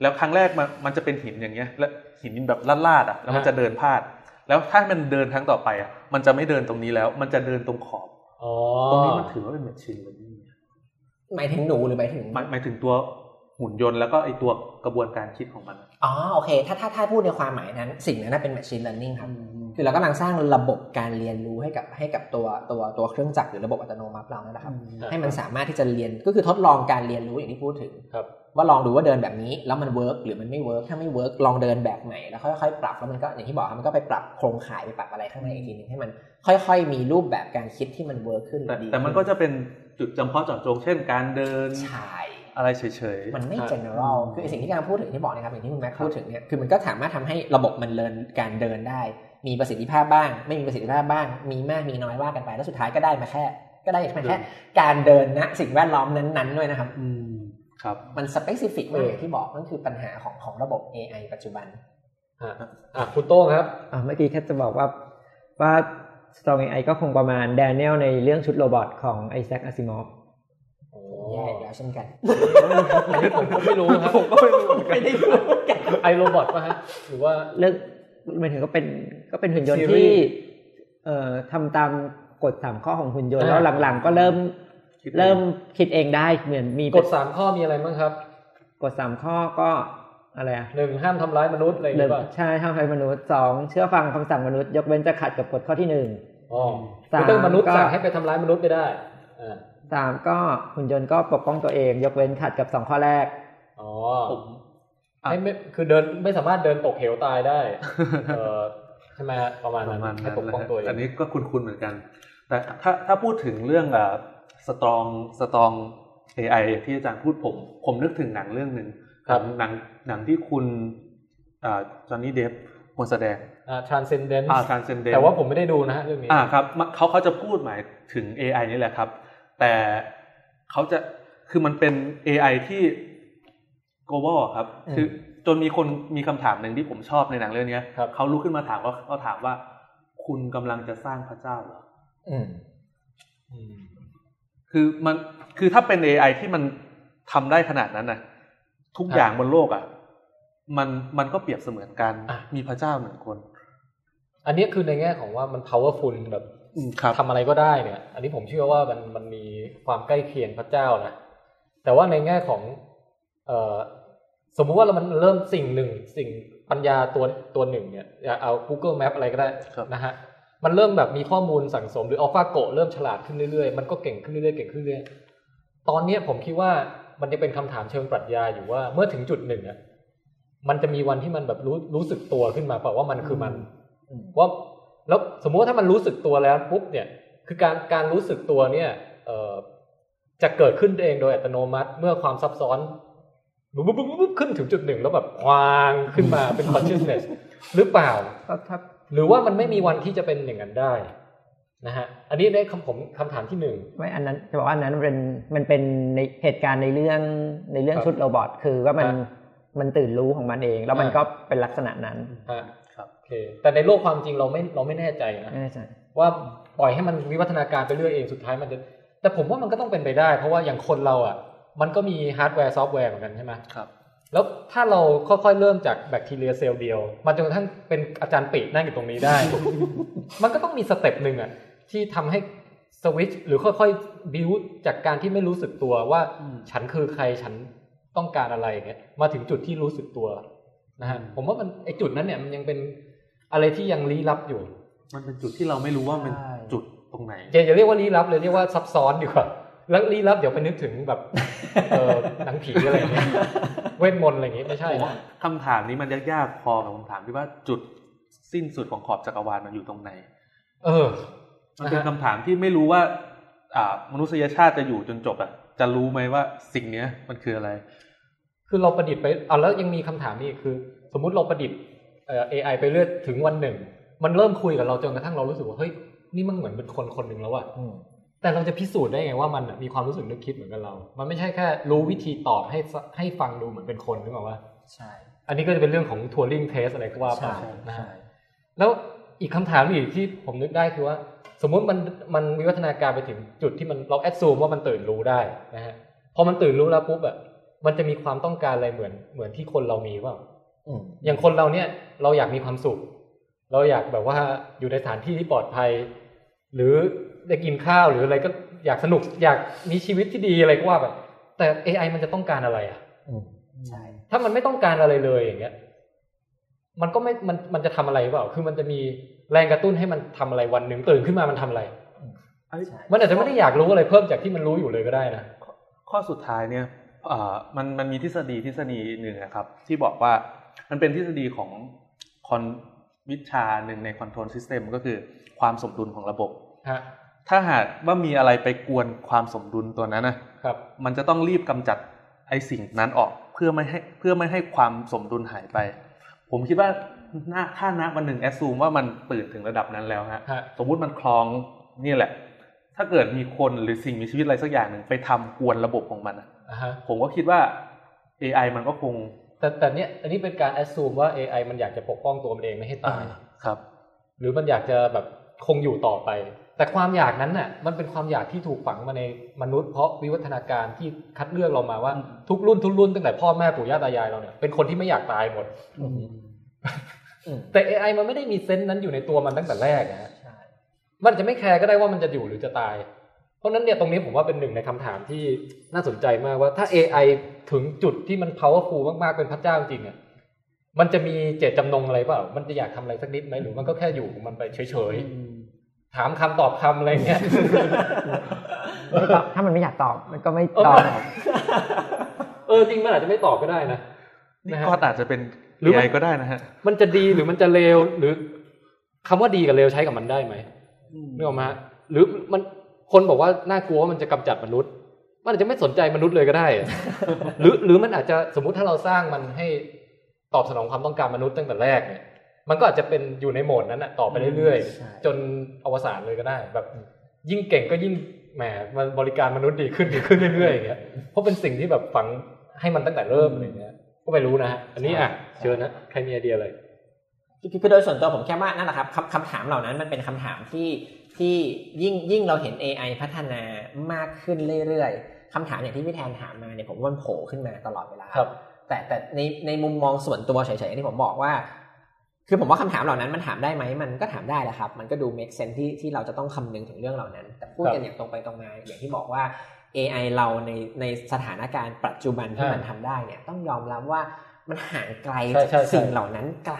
แล้วครั้งแรกมันมันจะเป็นหินอย่างเงี้ยแล้วหินแบบลาดๆอ่ะแล้วมันจะเดินพลาดแล้วถ้ามันเดินครั้งต่อไปอ่ะมันจะไม่เดินตรงนี้แล้วมันจะเดินตรงขอบตรงนี้มันถือว่าเป็น machine learningหมายถึงหนูหรือหมายถึงหมายถึงตัวหุ่นยนต์แล้วก็ไอตัวกระบวนการคิดของมันอ๋อโอเคถ้าถ้าถ้าพูดในความหมายนั้นสิ่งนั้นน่ะเป็น machine learning ครับ คือเรากำลังสร้างระบบการเรียนรู้ให้กับให้กับตัวตัวตัวเครื่องจักรหรือระบบอัตโนมัติเรานะครับให้มันสามารถที่จะเรียนก็คือทดลองการเรียนรู้อย่างที่พูดถึงว่าลองดูว่าเดินแบบนี้แล้วมันเวิร์กหรือมันไม่เวิร์กถ้าไม่เวิร์กลองเดินแบบไหนแล้วค่อยๆปรับแล้วมันก็อย่างที่บอกมันก็ไปปรับโครงข่ายไปปรับอะไรข้างในอีกทีนึงให้มันค่อยๆมีรูปแบบการคิดที่มันเวิร์กขึ้นดีแต่มันก็จะเป็นจุดจำเพาะเจาะจงเช่นการเดินอะไรเฉยๆมันไม่ general คือไอ้สิ่งที่กำลังพูดถึงที่บอกนะครับอย่างที่คุณแม็กพูดถึงเนี่ยคือมันก็สามารถทำให้ระบบมันเรียนการเดินได้มีประสิทธิภาพบ้างไม่มีประสิทธิภาพบ้างมีมากมีน้อยว่ากันไปแล้วสุดท้ายก็ได้มาแค่ก็ได้มาแค่การเดินณสิ่งแวดล้อมนั้นๆด้วยนะครับอืมครับมัน specific มากอย่างที่บอกนั่นคือปัญหาของของระบบ เอ ไอ ปัจจุบันอ่าอ่ะคุณโต้ครับอ่าเมื่อกี้แค่จะบอกว่าว่า Strong เอ ไอ ก็คงประมาณ Daniel ในเรื่องชุดโรบอทของ Isaac Asimovแย่แล้วเช่นกันอันนี้ผมก็ไม่รู้ครับผมก็ไม่รู้ไม่ได้รู้กันไอโรบอทป่ะฮะหรือว่าเรื่องมันถึงก็เป็นก็เป็นหุ่นยนต์ที่เอ่อทำตามกฎสามข้อของหุ่นยนต์แล้วหลังๆก็เริ่มเริ่มคิดเองได้เหมือนมีกฎสามข้อมีอะไรบ้างครับกฎสามข้อก็อะไรอ่ะหนึ่งห้ามทำร้ายมนุษย์อะไรอย่างเงี้ยป่ะใช่ห้ามทำร้ายมนุษย์สองเชื่อฟังคำสั่งมนุษย์ยกเว้นจะขัดกับกฎข้อที่หนึ่งอ๋อไม่ต้องมนุษย์สั่งให้ไปทำร้ายมนุษย์ไม่ได้อ่าตามก็หุ่นยนต์ก็ปกป้องตัวเองยกเว้นขัดกับสองข้อแรกอ๋อไม่ไม่คือเดินไม่สามารถเดินตกเหวตายได้เออใช่มั้ยประมาณนั้นให้ปกป้องตัวเองอันนี้ก็คุ้นๆเหมือนกันแต่ถ้าถ้าพูดถึงเรื่องอ่ะ strong strong เอ ไอ ที่อาจารย์พูดผมผมนึกถึงหนังเรื่องนึงครับหนังหนังที่คุณอ่าจอห์นนี่เดฟคนแสดงอ่า Transcendence อ่า Transcendence แต่ว่าผมไม่ได้ดูนะฮะเรื่องนี้อ่าครับเค้าเค้าจะพูดหมายถึง เอ ไอ นี่แหละครับแต่เขาจะคือมันเป็น เอ ไอ ที่ global ครับคือจนมีคนมีคำถามหนึ่งที่ผมชอบในหนังเรื่องนี้เขาลุกขึ้นมาถามว่าเขาถามว่าคุณกำลังจะสร้างพระเจ้าเหรอคือมันคือถ้าเป็น เอ ไอ ที่มันทำได้ขนาดนั้นนะทุกอย่างบนโลกอ่ะมันมันก็เปรียบเสมือนกันมีพระเจ้าหนึ่งคนอันนี้คือในแง่ของว่ามัน powerful แบบทำอะไรก็ได้เนี่ยอันนี้ผมเชื่อว่ามันมันมีความใกล้เคียงพระเจ้านะแต่ว่าในแง่ของเอ่อสมมุติว่าเรามันเริ่มสิ่งหนึ่งสิ่งปัญญาตัวตัวหนึ่งเนี่ยเอา Google Map อะไรก็ได้นะฮะมันเริ่มแบบมีข้อมูลสั่งสมหรือ AlphaGo เริ่มฉลาดขึ้นเรื่อยๆมันก็เก่งขึ้นเรื่อยๆเก่งขึ้นเรื่อยๆตอนนี้ผมคิดว่ามันจะเป็นคำถามเชิงปรัชญาอยู่ว่าเมื่อถึงจุดหนึ่งอ่ะมันจะมีวันที่มันแบบรู้รู้สึกตัวขึ้นมาเปล่าว่ามันคือมันว่าแล้วสมมติว่าถ้ามันรู้สึกตัวแล้วปุ๊บเนี่ยคือการการรู้สึกตัวเนี่ยจะเกิดขึ้นเองโดยอัตโนมัติเมื่อความซับซ้อนปุ๊บขึ้นถึงจุดหนึ่งแล้วแบบควางขึ้นมาเป็น consciousness หรือเปล่าหรือว่ามันไม่มีวันที่จะเป็นอย่างนั้นได้นะฮะอันนี้ได้คำผมคำถามที่หนึ่งไม่อันนั้นจะบอกว่าอันนั้นมันเป็นมันเป็นในเหตุการณ์ในเรื่องในเรื่องชุดโรบอทคือว่ามันมันตื่นรู้ของมันเองแล้วมันก็เป็นลักษณะนั้นโอเคแต่ในโลกความจริงเราไม่เราไม่แน่ใจนะว่าปล่อยให้มันวิวัฒนาการไปเรื่อยเองสุดท้ายมันจะแต่ผมว่ามันก็ต้องเป็นไปได้เพราะว่าอย่างคนเราอ่ะมันก็มีฮาร์ดแวร์ซอฟต์แวร์เหมือนกันใช่ไหมครับแล้วถ้าเราค่อยๆเริ่มจากแบคทีเรียเซลล์เดียวมาจนกระทั่งเป็นอาจารย์ปิดนั่งอยู่ตรงนี้ได้ มันก็ต้องมีสเต็ปนึงอ่ะที่ทำให้สวิตช์หรือค่อยๆบิวจากการที่ไม่รู้สึกตัวว่าฉันคือใครฉันต้องการอะไรอย่างเงี้ยมาถึงจุดที่รู้สึกตัวนะฮะผมว่ามันไอ้จุดนั้นเนี่ยมันยังเป็นอะไรที่ยังลี้ลับอยู่มันเป็นจุดที่เราไม่รู้ว่ามันจุดตรงไหนอย่าอย่าเรียกว่าลี้ลับเลยเรียกว่าซับซ้อนดีกว่าแล้วลี้ลับเดี๋ยวไปนึกถึงแบบเอ่อหนังผีอะไรอย่างเงี้ยเวทมนต์อะไรอย่างเงี้ยไม่ใช่นะคำถามนี้มันยากๆพอกับคำถามที่ว่าจุดสิ้นสุดของขอบจักรวาลมันอยู่ตรงไหนเออมันเป็นคำถามที่ไม่รู้ว่าอ่ามนุษยชาติจะอยู่จนจบอ่ะจะรู้มั้ยว่าสิ่งเนี้ยมันคืออะไรคือเราประดิษฐ์ไปเอาแล้วยังมีคำถามนี้คือสมมุติเราประดิษฐ์เอ่อ เอ ไอ ไปเรื่อยถึงวันหนึ่งมันเริ่มคุยกับเราจนกระทั่งเรารู้สึกว่าเฮ้ยนี่มันเหมือนเป็นคนคนนึงแล้วอ่ะแต่เราจะพิสูจน์ได้ไงว่ามันมีความรู้สึกนึกคิดเหมือนกับเรามันไม่ใช่แค่รู้วิธีตอบให้ให้ฟังดูเหมือนเป็นคนนึกออกป่ะใช่อันนี้ก็จะเป็นเรื่องของ Turing test อะไรก็ว่าไปนะฮะแล้วอีกคำถามอีกที่ผมนึกได้คือว่าสมมุติมันมันวิวัฒนาการไปถึงจุดที่มันเราแอดซูมว่ามันตื่นรู้ได้นะฮะพอมันตื่นรู้แล้วปุ๊บอ่ะมันจะมีความต้องการอะไรเหมือนเหมือนที่คนเรามีเปล่าอย่างคนเราเนี่ยเราอยากมีความสุขเราอยากแบบว่าอยู่ในสถานที่ที่ปลอดภัยหรือได้กินข้าวหรืออะไรก็อยากสนุกอยากมีชีวิตที่ดีอะไรก็ว่าแบบแต่ เอ ไอ มันจะต้องการอะไรอ่ะใช่ถ้ามันไม่ต้องการอะไรเลยอย่างเงี้ยมันก็ไม่มันมันจะทำอะไรเปล่าคือมันจะมี แรงกระตุ้นให้มันทำอะไรวันหนึ่งตื่นขึ้นมามันทำอะไรมันอาจจะไม่ได้อยากรู้อะไรเพิ่มจากที่มันรู้อยู่เลยก็ได้นะข้อสุดท้ายเนี่ยมันมันมีทฤษฎีทฤษฎีหนึ่งนะครับที่บอกว่ามันเป็นทฤษฎีของคอนวิชาหนึ่งในคอนโทรลซิสเต็มก็คือความสมดุลของระบบถ้าหากว่ามีอะไรไปกวนความสมดุลตัวนั้นนะครับมันจะต้องรีบกำจัดไอ้สิ่งนั้นออกเพื่อไม่ให้เพื่อไม่ให้ความสมดุลหายไปผมคิดว่าถ้านับวันหนึ่งแอสซูมว่ามันตื่นถึงระดับนั้นแล้วฮะสมมุติมันคลองนี่แหละถ้าเกิดมีคนหรือสิ่งมีชีวิตอะไรสักอย่างหนึ่งไปทำกวนระบบของมันผมก็คิดว่า เอ ไอ มันก็คงแต่แต่เนี้ยอันนี้เป็นการแอสซูมว่า เอ ไอ มันอยากจะปกป้องตัวมันเองไม่ให้ตายครับหรือมันอยากจะแบบคงอยู่ต่อไปแต่ความอยากนั้นน่ะมันเป็นความอยากที่ถูกฝังมาในมนุษย์เพราะวิวัฒนาการที่คัดเลือกเรามาว่าทุกรุ่นทุกรุ่นตั้งแต่พ่อแม่ปู่ย่าตายายเราเนี่ยเป็นคนที่ไม่อยากตายหมดแต่ เอ ไอ มันไม่ได้มีเซนส์นั้นอยู่ในตัวมันตั้งแต่แรกนะมันจะไม่แคร์ก็ได้ว่ามันจะอยู่หรือจะตายเพราะนั้นเนี่ยตรงนี้ผมว่าเป็นหนึ่งในคำถามที่น่าสนใจมากว่าถ้า เอ ไอ ถึงจุดที่มัน powerful มากๆเป็นพระเจ้าจริงอ่ะมันจะมีเจตจำนงอะไรเปล่ามันจะอยากทำอะไรสักนิดไหมหรือมันก็แค่อยู่ของมันไปเฉยๆถามคำตอบคำอะไรเงี้ยถ้ามันไม่อยากตอบมันก็ไม่ตอบเออจริงมันอาจจะไม่ตอบก็ได้นะนี่ก็อาจจะเป็น เอ ไอ ก็ได้นะฮะมันจะดีหรือมันจะเลวหรือคำว่าดีกับเลวใช้กับมันได้ไหมนึกออกมาหรือมันคนบอกว่าน่ากลัวว่ามันจะกำจัดมนุษย์มันอาจจะไม่สนใจมนุษย์เลยก็ได้ หรือหรือมันอาจจะสมมุติถ้าเราสร้างมันให้ตอบสนองความต้องการมนุษย์ตั้งแต่แรกเนี่ยมันก็อาจจะเป็นอยู่ในโหมดนั้นน่ะต่อไปเรื่อยๆจนอวสานเลยก็ได้แบบยิ่งเก่งก็ยิ่งแหมมันบริการมนุษย์ดีขึ้นดีขึ้นเรื่อยๆอย่างเงี้ยเพราะเป็นสิ่งที่แบบฝังให้มันตั้งแต่เริ่มอะไรเงี้ยก็ไม่รู้นะอันนี้อ่ะเชิญนะใครมีไอเดียอะไรคือโดยส่วนตัวผมแค่ว่านั่นแหละครับคำถามเหล่านั้นมันเป็นคำถามที่ที่ยิ่งยิ่งเราเห็น เอ ไอ พัฒนามากขึ้นเรื่อยๆคำถามอย่างที่พี่แทนถามมาเนี่ยผมว่ามันโผล่ขึ้นมาตลอดเวลาแต่แต่ในในมุมมองส่วนตัวเฉยๆที่ผมบอกว่าคือผมว่าคำถามเหล่านั้นมันถามได้ไหมมันก็ถามได้แหละครับมันก็ดู make sense ที่ที่เราจะต้องคำนึงถึงเรื่องเหล่านั้นแต่พูดกันอย่างตรงไปตรงมาอย่างที่บอกว่า เอ ไอ เราในในสถานการณ์ปัจจุบันที่มันทำได้เนี่ยต้องยอมรับว่ามันห่างไกลจากสิ่งเหล่านั้นไกล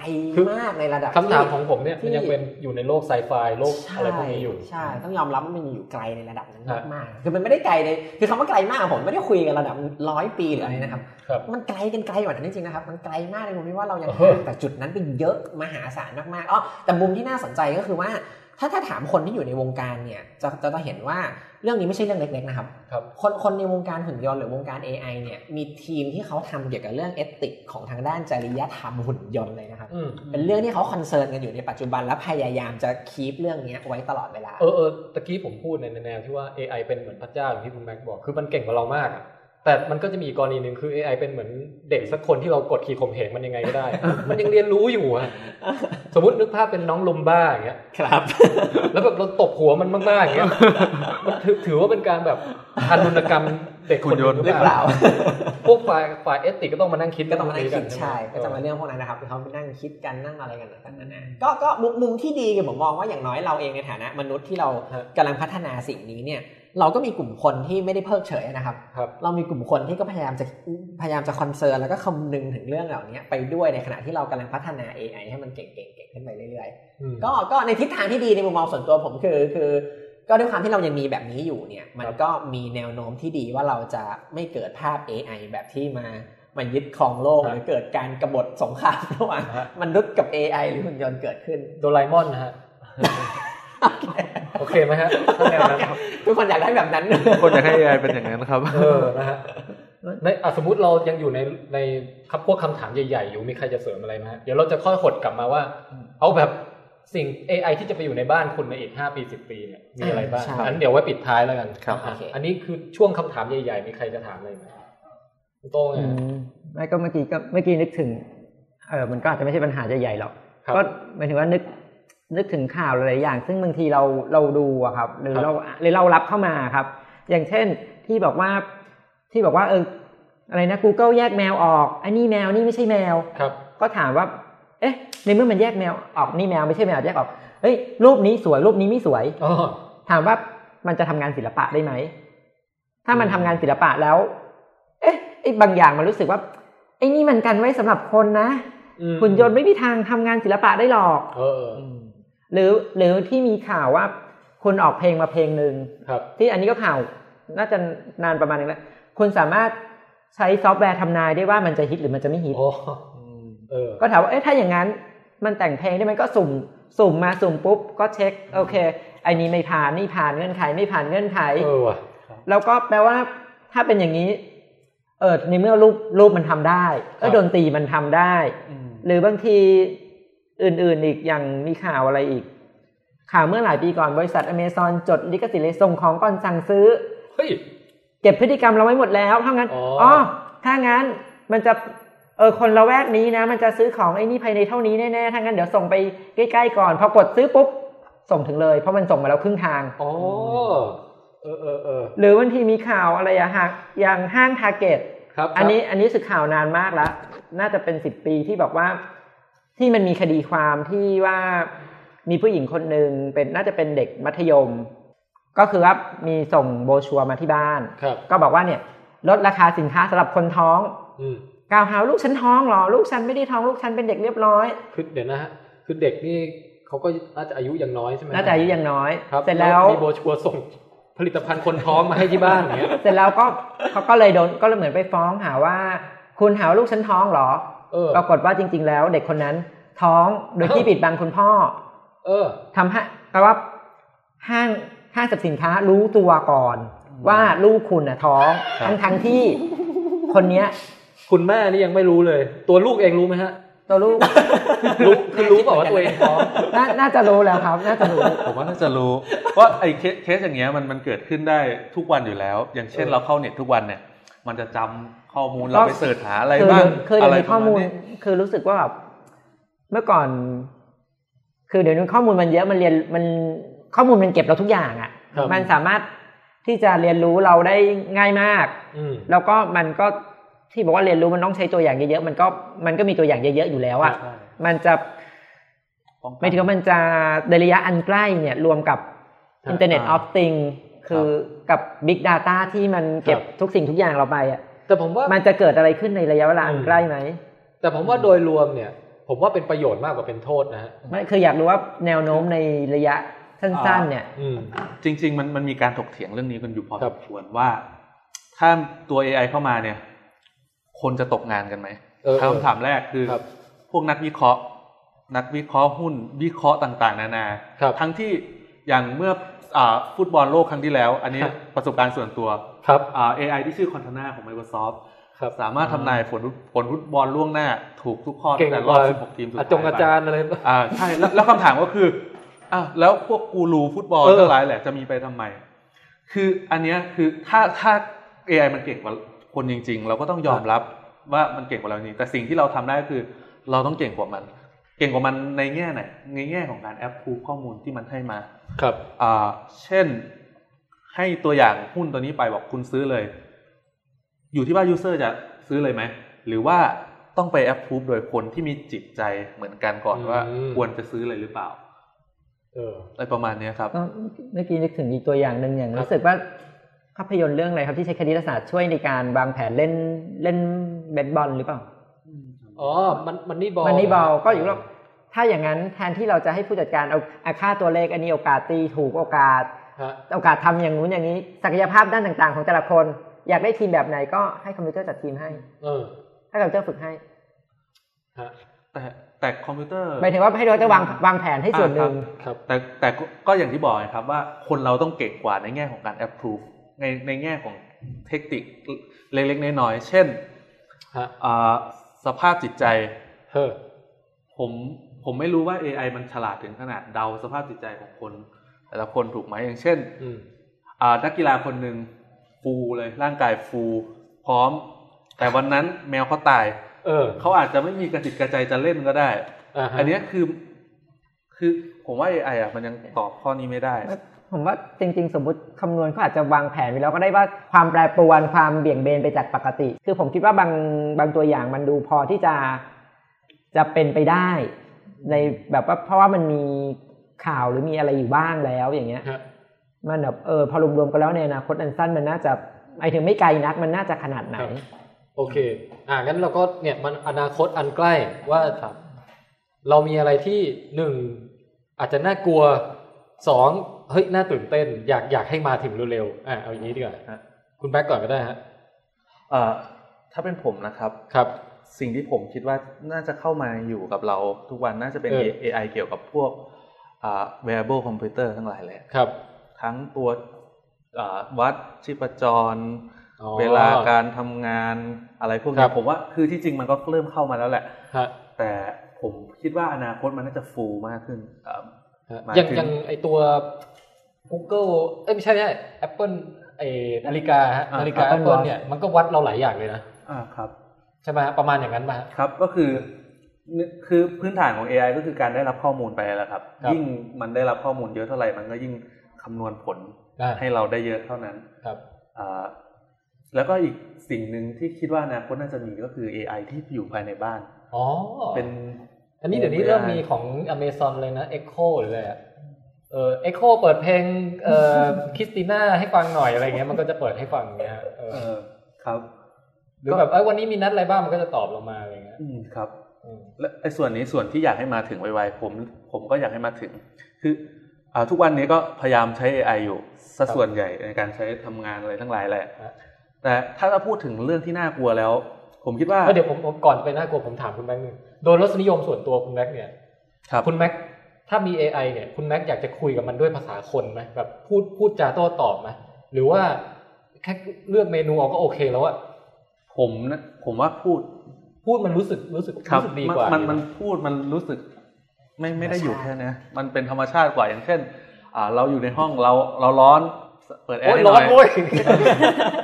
มากในระดับคำถามของผมเนี่ยมันยังเป็นอยู่ในโลกไซไฟโลกอะไรพวกนี้อยู่ใช่ต้องยอมรับว่ามันอยู่ไกลในระดับนั้นมากๆคือมันไม่ได้ไกลเลยคือคำว่าไกลมากผมไม่ได้คุยกันระดับร้อยปีหรืออะไรนะครับมันไกลกันไกลกว่านั้นจริงๆนะครับมันไกลมากเลยผมคิดว่าเรายังห่างจากจุดนั้นไปเยอะมหาศาลมากๆอ๋อแต่มุมที่น่าสนใจก็คือว่าถ้าถ้าถามคนที่อยู่ในวงการเนี่ยจะจะจะเห็นว่าเรื่องนี้ไม่ใช่เรื่องเล็กๆนะครับคนคนในวงการหุ่นยนต์หรือวงการ เอ ไอ เนี่ยมีทีมที่เขาทำเกี่ยวกับเรื่องเอติกของทางด้านจริยธรรมหุ่นยนต์เลยนะครับเป็นเรื่องที่เขาคอนเซิร์นกันอยู่ในปัจจุบันและพยายามจะคีปเรื่องนี้ไว้ตลอดเวลาเออเออตะกี้ผมพูดในแนวที่ว่า เอ ไอ เป็นเหมือนพระเจ้าอย่างที่คุณแม็กบอกคือมันเก่งกว่าเรามากแต่มันก็จะมีกรณีนึงคือ เอ ไอ เป็นเหมือนเด็กสักคนที่เรากดขี่ข่มเหงมันยังไงก็ได้ มันยังเรียนรู้อยู่อ่ะสมมุตินึกภาพเป็นน้องลุมบ้าอย่างเงี้ยครับแล้วแบบเราตบหัวมันมากๆอย่างเงี้ยมันถือว่าเป็นการแบบทารุณกรรมเด็กคนนึงหรือเปล่าพวกฝ่ายฝ่ายเอติกก็ต้องมานั่งคิดก็ต้องมานั่งคิดใช่ก็จะมาเรื่องพวกนั้นนะครับเค้าไปนั่งคิดกันนั่งอะไรกันกันนั่นน่ะก็ก็มุมที่ดีคือผมมองว่าอย่างน้อยเราเองในฐานะมนุษย์ที่เรากำลังพัฒนาสิ่งนี้เนี่ยเราก็มีกลุ่มคนที่ไม่ได้เพิกเฉยนะครับเรามีกลุ่มคนที่ก็พยายามจะพยายามจะคอนเซิร์นแล้วก็คำนึงถึงเรื่องเหล่านี้ไปด้วยในขณะที่เรากำลังพัฒนา เอ ไอ ให้มันเก่งๆขึ้นไปเรื่อยๆก็ก็ในทิศทางที่ดีในมุมมองส่วนตัวผมคือคือก็ด้วยความที่เรายังมีแบบนี้อยู่เนี่ยมันก็มีแนวโน้มที่ดีว่าเราจะไม่เกิดภาพ เอ ไอ แบบที่มามันยึดครองโลกหรือเกิดการกบฏสงครามระหว่างมนุษย์กับ เอ ไอ หรือหุ่นยนต์เกิดขึ้นโดราเอมอนนะฮะโอเคไหมฮะท่านแนวนั้นครับทุกคนอยากได้แบบนั้นคนอยากให้ เอ ไอ เป็นอย่างนั้นนะครับเออนะฮะในสมมุติเรายังอยู่ในในครับพวกคำถามใหญ่ๆอยู่มีใครจะเสริมอะไรมั้ยเดี๋ยวเราจะค่อยหดกลับมาว่าเอาแบบสิ่ง เอ ไอ ที่จะไปอยู่ในบ้านคุณในอีกห้าปีสิบปีเนี่ยมีอะไรบ้างงั้นเดี๋ยวไว้ปิดท้ายแล้วกันครับอันนี้คือช่วงคำถามใหญ่ๆมีใครจะถามอะไรมั้ยคุณโต้งอ่ะไม่ก็เมื่อกี้ก็เมื่อกี้นึกถึงเออมันก็อาจจะไม่ใช่ปัญหาใหญ่ๆหรอกก็หมายถึงว่านึกนึกถึงข่าวหลายอย่างซึ่งบางทีเราเราดูอะครับหรือเราหรือเรารับเข้ามาครับอย่างเช่นที่บอกว่าที่บอกว่าเอออะไรนะ Google แยกแมวออกอันนี้แมวนี่ไม่ใช่แมวก็ถามว่าเอ๊ะในเมื่อมันแยกแมวออกนี่แมวไม่ใช่แมวแยกออกเฮ้ยรูปนี้สวยรูปนี้ไม่สวยถามว่ามันจะทำงานศิลปะได้ไหมถ้ามันทำงานศิลปะแล้วเอ๊ะไอ้บางอย่างมันรู้สึกว่าไอ้นี่มันกันไว้สำหรับคนนะหุ่นยนต์ไม่มีทางทำงานศิลปะได้หรอก หรือหรือที่มีข่าวว่าคนออกเพลงมาเพลงนึงที่อันนี้ก็ข่าวน่าจะนานประมาณนึงแล้วคนสามารถใช้ซอฟต์แวร์ทำนายได้ว่ามันจะฮิตหรือมันจะไม่ฮิตก็ถามว่าเอ๊ะถ้าอย่างนั้นมันแต่งเพลงได้มันก็สุ่มสุ่มมาสุ่มปุ๊บก็เช็คโอเคไอ้นี้ไม่ผ่านนี่ผ่านเงื่อนไขไม่ผ่านเงื่อนไขแล้วก็แปลว่าถ้าเป็นอย่างนี้เออในเมื่อรูปรูปมันทำได้เออดนตรีมันทำได้หรือบางทีอื่นๆอีกอย่างมีข่าวอะไรอีกข่าวเมื่อหลายปีก่อนบริษัท Amazon จดลิขสิทธิ์เลยส่งของก่อนสั่งซื้อเฮ้ยเก็บพฤติกรรมเราไว้หมดแล้วถ้างั้นอ๋อถ้างั้นมันจะเออคนละแวกนี้นะมันจะซื้อของไอ้นี่ภายในเท่านี้แน่ๆถ้างั้นเดี๋ยวส่งไปใกล้ๆก่อนพอกดซื้อปุ๊บส่งถึงเลยเพราะมันส่งมาแล้วครึ่งทางอ๋อเออๆๆหรือบางทีมีข่าวอะไรอะฮะอย่างห้าง Target ครับอันนี้อันนี้สึกข่าวนานมากแล้วน่าจะเป็นสิบปีที่บอกว่าที่มันมีคดีความที่ว่ามีผู้หญิงคนนึงเป็นน่าจะเป็นเด็กมัธยมก็คือว่ามีส่งโบชัวมาที่บ้านก็บอกว่าเนี่ยลดราคาสินค้าสำหรับคนท้องกล่าวหาลูกฉันท้องหรอลูกฉันไม่ได้ท้องลูกฉันเป็นเด็กเรียบร้อยคือเดี๋ยวนะฮะคือเด็กนี่เขาก็น่าจะอายุยังน้อยใช่ไหมน่าจะอายุยังน้อยเสร็จแล้วมีโบชัวส่งผลิตภัณฑ์คนท้องมาให้ที่บ้านอย่างเงี้ยเสร็จแล้วก็เขาก็เลยโดนก็เลยเหมือนไปฟ้องหาว่าคุณหาลูกฉันท้องหรอปรากฏว่าจริงๆแล้วเด็กคนนั้นท้องโดยที่ปิดบังคุณพ่อเออทำให้แปลว่าห้างห้างสรรพสินค้ารู้ตัวก่อนว่าลูกคุณน่ะท้องทั้งๆที่คนเนี้ยคุณแม่นี่ยังไม่รู้เลยตัวลูกเองรู้มั้ยฮะตัวลูกรู้คือรู้เปล่าว่าตัวเองท้องน่าจะรู้แล้วครับน่าจะรู้ผมว่าน่าจะรู้ว่าไอ้เคสอย่างเงี้ยมันมันเกิดขึ้นได้ทุกวันอยู่แล้วอย่างเช่นเราเข้าเน็ตทุกวันเนี่ยมันจะจำข้อมูลเราไปเสิร์ชหาอะไรบ้างอะไรข้อมูลคือรู้สึกว่าแบบเมื่อก่อนคือเดี๋ยวนี้ข้อมูลมันเยอะมันเรียนมันข้อมูลมันเก็บเราทุกอย่างอ่ะมันสามารถที่จะเรียนรู้เราได้ง่ายมากแล้วก็มันก็ที่บอกว่าเรียนรู้มันต้องใช้ตัวอย่างเยอะๆมันก็มันก็มีตัวอย่างเยอะๆอยู่แล้วอ่ะมันจะไม่ถึงมันจะในระยะอันใกล้เนี่ยรวมกับ Internet of Things คือกับ Big Data ที่มันเก็บทุกสิ่งทุกอย่างเราไปอ่ะแต่ผมว่ามันจะเกิดอะไรขึ้นในระยะเวลาอันใกล้ไหมแต่ผมว่าโดยรวมเนี่ยผมว่าเป็นประโยชน์มากกว่าเป็นโทษนะฮะไม่คืออยากรู้ว่าแนวโน้มในระยะสั้นๆเนี่ยจริงๆมันมันมีการถกเถียงเรื่องนี้กันอยู่พอสมควรว่าถ้าตัว เอ ไอ เข้ามาเนี่ยคนจะตกงานกันไหมคำถามแรกคือพวกนักวิเคราะห์นักวิเคราะห์หุ้นวิเคราะห์ต่างๆนานาทั้งที่อย่างเมื่อฟุตบอลโลกครั้งที่แล้วอันนี้ประสบการณ์ส่วนตัวเอ ไอ ที่ชื่อ Cortana ของ Microsoft สามารถทำนายผลผลฟุตบอลล่วงหน้าถูกทุกข้อตั้งแต่รอบสิบหกทีมสุดท้ายอาจารย์อาจารย์อะไรอ่าใช่แล้วคำถามก็คืออ้าวแล้วพวกกูรูฟุตบอลทั้งหลายแหละจะมีไปทำไมคืออันเนี้ยคือถ้าถ้า เอ ไอ มันเก่งกว่าคนจริงๆเราก็ต้องยอมรับว่ามันเก่งกว่าเราจริงแต่สิ่งที่เราทำได้ก็คือเราต้องเก่งกว่ามันเก่งกว่ามันในแง่ไหนในแง่ของการแอปพูข้อมูลที่มันให้มาครับอ่าเช่นให้ตัวอย่างหุ้นตัวนี้ไปบอกคุณซื้อเลยอยู่ที่ว่ายูเซอร์จะซื้อเลยไหมหรือว่าต้องไปแอปพูโดยคนที่มีจิตใจเหมือนกันก่อนว่าควรจะซื้อเลยหรือเปล่าเอออะไรประมาณนี้ครับเมื่อกี้นึกถึงอีกตัวอย่างนึงอย่างรู้สึกว่าภาพยนตร์เรื่องอะไรครับที่ใช้คณิตศาสตร์ช่วยในการวางแผนเล่นเล่นเบสบอลหรือเปล่าอ๋อมันมันนี่บอลมันนี่บอลก็อยู่แล้วถ้าอย่างนั้นแทนที่เราจะให้ผู้จัดการเอาอาค่าตัวเลขอันนี้โอกาสตีถูกโอกาสโอกาสทำอย่างนู้นอย่างนี้ศักยภาพด้านต่างๆของแต่ละคนอยากได้ทีมแบบไหนก็ให้คอมพิวเตอร์จัดทีมให้ให้คอมพิวเตอร์ฝึกให้แต่แต่คอมพิวเตอร์หมายถึงว่าให้เราจะวางวางแผนให้ส่วนหนึ่งแต่แต่ก็อย่างที่บอกครับว่าคนเราต้องเก่งกว่าในแง่ของการ approveในในแง่ของเทคนิคเล็กๆน้อยๆเช่นสภาพจิตใจผมผมไม่รู้ว่า เอ ไอ มันฉลาดถึงขนาดเดาสภาพจิตใจของคนแต่ละคนถูกไหมอย่างเช่นนักกีฬาคนหนึ่งฟูเลยร่างกายฟูพร้อมแต่วันนั้นแมวเขาตาย เออ เขาอาจจะไม่มีกระติดกระใจจะเล่นก็ได้ อันนี้คือคือผมว่า เอ ไอ อ่ะมันยังตอบข้อนี้ไม่ได้ผมว่าจริงๆสมมุติคำนวณเขาอาจจะวางแผนไว้แล้วก็ได้ว่าความแปรปรวนความเบี่ยงเบนไปจากปกติคือผมคิดว่าบางบางตัวอย่างมันดูพอที่จะจะเป็นไปได้ในแบบว่าเพราะว่ามันมีข่าวหรือมีอะไรอยู่บ้างแล้วอย่างเงี้ยมันแบบเออพอรวมๆกันแล้วในอนาคตอันสั้นมันน่าจะไอ้ถึงไม่ไกลนักมันน่าจะขนาดไหนโอเคอ่ะงั้นเราก็เนี่ยมันอนาคตอันใกล้ว่าเรามีอะไรที่หนึ่ง อาจจะน่ากลัวสองเฮ้ยน่าตื่นเต้นอยากอยากให้มาถึงเร็วๆอ่ะเอาอย่างนี้ดีกว่าคุณแบ็คก่อนก็ได้ฮะอ่าถ้าเป็นผมนะครับครับสิ่งที่ผมคิดว่าน่าจะเข้ามาอยู่กับเราทุกวันน่าจะเป็น เอ ไอ เกี่ยวกับพวกอ่า wearable computer ทั้งหลายแหละครับทั้งตัวอ่าวัดชีพจรเวลาการทำงานอะไรพวกนี้ผมว่าคือที่จริงมันก็เริ่มเข้ามาแล้วแหละแต่ผมคิดว่าอนาคตมันน่าจะฟูมากขึ้นอย่างอย่างไอตัว Google เอ้ยไม่ใช่ไม่ใช่ Apple ไอนาฬิกาฮะนาฬิกา Apple เนี่ยมันก็วัดเราหลายอย่างเลยนะอ่าครับใช่ไหมประมาณอย่างนั้นป่ะครับก็คือคือพื้นฐานของ เอ ไอ ก็คือการได้รับข้อมูลไปแล้วครับยิ่งมันได้รับข้อมูลเยอะเท่าไหร่มันก็ยิ่งคำนวณผลให้เราได้เยอะเท่านั้นครับอ่าแล้วก็อีกสิ่งหนึ่งที่คิดว่าอนาคตน่าจะมีก็คือ เอ ไอ ที่อยู่ภายในบ้านอ๋อเป็นอันนี้เดี๋ยวนี้เริ่มมีของ Amazon เลยนะ Echo หรืออะไรอ่ะเออ Echo เปิดเพลงเอ่อ Christina ให้ฟังหน่อยอะไรเงี้ยมันก็จะเปิดให้ฟังเงี้ยเออครับหรือแบบเอ้ยวันนี้มีนัดอะไรบ้างมันก็จะตอบเรามาอะไรเงี้ยอืมครับและไอ้ส่วนนี้ส่วนที่อยากให้มาถึงไวๆผมผมก็อยากให้มาถึงคืออ่าทุกวันนี้ก็พยายามใช้ เอ ไอ อยู่ซะส่วนใหญ่ในการใช้ทำงานอะไรทั้งหลายแหละแต่ถ้าเราพูดถึงเรื่องที่น่ากลัวแล้วผมคิดว่าเดี๋ยวผมก่อนไปน่ากลัวผมถามคุณแม็กซ์หนึ่งโดยรสนิยมส่วนตัวคุณแม็กซ์เนี่ยคุณแม็กซ์ถ้ามี เอ ไอ เนี่ยคุณแม็กซ์อยากจะคุยกับมันด้วยภาษาคนไหมแบบพูดพูดจาโต้ตอบไหมหรือว่าแค่เลือกเมนูเอาก็โอเคแล้วอะผมนะผมว่าพูดพูดมันรู้สึกรู้สึกรู้สึกดีกว่ามันมันพูดมันรู้สึกไม่ไม่ได้อยู่แค่นี้มันเป็นธรรมชาติกว่าอย่างเช่นอ่าเราอยู่ในห้องเราเราร้อนเปิดแอร์ให้หน่อย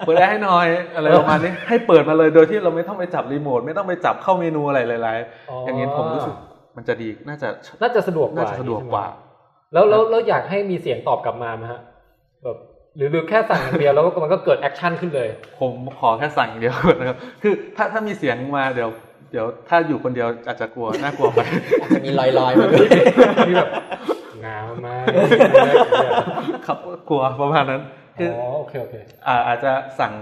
เปิดแอร์ให้หน่อยอะไรประมาณนี้ให้เปิดมาเลยโดยที่เราไม่ต้องไปจับรีโมทไม่ต้องไปจับเข้าเมนูอะไรหลายๆอย่างงี้ผมรู้สึกมันจะดีน่าจะน่าจะสะดวกกว่าน่าจะสะดวกกว่าแล้วแล้วแล้วอยากให้มีเสียงตอบกลับมามั้ยฮะแบบหรือแค่สั่งอย่างเดียวแล้วมันก็เกิดแอคชั่นขึ้นเลยผมขอแค่สั่งอย่างเดียวนะครับคือถ้าถ้ามีเสียงมาเดี๋ยวเดี๋ยวถ้าอยู่คนเดียวอาจจะกลัวน่ากลัวไปจะมีลอยๆมาที่แบบงามมากครับกลัวประมาณนั้นคืออ๋อโอเคโอเคอ่าอาจจะสั่ง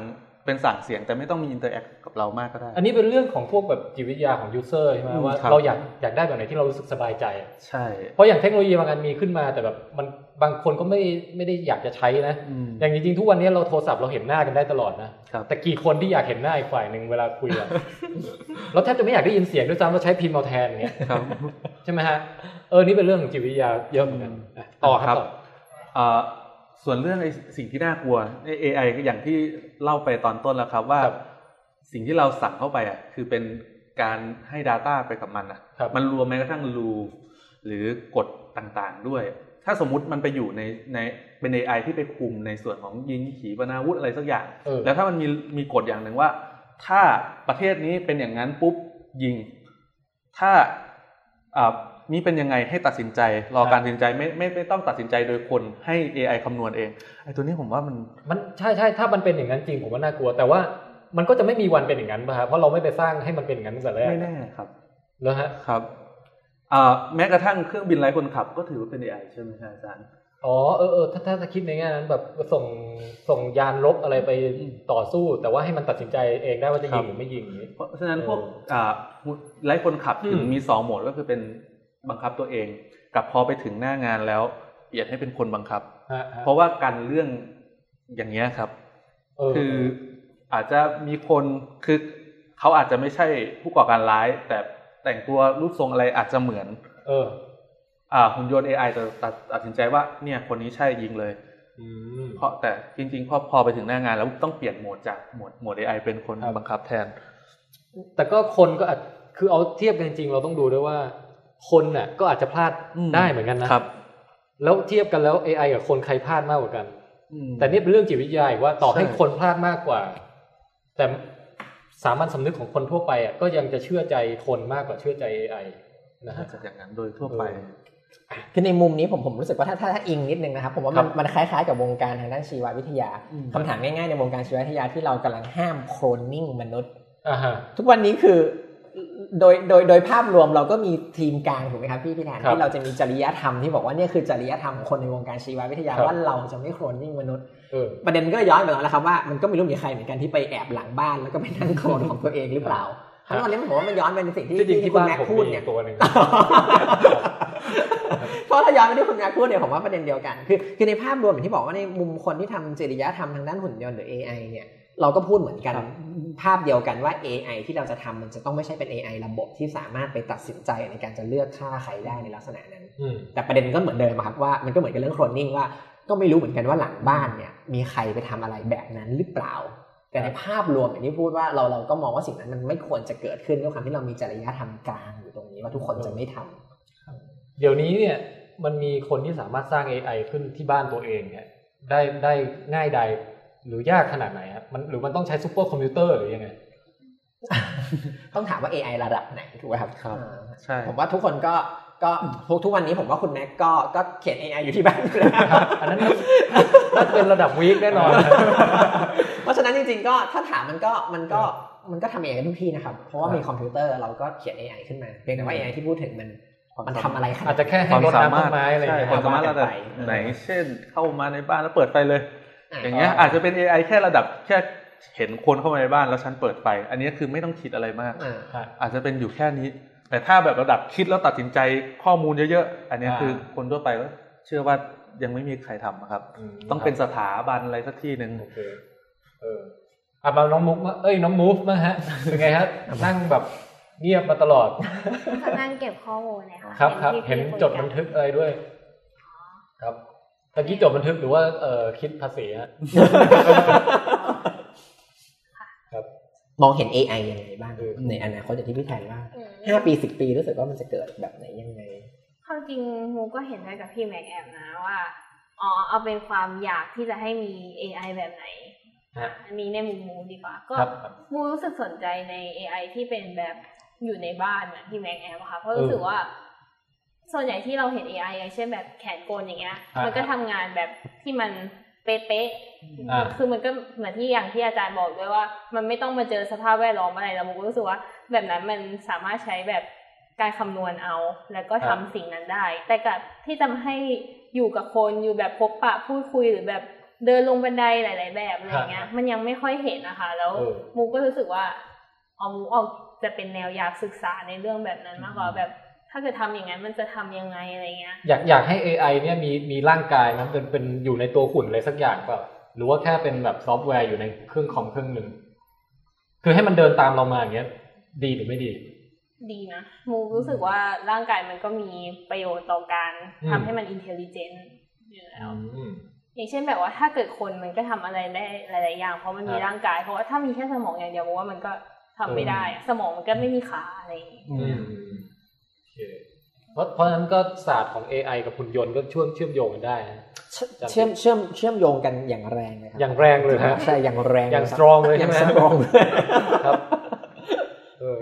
เป็นสั่งเสียงแต่ไม่ต้องมีอินเตอร์แอคกับเรามากก็ได้อันนี้เป็นเรื่องของพวกแบบจิตวิทยาของยูเซอร์ใช่มั้ยว่าเราอยากอยากได้แบบไหนที่เรารู้สึกสบายใจใช่เพราะอย่างเทคโนโลยีบางอันมีขึ้นมาแต่แบบมันบางคนก็ไม่ไม่ได้อยากจะใช้นะอย่างจริงๆทุกวันนี้เราโทรศัพท์เราเห็นหน้ากันได้ตลอดนะแต่กี่คนที่อยากเห็นหน้าอีกฝ่ายนึงเวลาคุยอ่ะเราแทบจะไม่อยากได้ยินเสียงด้วยซ้ำเราใช้พิมพ์เอาแทนอย่างเงี้ยครับใช่มั้ยฮะเออนี่เป็นเรื่องของจิตวิทยาเยอะเหมือนกันต่อครับอ่าส่วนเรื่องไอ้สิ่งที่น่ากลัวไอ้ เอ ไอ ก็อย่างที่เล่าไปตอนต้นแล้วครับว่าสิ่งที่เราสั่งเข้าไปอ่ะคือเป็นการให้ data ไปกับมันนะมันรวมแม้กระทั่งรูหรือกฎต่างๆด้วยถ้าสมมุติมันไปอยู่ในในเป็น เอ ไอ ที่ไปคุมในส่วนของยิงขีปนาวุธอะไรสักอย่างแล้วถ้ามันมีมีกฎอย่างนึงว่าถ้าประเทศนี้เป็นอย่างนั้นปุ๊บยิงถ้าอ่านี่เป็นยังไงให้ตัดสินใจรอการตัดสินใจไม่ไม่ไม่ต้องตัดสินใจโดยคนให้ เอ ไอ คำนวณเองไอ้ตัวนี้ผมว่ามันมันใช่ๆถ้ามันเป็นอย่างนั้นจริงผมว่าน่ากลัวแต่ว่ามันก็จะไม่มีวันเป็นอย่างนั้นป่ะฮะเพราะเราไม่ไปสร้างให้มันเป็นอย่างนั้นตั้งแต่แรกไม่แน่ครับเหรอฮะครับอ่าแม้กระทั่งเครื่องบินไร้คนขับก็ถือว่าเป็น เอ ไอ ใช่มั้ยฮะอาจารย์อ๋อเออๆถ้าถ้าคิดในแง่นั้นแบบส่งส่งยานรบอะไรไปต่อสู้แต่ว่าให้มันตัดสินใจเองได้ว่าจะยิงหรือไม่ยิงอย่างงี้เพราะฉะนั้นพวกอ่าไร้คนขับถึงมีสองโหมดก็คือเป็นบังคับตัวเองกับพอไปถึงหน้างานแล้วเปลี่ยนให้เป็นคนบังคับเพราะว่าการเรื่องอย่างเงี้ยครับคืออาจจะมีคนคือเขาอาจจะไม่ใช่ผู้ก่อการร้ายแต่แต่งตัวรูปทรงอะไรอาจจะเหมือนเอออ่าหุ่นยนต์ เอ ไอ จะตัดสินใจว่าเนี่ยคนนี้ใช่ยิงเลยเพราะแต่จริงๆพอพอไปถึงหน้างานแล้วต้องเปลี่ยนโหมดจากโหมดโหมด เอ ไอ เป็นคนบังคับแทนแต่ก็คนก็อาจคือเอาเทียบกันจริงๆเราต้องดูด้วยว่าคนน่ะก็อาจจะพลาดได้เหมือนกันนะครับแล้วเทียบกันแล้ว เอ ไอ กับคนใครพลาดมากกว่ากันแต่นี่เป็นเรื่องจิตวิทยาอีกว่าต่อให้คนพลาดมากกว่าแต่สามัญสำนึกของคนทั่วไปอ่ะก็ยังจะเชื่อใจคนมากกว่าเชื่อใจ เอ ไอ นะฮะจากอย่างนั้นโดยทั่วไปคือในมุมนี้ผมผมรู้สึกว่าถ้าถ้าถ้าอิงนิดนึงนะครับผมว่ามันมันคล้ายๆกับวงการทางด้านชีววิทยาคำถามง่ายๆในวงการชีววิทยาที่เรากำลังห้ามโคลนนิ่งมนุษย์ทุกวันนี้คือโดยโดยโดยภาพรวมเราก็มีทีมกลางถูกไหมครับพี่พี่แทนที่เราจะมีจริยธรรมที่บอกว่านี่คือจริยธรรมของคนในวงการชีววิทยาว่าเราจะไม่โคลนนิ่งมนุษย์ประเด็นก็ย้อนไปแล้วนะครับว่ามันก็มีรูปมีใครเหมือนกันที่ไปแอบหลังบ้านแล้วก็ไปนั่งโคลนของตัวเองหรือเปล่าทั้งหมดนี้ผมว่ามันย้อนไปในสิ่งที่ที่คุณแม็กพูดเนี่ย เพราะถ้าย้อนไปที่คุณแม่พูดเนี่ยผมว่าประเด็นเดียวกันคือคือในภาพรวมอย่างที่บอกว่าในมุมคนที่ทำจริยธรรมทางด้านหุ่นยนต์หรือ เอ ไอ เนี่ยเราก็พูดเหมือนกันภาพเดียวกันว่า เอ ไอ ที่เราจะทำมันจะต้องไม่ใช่เป็น เอ ไอ ระบบที่สามารถไปตัดสินใจในการจะเลือกฆ่าใครได้ในลักษณะนั้นแต่ประเด็นก็เหมือนเดิมครับว่ามันก็เหมือนกับเรื่องโคลนนิ่งว่าก็ไม่รู้เหมือนกันว่าหลังบ้านเนี่ยมีใครไปทำอะไรแบบนั้นหรือเปล่าแต่ในภาพรวมอย่างที่พูดว่าเราเราก็มองว่าสิ่งนั้นมันไม่ควรจะเกิดขึ้นด้วยความที่เรามีจริยธรรมกลางอยู่ตรงนี้ว่าทุกคนจะไม่ทำเดี๋ยวนี้เนี่ยมันมีคนที่สามารถสร้าง เอ ไอ ขึ้นที่บ้านตัวเองเนี่ยได้ได้ง่ายใดหรือยากขนาดไหนครับมันหรือมันต้องใช้ซุปเปอร์คอมพิวเตอร์หรือยังไงต้องถามว่า เอ ไอ ระดับไหนถูกไหมครับครับใช่ผมว่าทุกคนก็ก็ทุกวันนี้ผมว่าคุณแม็กก็ก็เขียน เอ ไอ อยู่ที่บ้านครับอันนั้นน่าจะเป็นระดับวีคแน่นอนเพราะฉะนั้นจริงๆก็ถ้าถามมันก็มันก็มันก็ทำเองกันทุกที่นะครับเพราะว่ามีคอมพิวเตอร์เราก็เขียน เอ ไอ ขึ้นมาเพียงแต่ว่า เอ ไอ ที่พูดถึงมันมันทำอะไรอาจจะแค่ให้รดน้ำต้นไม้อะไรอย่างเงี้ยความสามารถระดับไหนเช่นเข้ามาในบ้านแล้วเปิดไฟเลยอย่างเงี้ยอาจจะเป็น เอ ไอ แค่ระดับแค่เห็นคนเข้ามาในบ้านแล้วฉันเปิดไฟอันนี้คือไม่ต้องคิดอะไรมากอาจจะเป็นอยู่แค่นี้แต่ถ้าแบบระดับคิดแล้วตัดสินใจข้อมูลเยอะๆอันนี้คือคนทั่วไปก็เชื่อว่ายังไม่มีใครทำครับต้องเป็นสถาบันอะไรสักที่นึงเอออ่ะมาน้องมุกเอ้ยน้องมูฟมาฮะเป็นไงฮะนั่งแบบเงียบมาตลอดนั่งเก็บข้อมูลเลยค่ะครับครับเห็นจดบันทึกอะไรด้วยครับตะกี้จดบันทึกหรือว่าเอ่อคิดภาษีฮะครับมองเห็น เอ ไอ ยังไงบ้างในอนาคตอย่างที่พี่แทนว่าห้าปีสิบปีรู้สึกว่ามันจะเกิดแบบไหนยังไงความจริงมูก็เห็นได้กับพี่แม็กแอบนะว่าอ๋อเอาเป็นความอยากที่จะให้มี เอ ไอ แบบไหนอันนี้ในมุมมูดีกว่าก็มูรู้สึกสนใจใน เอ ไอ ที่เป็นแบบอยู่ในบ้านเหมือนที่แม็กแอมค่ะเพราะรู้สึกว่าส่วนใหญ่ที่เราเห็น เอ ไอ อย่างเช่นแบบแขนโกนอย่างเงี้ยมันก็ทำงานแบบที่มันเป๊ะๆคือมันก็เหมือนที่อย่างที่อาจารย์บอกด้วยว่ามันไม่ต้องมาเจอสภาพแวดล้อมอะไรเรามูรู้สึกว่าแบบนั้นมันสามารถใช้แบบการคำนวณเอาแล้วก็ทำสิ่งนั้นได้แต่กับที่จะให้อยู่กับคนอยู่แบบพบปะพูดคุยหรือแบบเดินลงบันไดหลายๆแบบอะไรเงี้ยมันยังไม่ค่อยเห็นนะคะแล้วมูก็รู้สึกว่าอ๋อมูออกจะเป็นแนวอยากศึกษาในเรื่องแบบนั้นมากกว่าแบบถ้าเกิดทำอย่างนั้นมันจะทำยังไงอะไรเงี้ยอยากอยากให้ เอ ไอ เนี่ยมีมีร่างกายนะเป็นเป็นอยู่ในตัวหุ่นอะไรสักอย่างเปล่าหรือว่าแค่เป็นแบบซอฟต์แวร์อยู่ในเครื่องคอมเครื่องนึงคือให้มันเดินตามเรามาอย่างเงี้ยดีหรือไม่ดีดีนะมูรู้สึกว่าร่างกายมันก็มีประโยชน์ต่อการทำให้มันอินเทลลิเจนต์อยู่แล้วอย่างเช่นแบบว่าถ้าเกิดคนมันก็ทำอะไรได้หลายๆอย่างเพราะมันมีร่างกายเพราะว่าถ้ามีแค่สมองอย่างเดียวว่ามันก็ทำไม่ได้สมองมันก็ไม่มีขาอะไรอย่างนี้เพราะเพราะฉะนั้นก็ศาสตร์ของ เอ ไอ กับหุ่นยนต์ก็เชื่อมเชื่อมโยงกันได้เชื่อมเชื่อมเชื่อมโยงกันอย่างแรงนะครับอย่างแรงเลยครับใช่อย่างแรงอย่าง strong เลยใช่ไหม strong ครับ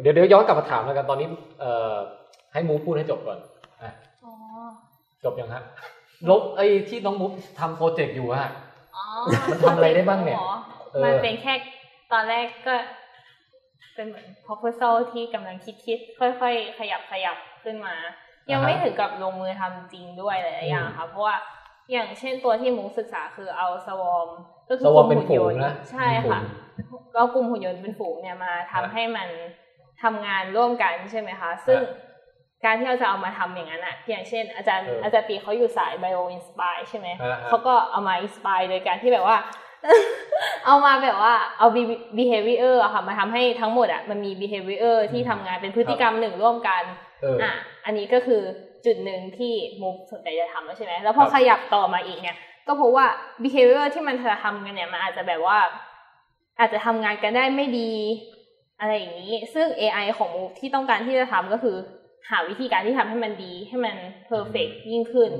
เดี๋ยวเดี๋ยวย้อนกลับมาถามแล้วกันตอนนี้ให้มูพูดให้จบก่อนจบยังฮะลบไอ้ที่น้องมุกทำโปรเจกต์อยู่ฮะมันทำอะไรได้บ้างเนี่ยมันเป็นแค่ตอนแรกก็เป็นเหมือน proposal ที่กำลังคิดๆค่อยๆขยับขยับขึ้นมายังไม่ถึงกับลงมือทำจริงด้วยหลายอย่างค่ะเพราะว่าอย่างเช่นตัวที่มุกศึกษาคือเอาสวอมก็คือกลุ่มหุ่นยนต์ใช่ค่ะก็กลุ่มหุ่นยนต์เป็นฝูงเนี่ยมาทำให้มันทำงานร่วมกันใช่ไหมคะซึ่งการที่เราจะเอามาทำอย่างนั้นอ่ะอย่างเช่นอาจารย์อาจารย์ปีเขาอยู่สาย bio inspire ใช่ไหมเขาก็เอามา inspire โดยการที่แบบว่าเอามาแบบว่าเอา behavior อะค่ะมาทำให้ทั้งหมดอ่ะมันมี behavior ที่ทำงานเป็นพฤติกรรมหนึ่งร่วมกันอ่ะอันนี้ก็คือจุดหนึ่งที่มุกสนใจจะทำแล้วใช่ไหมแล้วพอขยับต่อมาอีกเนี่ยก็พบว่า behavior ที่มันจะทำกันเนี่ยมันอาจจะแบบว่าอาจจะทำงานกันได้ไม่ดีอะไรอย่างนี้ซึ่ง เอ ไอ ของมุกที่ต้องการที่จะทำก็คือหาวิธีการที่ทำให้มันดีให้มันเพอร์เฟกต์ยิ่งขึ้น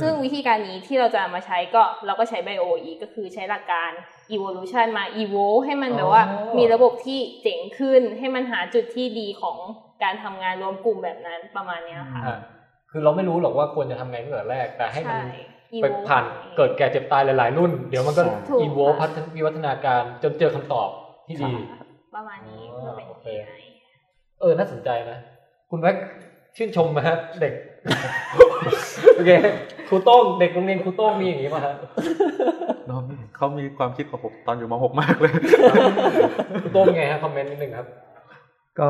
ซึ่งวิธีการนี้ที่เราจะมาใช้ก็เราก็ใช้ bio อีกก็คือใช้หลักการ evolution มา evolve ให้มันแบบว่ามีระบบที่เจ๋งขึ้นให้มันหาจุดที่ดีของการทำงานรวมกลุ่มแบบนั้นประมาณนี้ค่ะคือเราไม่รู้หรอกว่าควรจะทำไงตั้งแต่แรกแต่ให้มันไปผ่านเกิดแก่เจ็บตายหลายๆรุ่นเดี๋ยวมันก็ evolve วิวัฒนาการจนเจอคำตอบที่ดีประมาณนี้ก็เป็น เอ ไอ เออน่าสนใจนะคุณแม็กชื่นชมมาเด็กโอเคครูโต้งเด็กโรงเรียนครูโต้งมีอย่างนี้มาครับเขามีความคิดของผมตอนอยู่ม.หกมากเลยครูโต้งไงฮะคอมเมนต์นิดนึงครับก็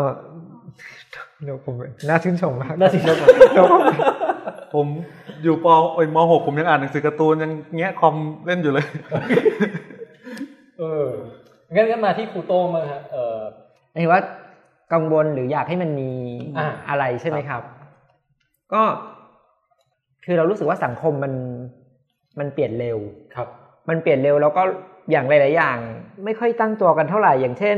เดี๋ยวผมน่าชื่นชมมากน่าชื่นชมผม อยู่ป.ม.หก ผมยังอ่านหนังสือการ์ตูนยังแงะคอมเล่นอยู่เลยเอองั้นก็มาที่ครูโต้งมั้งครับเออหมายว่ากังวลหรืออยากให้มันมีอะไรใช่ไหมครับก็คือเรารู้สึกว่าสังคมมันมันเปลี่ยนเร็วครับมันเปลี่ยนเร็วแล้วก็อย่างหลายๆอย่างไม่ค่อยตั้งตัวกันเท่าไหร่อย่างเช่น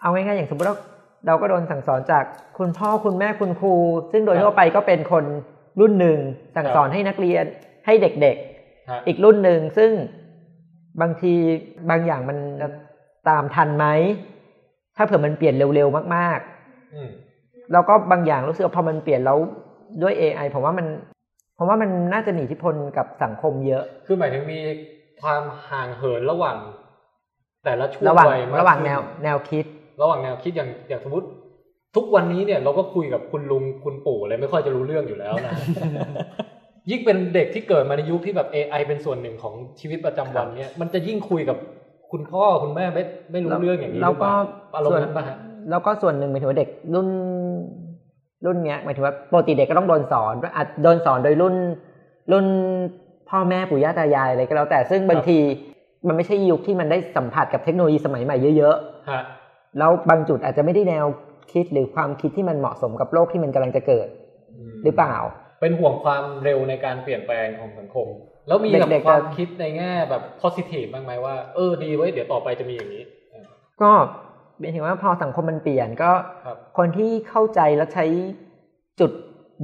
เอาง่ายๆอย่างสมมติว่าเราก็โดนสั่งสอนจากคุณพ่อคุณแม่คุณครูซึ่งโดยทั่วไปก็เป็นคนรุ่นหนึ่งสั่งสอนให้นักเรียนให้เด็กๆอีกรุ่นหนึ่งซึ่งบางทีบางอย่างมันตามทันไหมถ้าเผื่อมันเปลี่ยนเร็วๆมากๆแล้วก็บางอย่างรู้สึกพอมันเปลี่ยนแล้วด้วย เอ ไอ ผมว่ามันผมว่ามันน่าจะหนีอิทธิพลกับสังคมเยอะคือหมายถึงมีความห่างเหินระหว่างแต่ละช่วงวัยระหว่างแนวแนวคิดระหว่างแนวคิดอย่างอย่างสมมติทุกวันนี้เนี่ยเราก็คุยกับคุณลุงคุณปู่อะไรไม่ค่อยจะรู้เรื่องอยู่แล้วนะ ยิ่งเป็นเด็กที่เกิดมาในยุคที่แบบ เอ ไอ เป็นส่วนหนึ่งของชีวิตประจำวันเนี่ยมันจะยิ่งคุยกับคุณพ่อคุณแม่ไม่ไม่รู้เรื่องอย่างนี้แล้วก็ส่วนนั้นป่ะฮะแล้วก็ส่วนหนึ่งหมายถึงว่าเด็กรุ่นรุ่นเนี้ยหมายถึงว่าปกติเด็กก็ต้องโดนสอนอาจโดนสอนโดยรุ่นรุ่นพ่อแม่ปู่ย่าตายายอะไรก็แล้วแต่ซึ่งบางทีมันไม่ใช่ยุคที่มันได้สัมผัสกับเทคโนโลยีสมัยใหม่เยอะๆแล้วบางจุดอาจจะไม่ได้แนวคิดหรือความคิดที่มันเหมาะสมกับโลกที่มันกำลังจะเกิดหรือเปล่าเป็นห่วงความเร็วในการเปลี่ยนแปลงของสังคมแล้วมีแบบความคิดในแง่แบบ positive บ้างไหมว่าเออดีไว้เดี๋ยวต่อไปจะมีอย่างนี้ก็หมายถึงว่าพอสังคมมันเปลี่ยนก็คนที่เข้าใจและใช้จุด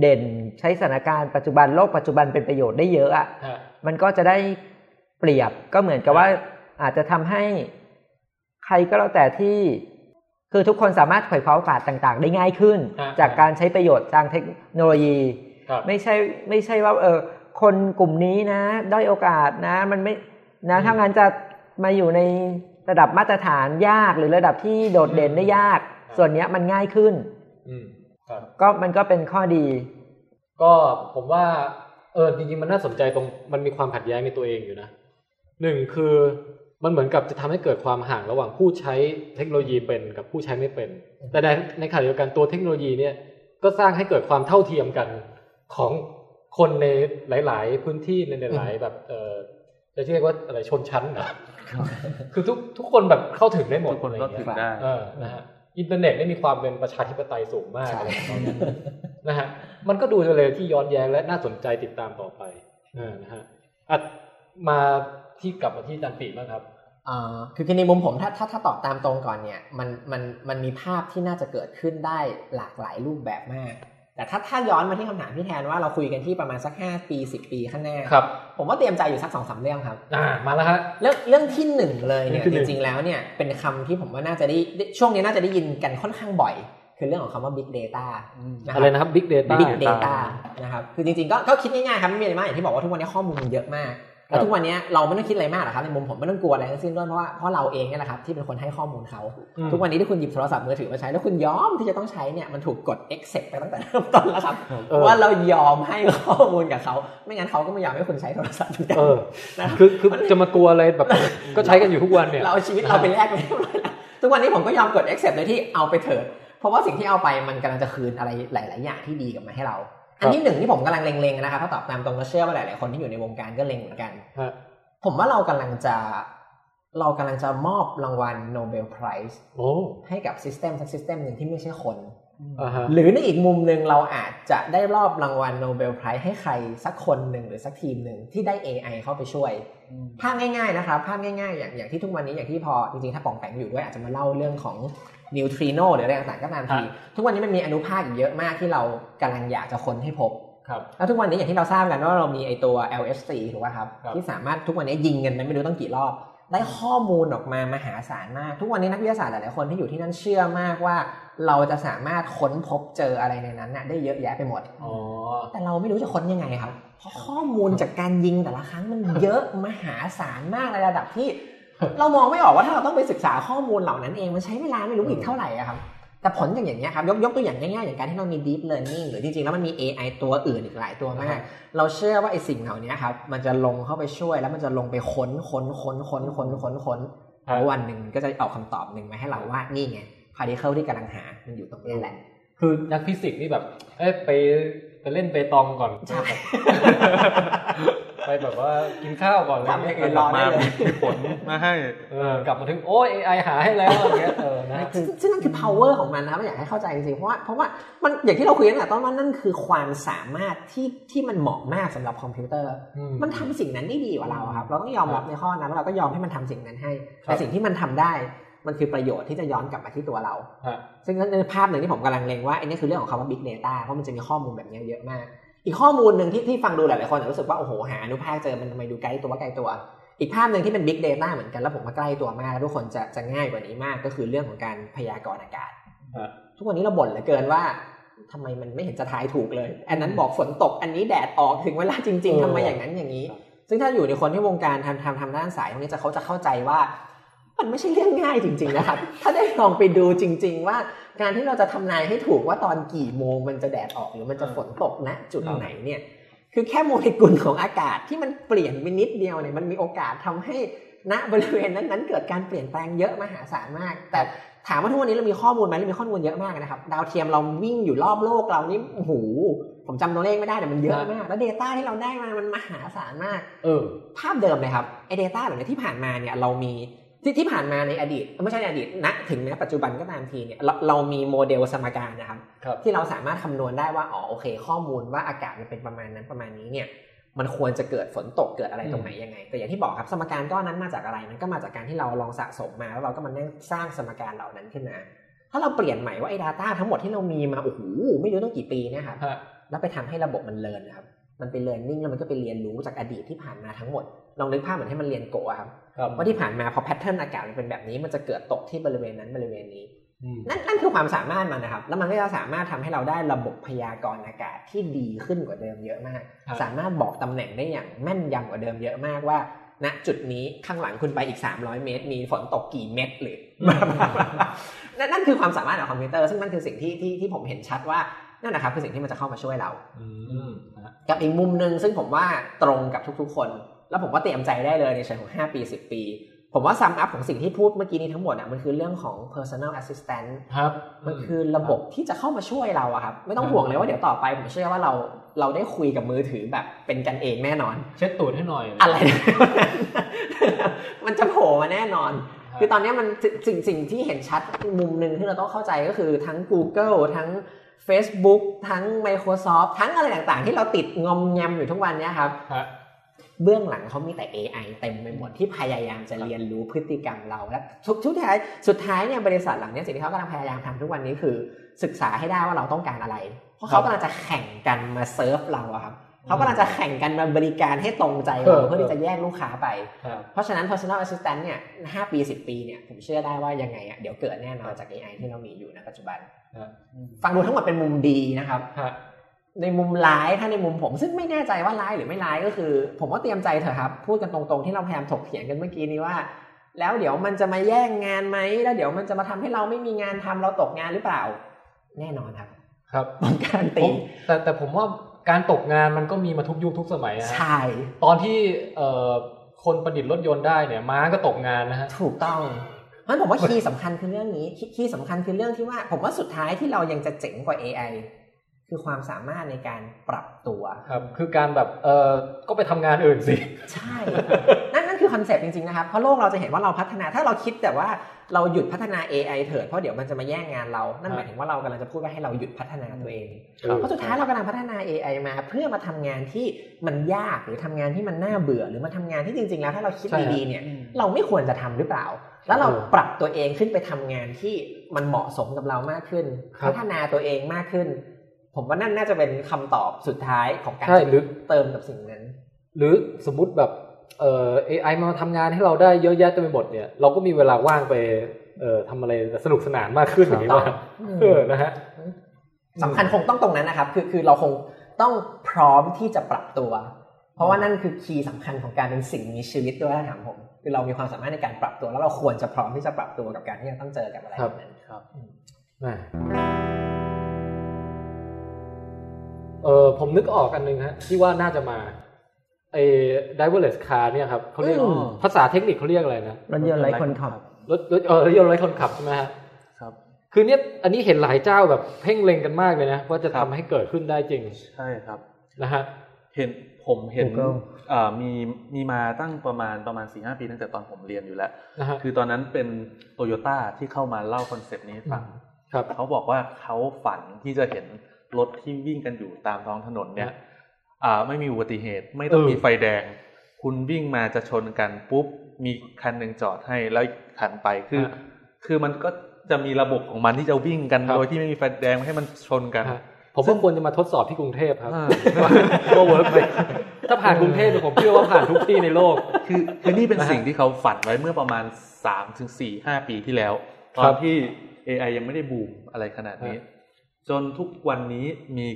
เด่นใช้สถานการณ์ปัจจุบันโลกปัจจุบันเป็นประโยชน์ได้เยอะอ่ะมันก็จะได้เปรียบก็เหมือนกับว่าอาจจะทำให้ใครก็แล้วแต่ที่คือทุกคนสามารถไขว่คว้าโอกาสต่างๆได้ง่ายขึ้นจากการใช้ประโยชน์ทางเทคโนโลยีไม่ใช่ไม่ใช่ว่าเออคนกลุ่มนี้นะด้อยโอกาสนะมันไม่นะถ้างั้นจะมาอยู่ในระดับมาตรฐานยากหรือระดับที่โดดเด่นได้ยากส่วนเนี้ยมันง่ายขึ้นก็มันก็เป็นข้อดีก็ผมว่าเออจริงๆมันน่าสนใจตรงมันมีความขัดแย้งในตัวเองอยู่นะหนึ่งคือมันเหมือนกับจะทำให้เกิดความห่างระหว่างผู้ใช้เทคโนโลยีเป็นกับผู้ใช้ไม่เป็นแต่ในในขณะเดียวกันตัวเทคโนโลยีเนี่ยก็สร้างให้เกิดความเท่าเทียมกันของคนในหลายๆพื้นที่ในหลายๆแบบเออจะเรียกว่าอะไรชนชั้นนะ คือทุกทุกคนแบบเข้าถึงได้หมดอะไรอย่างเงี้ยเออนะฮะอินเทอร์เน็ตได้มีความเป็นประชาธิปไตยสูงมากอะไรแบบนี้นะฮะมันก็ดูเป็นอะไรที่ย้อนแย้งและน่าสนใจติดตามต่อไปเออนะฮะอ่ะมาที่กลับมาที่จันติบ้างครับอ่าคือในมุมผมถ้าถ้าถ้าตอบตามตรงก่อนเนี่ยมันมันมันมีภาพที่น่าจะเกิดขึ้นได้หลากหลายรูปแบบมากแต่ถ้าถ้าย้อนมาที่คำถามพี่แทนว่าเราคุยกันที่ประมาณสักห้าปีสิบปีข้างหน้าผมว่าเตรียมใจอยู่สัก สองถึงสาม เรื่องครับอ่ามาแล้วฮะเรื่องเรื่องที่หนึ่งเลยเนี่ยจริงๆแล้วเนี่ยเป็นคำที่ผมว่าน่าจะได้ช่วงนี้น่าจะได้ยินกันค่อนข้างบ่อยคือเรื่องของคำว่า Big Data อะไรนะครับ Big Data Big Data นะครับคือจริงๆก็ก็คิดง่ายๆครับไม่มีอะไรมากอย่างที่บอกว่าทุกวันนี้ข้อมูลมันเยอะมากแล้วทุกวันนี้เราไม่ต้องคิดอะไรมากหรอกครับในมุมผมไม่ต้องกลัวอะไรทั้งสิ้นด้วยเพราะว่าเพราะเราเองนี่แหละครับที่เป็นคนให้ข้อมูลเขาทุกวันนี้ที่คุณหยิบโทรศัพท์มือถือมาใช้แล้วคุณยอมที่จะต้องใช้เนี่ยมันถูกกด accept ไปตั้งแต่เริ่มต้นแล้วครับว่าเรายอมให้ข้อมูลกับเขาไม่งั้นเขาก็ไม่อยากให้คุณใช้โทรศัพท์เออคือคือจะมากลัวอะไรแบบก็ใช้กันอยู่ทุกวันเนี่ยเราชีวิตเราเป็นแลกไปเรียบร้อยแล้วทุกวันนี้ผมก็ยอมกด accept เลยที่เอาไปเถิดเพราะว่าสิ่งที่เอาไปมันกำลังจะคืนอะไรหลายๆอย่างที่ดีกลับมาให้เราอันที่หนึ่งที่ผมกำลังเล็งๆนะครับถ้าตอบตามตรงก็เชื่อว่าหลายๆคนที่อยู่ในวงการก็เล็งเหมือนกันผมว่าเรากำลังจะเรากำลังจะมอบรางวัลโนเบลไพรส์ให้กับซิสเต็มสักซิสเต็มหนึ่งที่ไม่ใช่คนหรือในอีกมุมหนึ่งเราอาจจะได้รอบรางวัลโนเบลไพรส์ให้ใครสักคนหนึ่งหรือสักทีมหนึ่งที่ได้ เอ ไอ เข้าไปช่วยภาพง่ายๆนะครับภาพง่ายๆอย่างอย่างที่ทุกวันนี้อย่างที่พอจริงๆถ้าปองแปงอยู่ด้วยอาจจะมาเล่าเรื่องของนิวทริโนหรืออะไรต่างๆก็ตามทีทุกวันนี้มันมีอนุภาคอีกเยอะมากที่เรากำลังอยากจะค้นให้พบแล้วทุกวันนี้อย่างที่เราทราบกันว่าเรามีไอตัว แอล เอฟ ซี ถูกป่ะครับที่สามารถทุกวันนี้ยิงกันไม่รู้ตั้งกี่รอบได้ข้อมูลออกมามหาศาลมากทุกวันนี้นักวิทยาศาสตร์หลายๆคนที่อยู่ที่นั่นเชื่อมากว่าเราจะสามารถค้นพบเจออะไรในนั้นน่ะได้เยอะแยะไปหมดแต่เราไม่รู้จะค้นยังไงครับเพราะข้อมูลจากการยิงแต่ละครั้งมันเยอะมหาศาลมากในระดับที่เรามองไม่ออกว่าถ้าเราต้องไปศึกษาข้อมูลเหล่านั้นเองมันใช้เวลาไม่รู้อีกเท่าไหร่อ่ะครับแต่ผลอย่างอย่างเงี้ยครับยกยกตัวอย่างง่ายๆอย่างการที่เรามี deep learning หรือจริงๆแล้วมันมี เอ ไอ ตัวอื่นอีกหลายตัวมากเราเชื่อว่าไอ้สิ่งเหล่านี้ครับมันจะลงเข้าไปช่วยแล้วมันจะลงไปค้นค้นค้นค้นค้นค้นค้นแล้ววันหนึ่งก็จะเอาคำตอบหนึ่งมาให้เราว่านี่ไงพาร์ติเคิลที่กำลังหามันอยู่ตรงนี้แหละ คือนักฟิสิกส์นี่แบบเอ้ยไปไปเล่นเปตองก่อนไปแบบว่ากินข้าวก่อนแล้วเนี่ยกลับมามีผลมาให้กลับมาถึงโอ้ย เอ ไอ หาให้แล้วอะไรเงี้ยเออนะซึ่งนั่นคือ power ของมันนะไม่อยากให้เข้าใจจริงๆเพราะว่าเพราะว่ามันอย่างที่เราคุยกันน่ะตอนว่านั่นคือความสามารถที่ที่มันเหมาะมากสำหรับคอมพิวเตอร์มันทำสิ่งนั้นได้ดีกว่าเราครับเราต้องยอมรับในข้อนั้นแล้วเราก็ยอมให้มันทำสิ่งนั้นให้แต่สิ่งที่มันทำได้มันคือประโยชน์ที่จะย้อนกลับมาที่ตัวเราซึ่งนั่นในภาพหนึ่งที่ผมกำลังเล็งว่าไอ้นี่คือเรื่องของคำว่า big data เพราะมันจะมีข้อมูลแบบนี้เยอะมากอีกข้อมูลหนึ่งที่ที่ฟังดูหลายๆคนอาจจะรู้สึกว่าโอ้โหหาอนุภาคเจอมันทำไมดูไกลตัวไกลตัวอีกภาพหนึ่งที่เป็น big data เหมือนกันแล้วผมว่าใกล้ตัวมากแล้วทุกคนจะจะง่ายกว่านี้มากก็คือเรื่องของการพยากรณ์อากาศทุกวันนี้เราบ่นเหลือเกินว่าทำไมมันไม่เห็นจะทายถูกเลยอันนั้นบอกฝนตกอันนี้แดดออกถึงเวลาจริงๆทำไมอย่างนั้นอย่างนี้ซึ่งถ้าอยู่ในคนที่วงการทำทำทำด้านสายพวกนี้จะเขาจะเข้าใจว่ามันไม่ใช่เรื่องง่ายจริงๆนะครับถ้าได้ลองไปดูจริงๆว่าการที่เราจะทำนายให้ถูกว่าตอนกี่โมงมันจะแดดออกหรือมันจะฝนตกณจุดไหนเนี่ยคือแค่โมเลกุลของอากาศที่มันเปลี่ยนไปนิดเดียวเนี่ยมันมีโอกาสทำให้ณบริเวณนั้นๆเกิดการเปลี่ยนแปลงเยอะมหาศาลมากแต่ถามว่าทุกวันนี้เรามีข้อมูลไหมเรามีข้อมูลเยอะมากนะครับดาวเทียมเราวิ่งอยู่รอบโลกเรานี่โอ้โหผมจำตัวเลขไม่ได้แต่มันเยอะมากแล้ว data ที่เราได้มามันมหาศาลมากเออภาพเดิมเลยครับไอ้ data แบบนี้ที่ผ่านมาเนี่ยเรามีที่ที่ผ่านมาในอดีตไม่ใช่ในอดีตนะถึงแม้ปัจจุบันก็ตามทีเนี่ยเราเรามีโมเดลสมการนะครับที่เราสามารถคำนวณได้ว่าอ๋อโอเคข้อมูลว่าอากาศมันเป็นประมาณนั้นประมาณนี้เนี่ยมันควรจะเกิดฝนตกเกิดอะไรตรงไหนยังไงแต่อย่างที่บอกครับสมการก้อนนั้นมาจากอะไรมันก็มาจากการที่เราลองสะสมมาแล้วเราก็มานั่งสร้างสมการเหล่านั้นขึ้นมาถ้าเราเปลี่ยนใหม่ว่าไอ้ data ทั้งหมดที่เรามีมาโอ้โหไม่รู้ต้องกี่ปีนะครับแล้วไปทำให้ระบบมันเลิร์นนะครับมันเป็น learning แล้วมันก็ไปเรียนรู้จากอดีตที่ผ่านมาทั้งหมดลองนึกภาพเหมือนให้มันเรียนโกะครับเพราะที่ผ่านมาพอแพทเทิร์นอากาศมันเป็นแบบนี้มันจะเกิดตกที่บริเวณนั้นบริเวณนี้นั่นนั่นคือความสามารถมันนะครับแล้วมันก็จะสามารถทำให้เราได้ระบบพยากรณ์อากาศที่ดีขึ้นกว่าเดิมเยอะมากสามารถบอกตำแหน่งได้อย่างแม่นยำกว่าเดิมเยอะมากว่าณจุดนี้ข้างหลังคุณไปอีกสามร้อยเมตรมีฝนตกกี่เม็ดหรือ นั่นนั่นคือความสามารถของคอมพิวเตอร์ซึ่งนั่นคือสิ่งที่ที่ที่ผมเห็นชัดว่านั่นนะครับคือสิ่งที่มันจะเข้ามาช่วยเรากับอีกมุมนึงซึ่งผมว่าตรงกับทุกๆคนแล้วผมว่าเตรียมใจได้เลยในเชิงของห้าปีสิบปีผมว่าซัมอัพของสิ่งที่พูดเมื่อกี้นี้ทั้งหมดอ่ะมันคือเรื่องของ personal assistant ครับมันคือระบบที่จะเข้ามาช่วยเราอะครับไม่ต้องห่วงเลยว่าเดี๋ยวต่อไปผมเชื่อว่าเราเราได้คุยกับมือถือแบบเป็นกันเองแน่นอนเช็ดตูดให้หน่อยอะไร มันจะโผล่มาแน่นอนคือตอนนี้มันสิ่งสิ่งที่เห็นชัดมุมนึงที่เราต้องเข้าใจก็คือทั้ง Google ทั้งFacebook ทั้ง Microsoft ทั้งอะไรต่างๆที่เราติดงอมแงมอยู่ทุกวันเนี้ยครับเบื้องหลังเขามีแต่ เอ ไอ เต็มไปหมดที่พยายามจะเรียนรู้พฤติกรรมเราและทุกทุกท้ายสุดท้ายเนี่ยบริษัทหลังนี้สิ่งที่เขากำลังพยายามทำทุกวันนี้คือศึกษาให้ได้ว่าเราต้องการอะไรเพราะเขากำลังจะแข่งกันมาเซิร์ฟเราครับเขากำลังจะแข่งกันมาบริการให้ตรงใจเราเพื่อที่จะแย่งลูกค้าไปเพราะฉะนั้น personal assistant เนี่ยห้าปีสิบปีเนี่ยผมเชื่อได้ว่ายังไงอ่ะเดี๋ยวเกิดแน่นอนจาก เอ ไอ ที่เรามีอยู่ณปัจจุบันฟังดูทั้งหมดเป็นมุมดีนะครับในมุมร้ายถ้าในมุมผมซึ่งไม่แน่ใจว่าร้ายหรือไม่ร้ายก็คือผมว่าเตรียมใจเถอะครับพูดกันตรงๆที่เราพยายามถกเถียงกันเมื่อกี้นี้ว่าแล้วเดี๋ยวมันจะมาแย่งงานไหมแล้วเดี๋ยวมันจะมาทำให้เราไม่มีงานทำเราตกงานหรือเปล่าแน่นอนครับครับมันการตีแต่แต่ผมว่าการตกงานมันก็มีมาทุกยุคทุกสมัยนะใช่ตอนที่คนประดิษฐ์รถยนต์ได้เนี่ยม้าก็ตกงานนะฮะถูกต้องงั้นผมว่าคีย์สำคัญคือเรื่องนี้คีย์สำคัญคือเรื่องที่ว่าผมว่าสุดท้ายที่เรายังจะเจ๋งกว่า เอ ไอคือความสามารถในการปรับตัวครับคือการแบบเออก็ไปทำงานอื่นสิใช่นั่นนั่นคือคอนเซ็ปต์จริงๆนะครับเพราะโลกเราจะเห็นว่าเราพัฒนาถ้าเราคิดแต่ว่าเราหยุดพัฒนา เอ ไอ เถิดเพราะเดี๋ยวมันจะมาแย่งงานเรานั่นหมายถึงว่าเรากำลังจะพูดว่าให้เราหยุดพัฒนาตัวเองเพราะสุดท้ายเรากำลังพัฒนา เอ ไอ มาเพื่อมาทำงานที่มันยากหรือทำงานที่มันน่าเบื่อหรือมาทำงานที่จริงๆแล้วถ้าเราคิดดีๆเนี่ยเราไม่ควรจะทำหรือเปล่าแล้วเราปรับตัวเองขึ้นไปทำงานที่มันเหมาะสมกับเรามากขึ้นพัฒนาตัวเองมากขึ้นผมว่านั่นน่าจะเป็นคำตอบสุดท้ายของการจะเติมกับสิ่งนั้นหรือสมมุติแบบเอ่อ เอ ไอ มาทำงานให้เราได้เยอะแยะเต็มไปหมดเนี่ยเราก็มีเวลาว่างไปเอ่อทำอะไรสนุกสนานมากขึ้นอย่างนี้ว่าเออนะฮะสำคัญคงต้องตรงนั้นนะครับคือคือเราคงต้องพร้อมที่จะปรับตัวเพราะว่านั่นคือคีย์สำคัญของการเป็นสิ่งมีชีวิตด้วยนะถามผมคือเรามีความสามารถในการปรับตัวแล้วเราควรจะพร้อมที่จะปรับตัวกับการที่จะต้องเจอกับอะไรแบบนั้นครับเออผมนึกออกอันนึงฮะที่ว่าน่าจะมาไอ้ driverless car เนี่ยครับเขาเรียกภาษาเทคนิคเขาเรียกอะไรนะรถยนต์ไร้คนขับรถรถเออรถยนต์ไร้คนขับใช่ไหมฮะครับ คือเนี้ยอันนี้เห็นหลายเจ้าแบบเพ่งเล็งกันมากเลยนะว่าจะทำให้เกิดขึ้นได้จริงใช่ครับนะฮะเห็นผมเห็นมีมีมาตั้งประมาณประมาณ สี่ถึงห้า ปีตั้งแต่ตอนผมเรียนอยู่แล้วคือตอนนั้นเป็น Toyota ที่เข้ามาเล่าคอนเซ็ปต์นี้ให้ฟังเขาบอกว่าเขาฝันที่จะเห็นรถที่วิ่งกันอยู่ตามท้องถนนเนี่ยไม่มีอุบัติเหตุไม่ต้องมีไฟแดงคุณวิ่งมาจะชนกันปุ๊บมีคันหนึ่งจอดให้แล้วคันไปคือคือมันก็จะมีระบบของมันที่จะวิ่งกันโดยที่ไม่มีไฟแดงให้มันชนกันผมก็ควรจะมาทดสอบที่กรุงเทพครับก็เวิร์คไปถ้าผ่านกรุงเทพผมเชื่อว่าผ่านทุกที่ในโลกคือคือนี่เป็นสิ่งที่เขาฝันไว้เมื่อประมาณ สามถึงสี่ถึงห้า ปีที่แล้วตอนที่ เอ ไอ ยังไม่ได้บูมอะไรขนาดนี้จนทุกวันนี้มี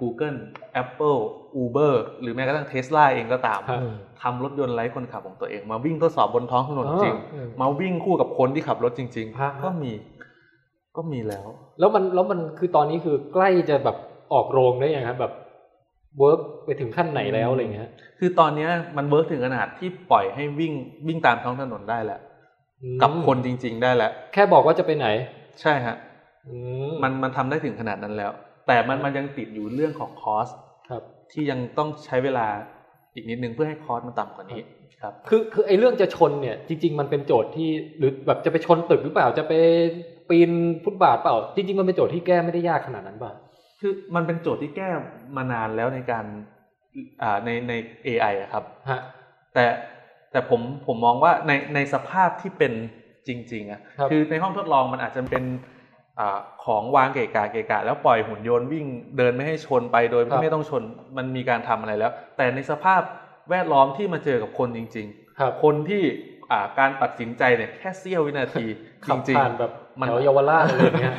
Google Apple Uber หรือแม้กระทั่ง Tesla เองก็ตามทำรถยนต์ไร้คนขับของตัวเองมาวิ่งทดสอบบนท้องถนนจริงมาวิ่งคู่กับคนที่ขับรถจริงๆก็มีก็มีแล้วแล้วมันแล้วมันคือตอนนี้คือใกล้จะแบบออกโรงได้ยังครับแบบเวิร์กไปถึงขั้นไหนแล้วอะไรเงี้ยคือตอนนี้มันเวิร์กถึงขนาดที่ปล่อยให้วิ่งวิ่งตามท้องถนนได้แล้วกับคนจริงๆได้แล้วแค่บอกว่าจะไปไหนใช่ฮะมันมันทำได้ถึงขนาดนั้นแล้วแต่มันมันยังติดอยู่เรื่องของคอสครับที่ยังต้องใช้เวลาอีกนิดนึงเพื่อให้คอสมันต่ำกว่านี้ครับคือคือไอ้เรื่องจะชนเนี่ยจริงๆมันเป็นโจทย์ที่หรือแบบจะไปชนตึกหรือเปล่าจะไปปีนฟุตบาทเปล่าจริงๆมันเป็นโจทย์ที่แก้ไม่ได้ยากขนาดนั้นป่ะคือมันเป็นโจทย์ที่แก้มานานแล้วในการอ่าในใน เอ ไอ อ่ะครับฮะแต่แต่ผมผมมองว่าในในสภาพที่เป็นจริงๆอ่ะคือในห้องทดลองมันอาจจะเป็นอ่าของวางเกะกะเกะกะแล้วปล่อยหุ่นยนต์วิ่งเดินไม่ให้ชนไปโดยที่ไม่ต้องชนมันมีการทำอะไรแล้วแต่ในสภาพแวดล้อมที่มาเจอกับคนจริงๆคนที่อ่าการตัดสินใจเนี่ยแค่เสี้ยววินาทีจริงๆแบบมันเยาวราชอะไรเงี้ย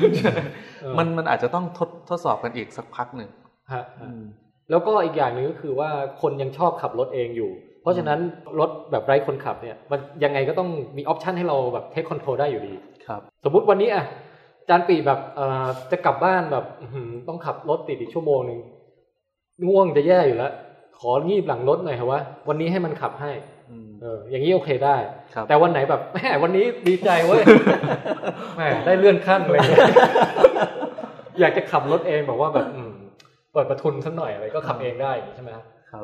มันมันอาจจะต้องทดทดสอบกันอีกสักพักหนึ่งฮะแล้วก็อีกอย่างนึงก็คือว่าคนยังชอบขับรถเองอยู่เพราะฉะนั้นรถแบบไร้คนขับเนี่ยมันยังไงก็ต้องมีออปชั่นให้เราแบบเทคคอนโทรลได้อยู่ดีครับสมมุติวันนี้อ่ะอาจารย์ปี่แบบเอ่อจะกลับบ้านแบบต้องขับรถติดอีกชั่วโมงนึงง่วงจะแย่อยู่แล้วของีบหลังรถหน่อยครับว่าวันนี้ให้มันขับให้เอออย่างนี้โอเคได้แต่วันไหนแบบแหมวันนี้ดีใจเว้ยแหมได้เลื่อนขั้นอะไรเงี้ยอยากจะขับรถเองบอกว่าแบบเปิดประทุนสักหน่อยอะไรก็ขับเองได้ใช่ไหมครับ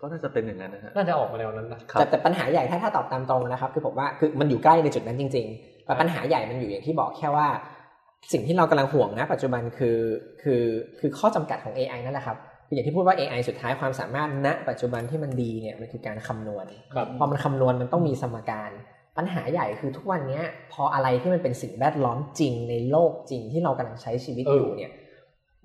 ก็น่าจะเป็นอย่างนั้นนะฮะน่าจะออกมาแนวนั้นนะแต่แต่ปัญหาใหญ่ถ้าถ้าตอบตามตรงนะครับคือผมว่าคือมันอยู่ใกล้ในจุดนั้นจริงๆแต่ปัญหาใหญ่มันอยู่อย่างที่บอกแค่ว่าสิ่งที่เรากำลังห่วงนะปัจจุบันคือคือคือข้อจำกัดของ เอ ไอ นั่นแหละครับอย่างที่พูดว่า เอ ไอ สุดท้ายความสามารถณปัจจุบันที่มันดีเนี่ยมันคือการคำนวณพอมันคำนวณมันต้องมีสมการปัญหาใหญ่คือทุกวันนี้พออะไรที่มันเป็นสิ่งแวดล้อมจริงในโลกจริงที่เรากำลังใช้ชีวิต อ, อยู่เนี่ย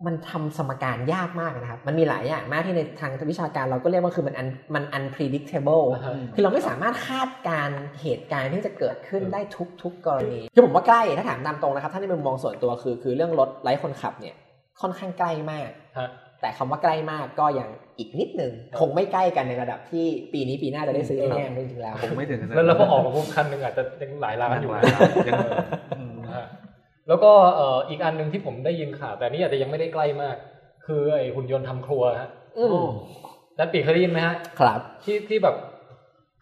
มันทำสมการยากมากนะครับมันมีหลายอย่างมากที่ในทางวิชาการเราก็เรียกว่าคือมันมัน unpredictable คือเราไม่สามารถคาดการณ์เหตุการณ์ที่จะเกิดขึ้นได้ทุกๆ ก, กรณีคือผมว่าใกล้ถ้าถามตามตรงนะครับถ้าในมุมมองส่วนตัวคือคือเรื่องรถไร้คนขับเนี่ยค่อนข้างใกล้มากแต่คำว่าใกล้มากก็ยังอีกนิดนึงคงไม่ใกล้กันในระดับที่ปีนี้ปีหน้าจะได้ซื้อแน่ๆจริงๆแล้วคงไม่ถึงนะแล้วพอออกมาพวกคันนึงอาจจะยังหลายล้านอยู่แล้วก็อีกอันนึงที่ผมได้ยินข่าวแต่นี่อาจจะยังไม่ได้ใกล้มากคือไอ้หุ่นยนต์ทำครัวฮะนั่นปีเคยได้ยินไหมฮะครับที่ที่แบบ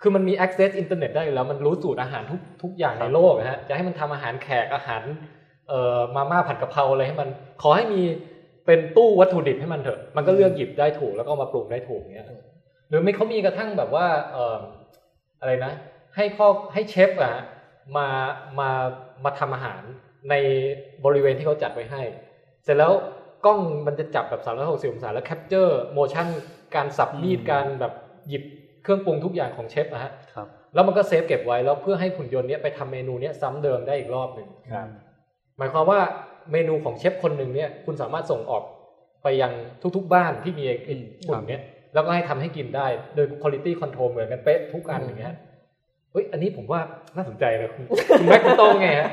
คือมันมี access อินเทอร์เน็ตได้แล้วมันรู้สูตรอาหารทุกทุกอย่างในโลกฮะจะให้มันทำอาหารแขกอาหารมาม่าผัดกะเพราอะไรให้มันขอให้มีเป็นตู้วัตถุดิบให้มันเถอะมันก็เลือกหยิบได้ถูกแล้วก็มาปรุงได้ถูกเงี้ยหรือไม่เขามีกระทั่งแบบว่าเอ่ออะไรนะให้ข้อให้เชฟอ่ะมามามาทำอาหารในบริเวณที่เขาจัดไว้ให้เสร็จแล้วกล้องมันจะจับแบบสามร้อยหกสิบองศาแล้วแคปเจอร์โมชั่นการสับมีดการแบบหยิบเครื่องปรุงทุกอย่างของเชฟอ่ะฮะครับแล้วมันก็เซฟเก็บไว้แล้วเพื่อให้หุ่นยนต์เนี้ยไปทำเมนูเนี้ยซ้ำเดิมได้อีกรอบนึงครับหมายความว่าเมนูของเชฟคนหนึ่งเนี่ยคุณสามารถส่งออกไปยังทุกๆบ้านที่มีหุ่นเนี้ยแล้วก็ให้ทำให้กินได้โดย quality control เหมือนกันเป๊ะทุกอันอย่างเงี้ยเฮ้ยอันนี้ผมว่าน่าสนใจเลยคุณแม็กซ์ต้องไงฮะ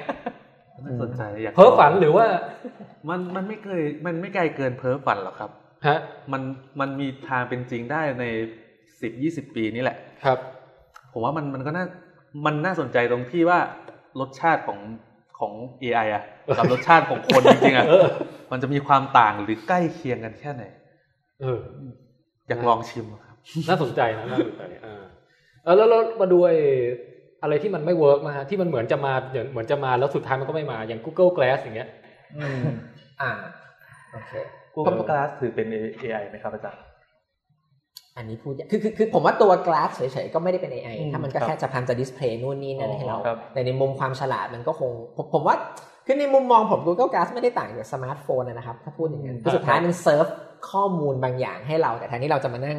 น่าสนใจอยากเพ้อฝันหรือว่ามันมันไม่เคยมันไม่ไกลเกินเพ้อฝันหรอกครับฮะมันมันมีทางเป็นจริงได้ใน สิบถึงยี่สิบ ปีนี่แหละครับผมว่ามันมันก็น่ามันน่าสนใจตรงที่ว่ารสชาติของของ เอ ไอ อ่ะกับรสชาติของคนจริงๆอ่ะมันจะมีความต่างหรือใกล้เคียงกันแค่ไหนเอออยากลองชิมครับน่าสนใจนะน่าสนใจเออเออแล้วมาดูไอ้อะไรที่มันไม่เวิร์คมาที่มันเหมือนจะมาเหมือนจะมาแล้วสุดท้ายมันก็ไม่มาอย่าง Google Glass อย่างเงี้ย อ่าโอเค Google Glass ถือเป็น เอ ไอ มั้ยครับอาจารย์อันนี้พูดคือคือคือผมว่าตัว Glass เฉยๆก็ไม่ได้เป็น เอ ไอ ถ้ามันก็แค่จะพยายามจะดิสเพลย์นู่นนี่นั่นให้เราแต่ในมุมความฉลาดมันก็คงผมผมว่าคือในมุมมองผม Google Glass ไม่ได้ต่างจากสมาร์ทโฟนนะครับถ้าพูดอย่างนั้นสุดท้ายมันเซิร์ฟข้อมูลบางอย่างให้เราแต่แทนที่เราจะมานั่ง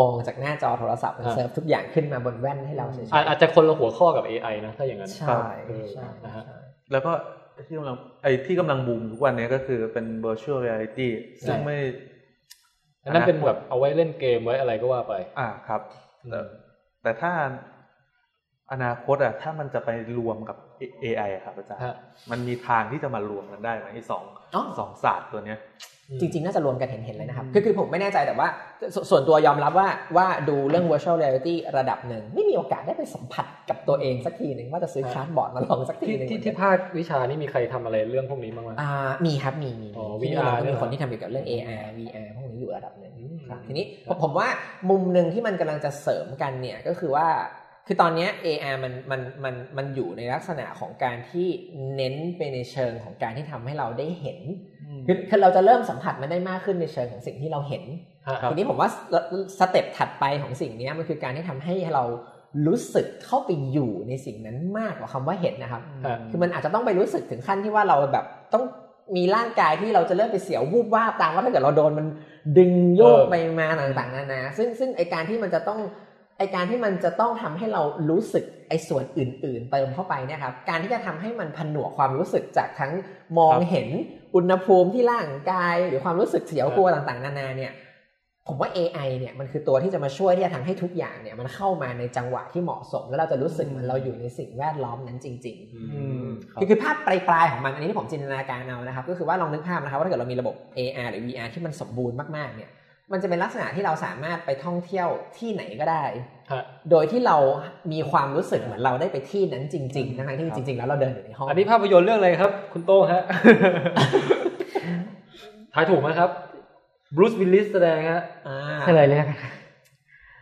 มองจากหน้าจอโทรศัพท์มันเซิร์ฟทุกอย่างขึ้นมาบนแว่นให้เราเฉยๆอาจจะคนละหัวข้อกับ เอ ไอ นะถ้าอย่างนั้นใช่นะฮะแล้วก็ที่กำลังไอ้ที่กำลังบูมทุกวันนี้ก็คือเป็น virtual reality ซึ่งไม่นั่นเป็นแบบเอาไว้เล่นเกมไว้อะไรก็ว่าไปอ่าครับแต่ถ้าอนาคตอ่ะถ้ามันจะไปรวมกับ เอ ไอ อ่ะครับอาจารย์มันมีทางที่จะมารวมกันได้ไหมไอ้สอง สองศาสตร์ตัวเนี้ยจริงๆน่าจะรวมกันเห็นๆเลยนะครับคือคือผมไม่แน่ใจแต่ว่าส่วนตัวยอมรับว่าว่าดูเรื่อง virtual reality ระดับหนึ่งไม่มีโอกาสได้ไปสัมผัสกับตัวเองสักทีนึงว่าจะซื้อคาร์ดบอร์ดมาลองสักทีนึงที่ที่ภาควิชานี่มีใครทำอะไรเรื่องพวกนี้บ้างมั้ยอ่ามีครับมีมีอ๋อ วี อาร์ มีคนที่ทำเกี่ยวกับเรื่อง เอ อาร์ วี อาร์ พวกนี้อยู่ระดับนึงครับทีนี้ผมว่ามุมนึงที่มันกำลังจะเสริมกันเนี่ยก็คือว่าคือตอนนี้ เอ อาร์ มันมันมันมันอยู่ในลักษณะของการที่เน้นไปในเชิงของการที่ทำให้เราได้เห็นคือเราจะเริ่มสัมผัสมันได้มากขึ้นในเชิงของสิ่งที่เราเห็นทีนี้ผมว่าสเต็ปถัดไปของสิ่งนี้มันคือการที่ทำให้เรารู้สึกเข้าไปอยู่ในสิ่งนั้นมากกว่าคำว่าเห็นนะครับคือมันอาจจะต้องไปรู้สึกถึงขั้นที่ว่าเราแบบต้องมีร่างกายที่เราจะเริ่มไปเสียววูบวาบตามว่าถ้าเกิดเราโดนมันดึงโยกไปมาต่างๆนานาซึ่งซึ่งไอการที่มันจะต้องไอการที่มันจะต้องทำให้เรารู้สึกไอส่วนอื่นๆเติมเข้าไปเนี่ยครับการที่จะทำให้มันผนวกความรู้สึกจากทั้งมองเห็นอุณหภูมิที่ร่างกายหรือความรู้สึกเสียวกลัวต่างๆนานาเนี่ยผมว่า เอ ไอ เนี่ยมันคือตัวที่จะมาช่วยที่จะทำให้ทุกอย่างเนี่ยมันเข้ามาในจังหวะที่เหมาะสมแล้วเราจะรู้สึกเหมือนเราอยู่ในสิ่งแวดล้อมนั้นจริงๆนี่คือภาพปลายๆของมันอันนี้ที่ผมจินตนาการเอานะครับก็คือว่าลองนึกภาพนะครับว่าถ้าเกิดเรามีระบบ เอ อาร์ หรือ วี อาร์ ที่มันสมบูรณ์มากๆเนี่ยมันจะเป็นลักษณะที่เราสามารถไปท่องเที่ยวที่ไหนก็ได้โดยที่เรามีความรู้สึกเหมือนเราได้ไปที่นั้นจริงๆนะครับที่จริงๆแล้วเราเดินอยู่ในห้องอันนี้ภาพยนตร์เรื่องอะไรครับคุณโต้งฮะถ่ายถูกมั้ยครับบรูซวิลลิสแสดงฮะอ่าเฉลยเลยครับ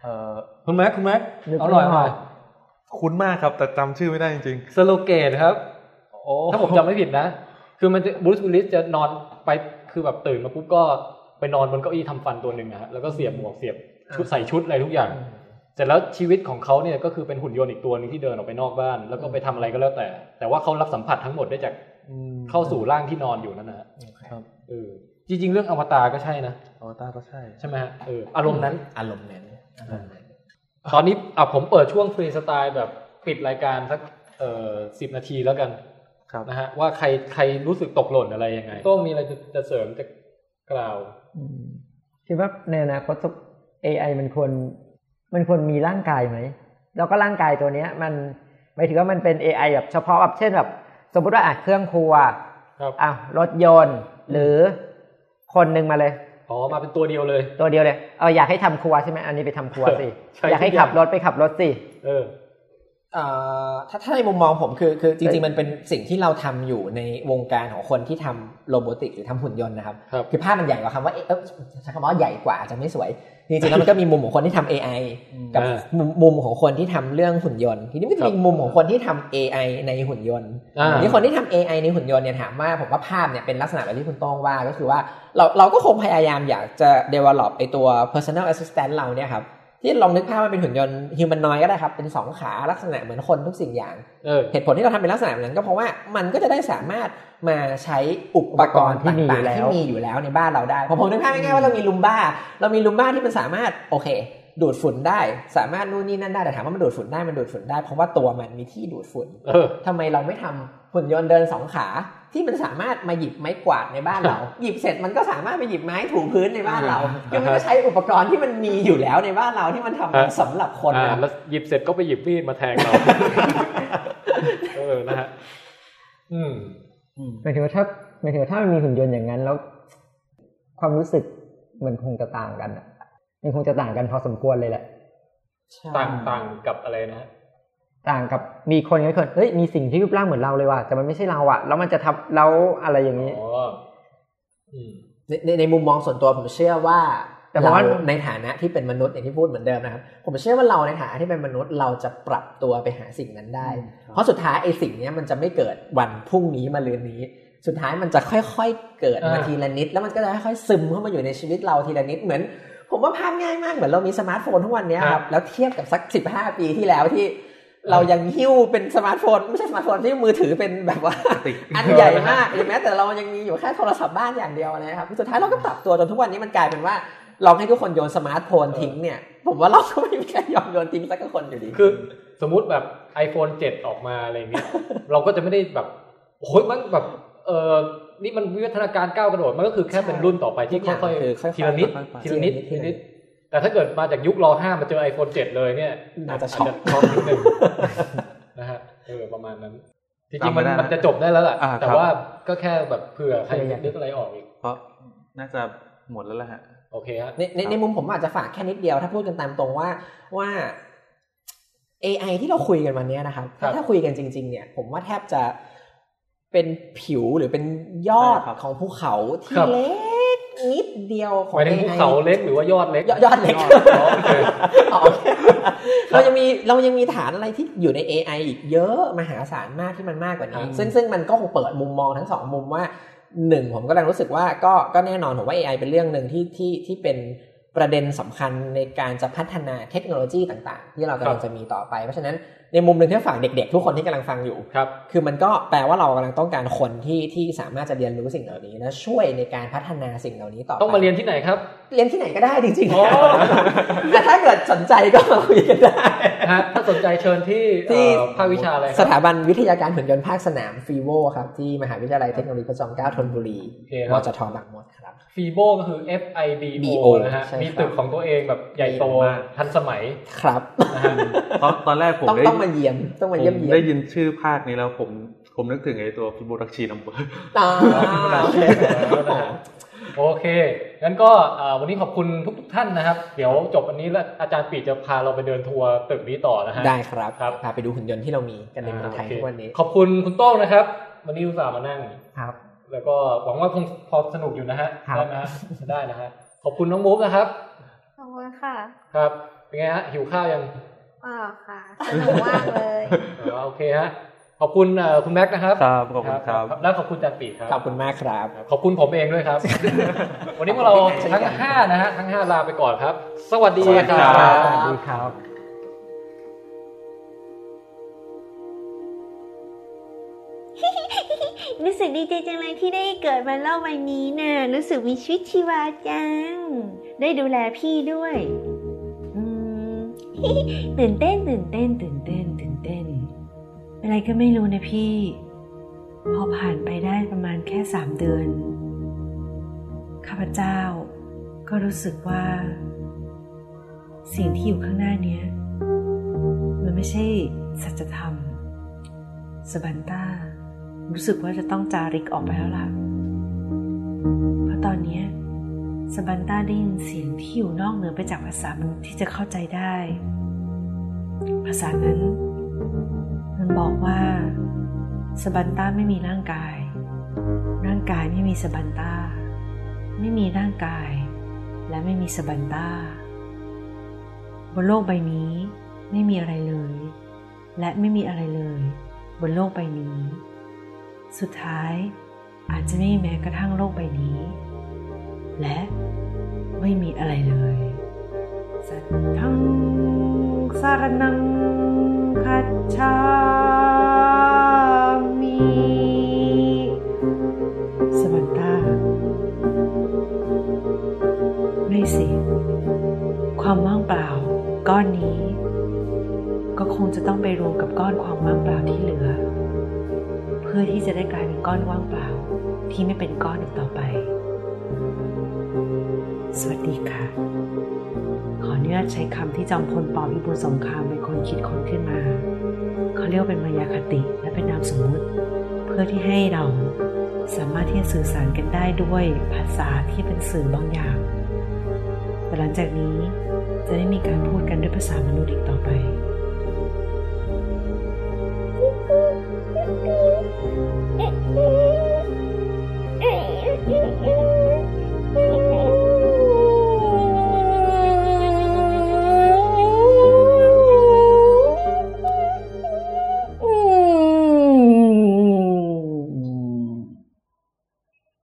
เอ่อคุณแม็กคุณแม็กเอาหน่อยหน่อยคุ้นมากครับแต่จำชื่อไม่ได้จริงๆสโลเกตครับโอ้ถ้าผมจำไม่ผิดนะคือมันบรูซวิลลิสจะนอนไปคือแบบตื่นมาปุ๊บก็ไปนอนบนเก้าอี้ทำฟันตัวนึงนะฮะแล้วก็เสียบหมวกเสียบชุดใส่ชุดอะไรทุกอย่างเสร็จแล้วชีวิตของเขาเนี่ยก็คือเป็นหุ่นยนต์อีกตัวนึงที่เดินออกไปนอกบ้านแล้วก็ไปทำอะไรก็แล้วแต่แต่ว่าเขารับสัมผัสทั้งหมดได้จากเข้าสู่ร่างที่นอนอยู่นั่นนะฮะเออจริงๆเรื่องอวตารก็ใช่นะอวตารก็ใช่ใช่ไหมฮะเอออารมณ์นั้นอารมณ์นั้นตอนนี้อ่ะผมเปิดช่วงฟรีสไตล์แบบปิดรายการสักเอ่อสิบนาทีแล้วกันนะฮะว่าใครใครรู้สึกตกหล่นอะไรยังไงต้องมีอะไรจะเสริมจะกล่าวคิดว่าในอนาคต เอ ไอ มันควรมันควรมีร่างกายไหมแล้วก็ร่างกายตัวนี้มันหมายถึงว่ามันเป็น เอ ไอ แบบเฉพาะแบบเช่นแบบสมมติว่าอ่ะเครื่องครัวอ้าวรถยนต์หรือคนนึงมาเลยอ๋อมาเป็นตัวเดียวเลยตัวเดียวเลยเอาอยากให้ทำครัวใช่ไหมอันนี้ไปทำครัวสิอยากให้ขับรถไปขับรถสิเอออ่าถ้าถ้าในมุมมองผมคือคือจริงๆมันเป็นสิ่งที่เราทำอยู่ในวงการของคนที่ทำโรบอติกหรือทำหุ่นยนต์นะครับคือภาพมันใหญ่กว่าคำว่าเออใช้คำว่าใหญ่กว่าอาจจะไม่สวยจริงๆแล้วมันก็มีมุมของคนที่ทำ เอ ไอ กับมุมของคนที่ทำเรื่องหุ่นยนต์ทีนี้มันจะมีมุมของคนที่ทำ เอ ไอ ในหุ่นยนต์นี่คนที่ทำ เอ ไอ ในหุ่นยนต์เนี่ยถามว่าผมว่าภาพเนี่ยเป็นลักษณะแบบที่คุณต้องว่าก็คือว่าเราเราก็คงพยายามอยากจะ develop ไอตัว personal assistant เราเนี่ยครับที่ลองนึกภาพมันเป็นหุ่นยนต์ฮิวแมนนอยด์ก็ได้ครับเป็นสองขาลักษณะเหมือนคนทุกสิ่งอย่าง เออ เหตุผลที่เราทำเป็นลักษณะแบบนั้นก็เพราะว่ามันก็จะได้สามารถมาใช้อุปกรณ์ที่มีอยู่แล้วที่มีอยู่แล้วในบ้านเราได้ผมผมนึกภาพง่ายๆว่าเรามีลูมบ้าเรามีลูมบ้าที่มันสามารถโอเคดูดฝุ่นได้สามารถนู่นนี่นั่นได้แต่ถามว่ามันดูดฝุ่นได้มันดูดฝุ่นได้เพราะว่าตัวมันมีที่ดูดฝุ่นทำไมเราไม่ทำหุ่นยนต์เดินสองขาที่มันสามารถมาหยิบไม้กวาดในบ้านเราหยิบเสร็จมันก็สามารถไปหยิบไม้ถูพื้นในบ้านเราคือมันก็ใช้อุปกรณ์ที่มันมีอยู่แล้วในบ้านเราที่มันทำสำหรับคนแล้วหยิบเสร็จก็ไปหยิบมีดมาแทงเราเออนะฮะอืมหมายถึงว่าถ้าหมายถึงว่าถ้ามันมีหุ่นยนต์อย่างนั้นแล้วความรู้สึกมันคงจะต่างกันอะมันคงจะต่างกันพอสมควรเลยแหละต่างต่างกับอะไรนะต่างกับมีคนกับคนเฮ้ยมีสิ่งที่รูปร่างเหมือนเราเลยว่ะแต่มันไม่ใช่เราอ่ะแล้วมันจะทับเราอะไรอย่างนี้ในในมุมมองส่วนตัวผมเชื่อว่าแต่ว่าในฐานะที่เป็นมนุษย์อย่างที่พูดเหมือนเดิมนะครับผมเชื่อว่าเราในฐานะที่เป็นมนุษย์เราจะปรับตัวไปหาสิ่งนั้นได้เพราะสุดท้ายไอ้สิ่งนี้มันจะไม่เกิดวันพรุ่งนี้มะรืนนี้ สุดท้ายมันจะค่อยๆเกิดมาทีละนิดแล้วมันก็จะค่อยๆซึมเข้ามาอยู่ในชีวิตเราทีละนิดเหมือนผมว่าภาพง่ายมากเหมือนเรามีสมาร์ทโฟนทุกวันนี้ครับแล้วเทียบกับสักสิบห้าปีที่แล้วที่เรายังหิ้วเป็นสมาร์ทโฟนไม่ใช่สมาร์ทโฟนที่มือถือเป็นแบบว่าอันใหญ่มากหรือแม้แต่เรายังมีอยู่แค่โทรศัพท์บ้านอย่างเดียวนะครับสุดท้ายเราก็ปรับตัวจนทุกวันนี้มันกลายเป็นว่าลองให้ทุกคนโยนสมาร์ทโฟนทิ้งเนี่ยผมว่าเราก็ไม่มีใครยอมโยนทิ้งสักคนอยู่ดีคือสมมุติแบบ ไอโฟนเซเว่น ออกมาอะไรเงี้ย เราก็จะไม่ได้แบบโอ้ยมันแบบเออนี่มันวิวัฒนาการก้าวกระโดดมันก็คือแค่เป็นรุ่นต่อไปที่ค่อยๆทีละนิดทีละนิดทีละนิดแต่ถ้าเกิดมาจากยุครอห้ามาเจอ ไอโฟนเซเว่น เลยเนี่ยอาจจะช็อตนิดนึงนะฮะเออประมาณนั้นจริงๆมันมันจะจบได้แล้วล่ะแต่ว่าก็แค่แบบเผื่อใครอยากนึกอะไรออกอีกเพราะน่าจะหมดแล้วล่ะฮะโอเคฮะในในในมุมผมอาจจะฝากแค่นิดเดียวถ้าพูดกันตามตรงว่าว่า เอ ไอ ที่เราคุยกันวันนี้นะครับถ้าคุยกันจริงๆเนี่ยผมว่าแทบจะเป็นผิวหรือเป็นยอดของภูเขาที่เล็กนิดเดียวของ เอ ไอ ภูเขาเล็กหรือว่ายอดเล็กยอดเล็กเรายังมีเรายังมีฐานอะไรที่อยู่ใน เอ ไอ อีกเยอะมหาศาลมากที่มันมากกว่านี้ซึ่งซึ่งมันก็คงเปิดมุมมองทั้งสองมุมว่าหนึ่งผมก็เลยรู้สึกว่าก็ก็แน่นอนผมว่า เอ ไอ เป็นเรื่องหนึ่งที่ที่ที่เป็นประเด็นสำคัญในการจะพัฒนาเทคโนโลยีต่างๆที่เรากำลังจะมีต่อไปเพราะฉะนั้นในมุมหนึ่งที่ฝากเด็กๆทุกคนที่กำลังฟังอยู่ ค, คือมันก็แปลว่าเรากำลังต้องการคนที่ที่สามารถจะเรียนรู้สิ่งเหล่านี้และช่วยในการพัฒนาสิ่งเหล่านี้ต่อไปต้องมาเรียนที่ไหนครับเรียนที่ไหนก็ได้จริงๆ แต่ถ้าเกิดสนใจก็มาคุยกันได้ถ้าสนใจเชิญที่ภาควิชาอะไรสถาบันวิทยาการหุ่นยนต์ภาคสนามฟีโวครับที่มหาวิทยาลัยเทคโนโลยีพระจอมเกล้าธนบุรีมจท.บางมดครับฟีโวก็คือ F I B O นะฮะมีตึกของตัวเองแบบใหญ่โตทันสมัยครับเพราะตอนแรกผมได้ต้องมาเยี่ยมต้องมาเยี่ยมได้ยินชื่อภาคนี้แล้วผมผมนึกถึงไอ้ตัวฟีโวดักชีนัมเบอร์โอเคงั้นก็วันนี้ขอบคุณทุกๆท่านนะครับเดี๋ยวจบวันนี้แล้วอาจารย์ปีจะพาเราไปเดินทัวร์ตึกนี้ต่อนะฮะได้ครับพาไปดูหุ่นยนต์ที่เรามีกันในเมืองไทยทุกวันนี้ขอบคุณคุณโต้งนะครับวันนี้อุตส่าห์มานั่งครับแล้วก็หวังว่าคงพอสนุกอยู่นะฮะได้นะได้นะฮะขอบคุณน้องมุกนะครับขอบคุณค่ะครับเป็นไงฮะหิวข้าวยังอ๋อค่ะสนุกมากเลยโอเคฮะขอบคุณคุณแม็กนะครับครับขอบคุณครับและขอบคุณอาจารย์ปีครับขอบคุณมากครับขอบคุณผมเองด้วยครับวันนี้พวกเราทั้งห้านะฮะทั้งห้าลาไปก่อนครับสวัสดีครับสวัสดีครับรู้สึกดีใจจังเลยที่ได้เกิดมาเล่าวันนี้น่ะรู้สึกมีชีวิตชีวาจังได้ดูแลพี่ด้วยอืมตื่นเต้นตื่นเต้นตื่นเต้นตื่นเต้นอะไรก็ไม่รู้นะพี่พอผ่านไปได้ประมาณแค่สามเดือนข้าพเจ้าก็รู้สึกว่าสิ่งที่อยู่ข้างหน้าเนี้ยมันไม่ใช่สัจธรรมสบันต้ารู้สึกว่าจะต้องจาริกออกไปแล้วล่ะเพราะตอนนี้สบันต้าได้ยินเสียงที่อยู่นอกเหนือไปจากภาษามนุษย์ที่จะเข้าใจได้ภาษานั้นมันบอกว่าสบันต้าไม่มีร่างกายร่างกายไม่มีสบันต้าไม่มีร่างกายและไม่มีสบันต้าบนโลกใบนี้ไม่มีอะไรเลยและไม่มีอะไรเลยบนโลกใบนี้สุดท้ายอาจจะไม่มีแม้กระทั่งโลกใบนี้และไม่มีอะไรเลยสัตถังสารนังคัจฉามิสบันตาไม่สิความว่างเปล่าก้อนนี้ก็คงจะต้องไปรวมกับก้อนความว่างเปล่าที่เหลือเพื่อที่จะได้กลายเป็นก้อนว่างเปล่าที่ไม่เป็นก้อนอีกต่อไปสวัสดีค่ะขออนุญาตใช้คำที่จอมพลป.พิบูลสงครามเป็นคนคิดค้นขึ้นมาเขาเรียกเป็นมายาคติและเป็นนามสมมุติเพื่อที่ให้เราสามารถที่จะสื่อสารกันได้ด้วยภาษาที่เป็นสื่อบางอย่างแต่หลังจากนี้จะไม่มีการพูดกันด้วยภาษามนุษย์อีกต่อไป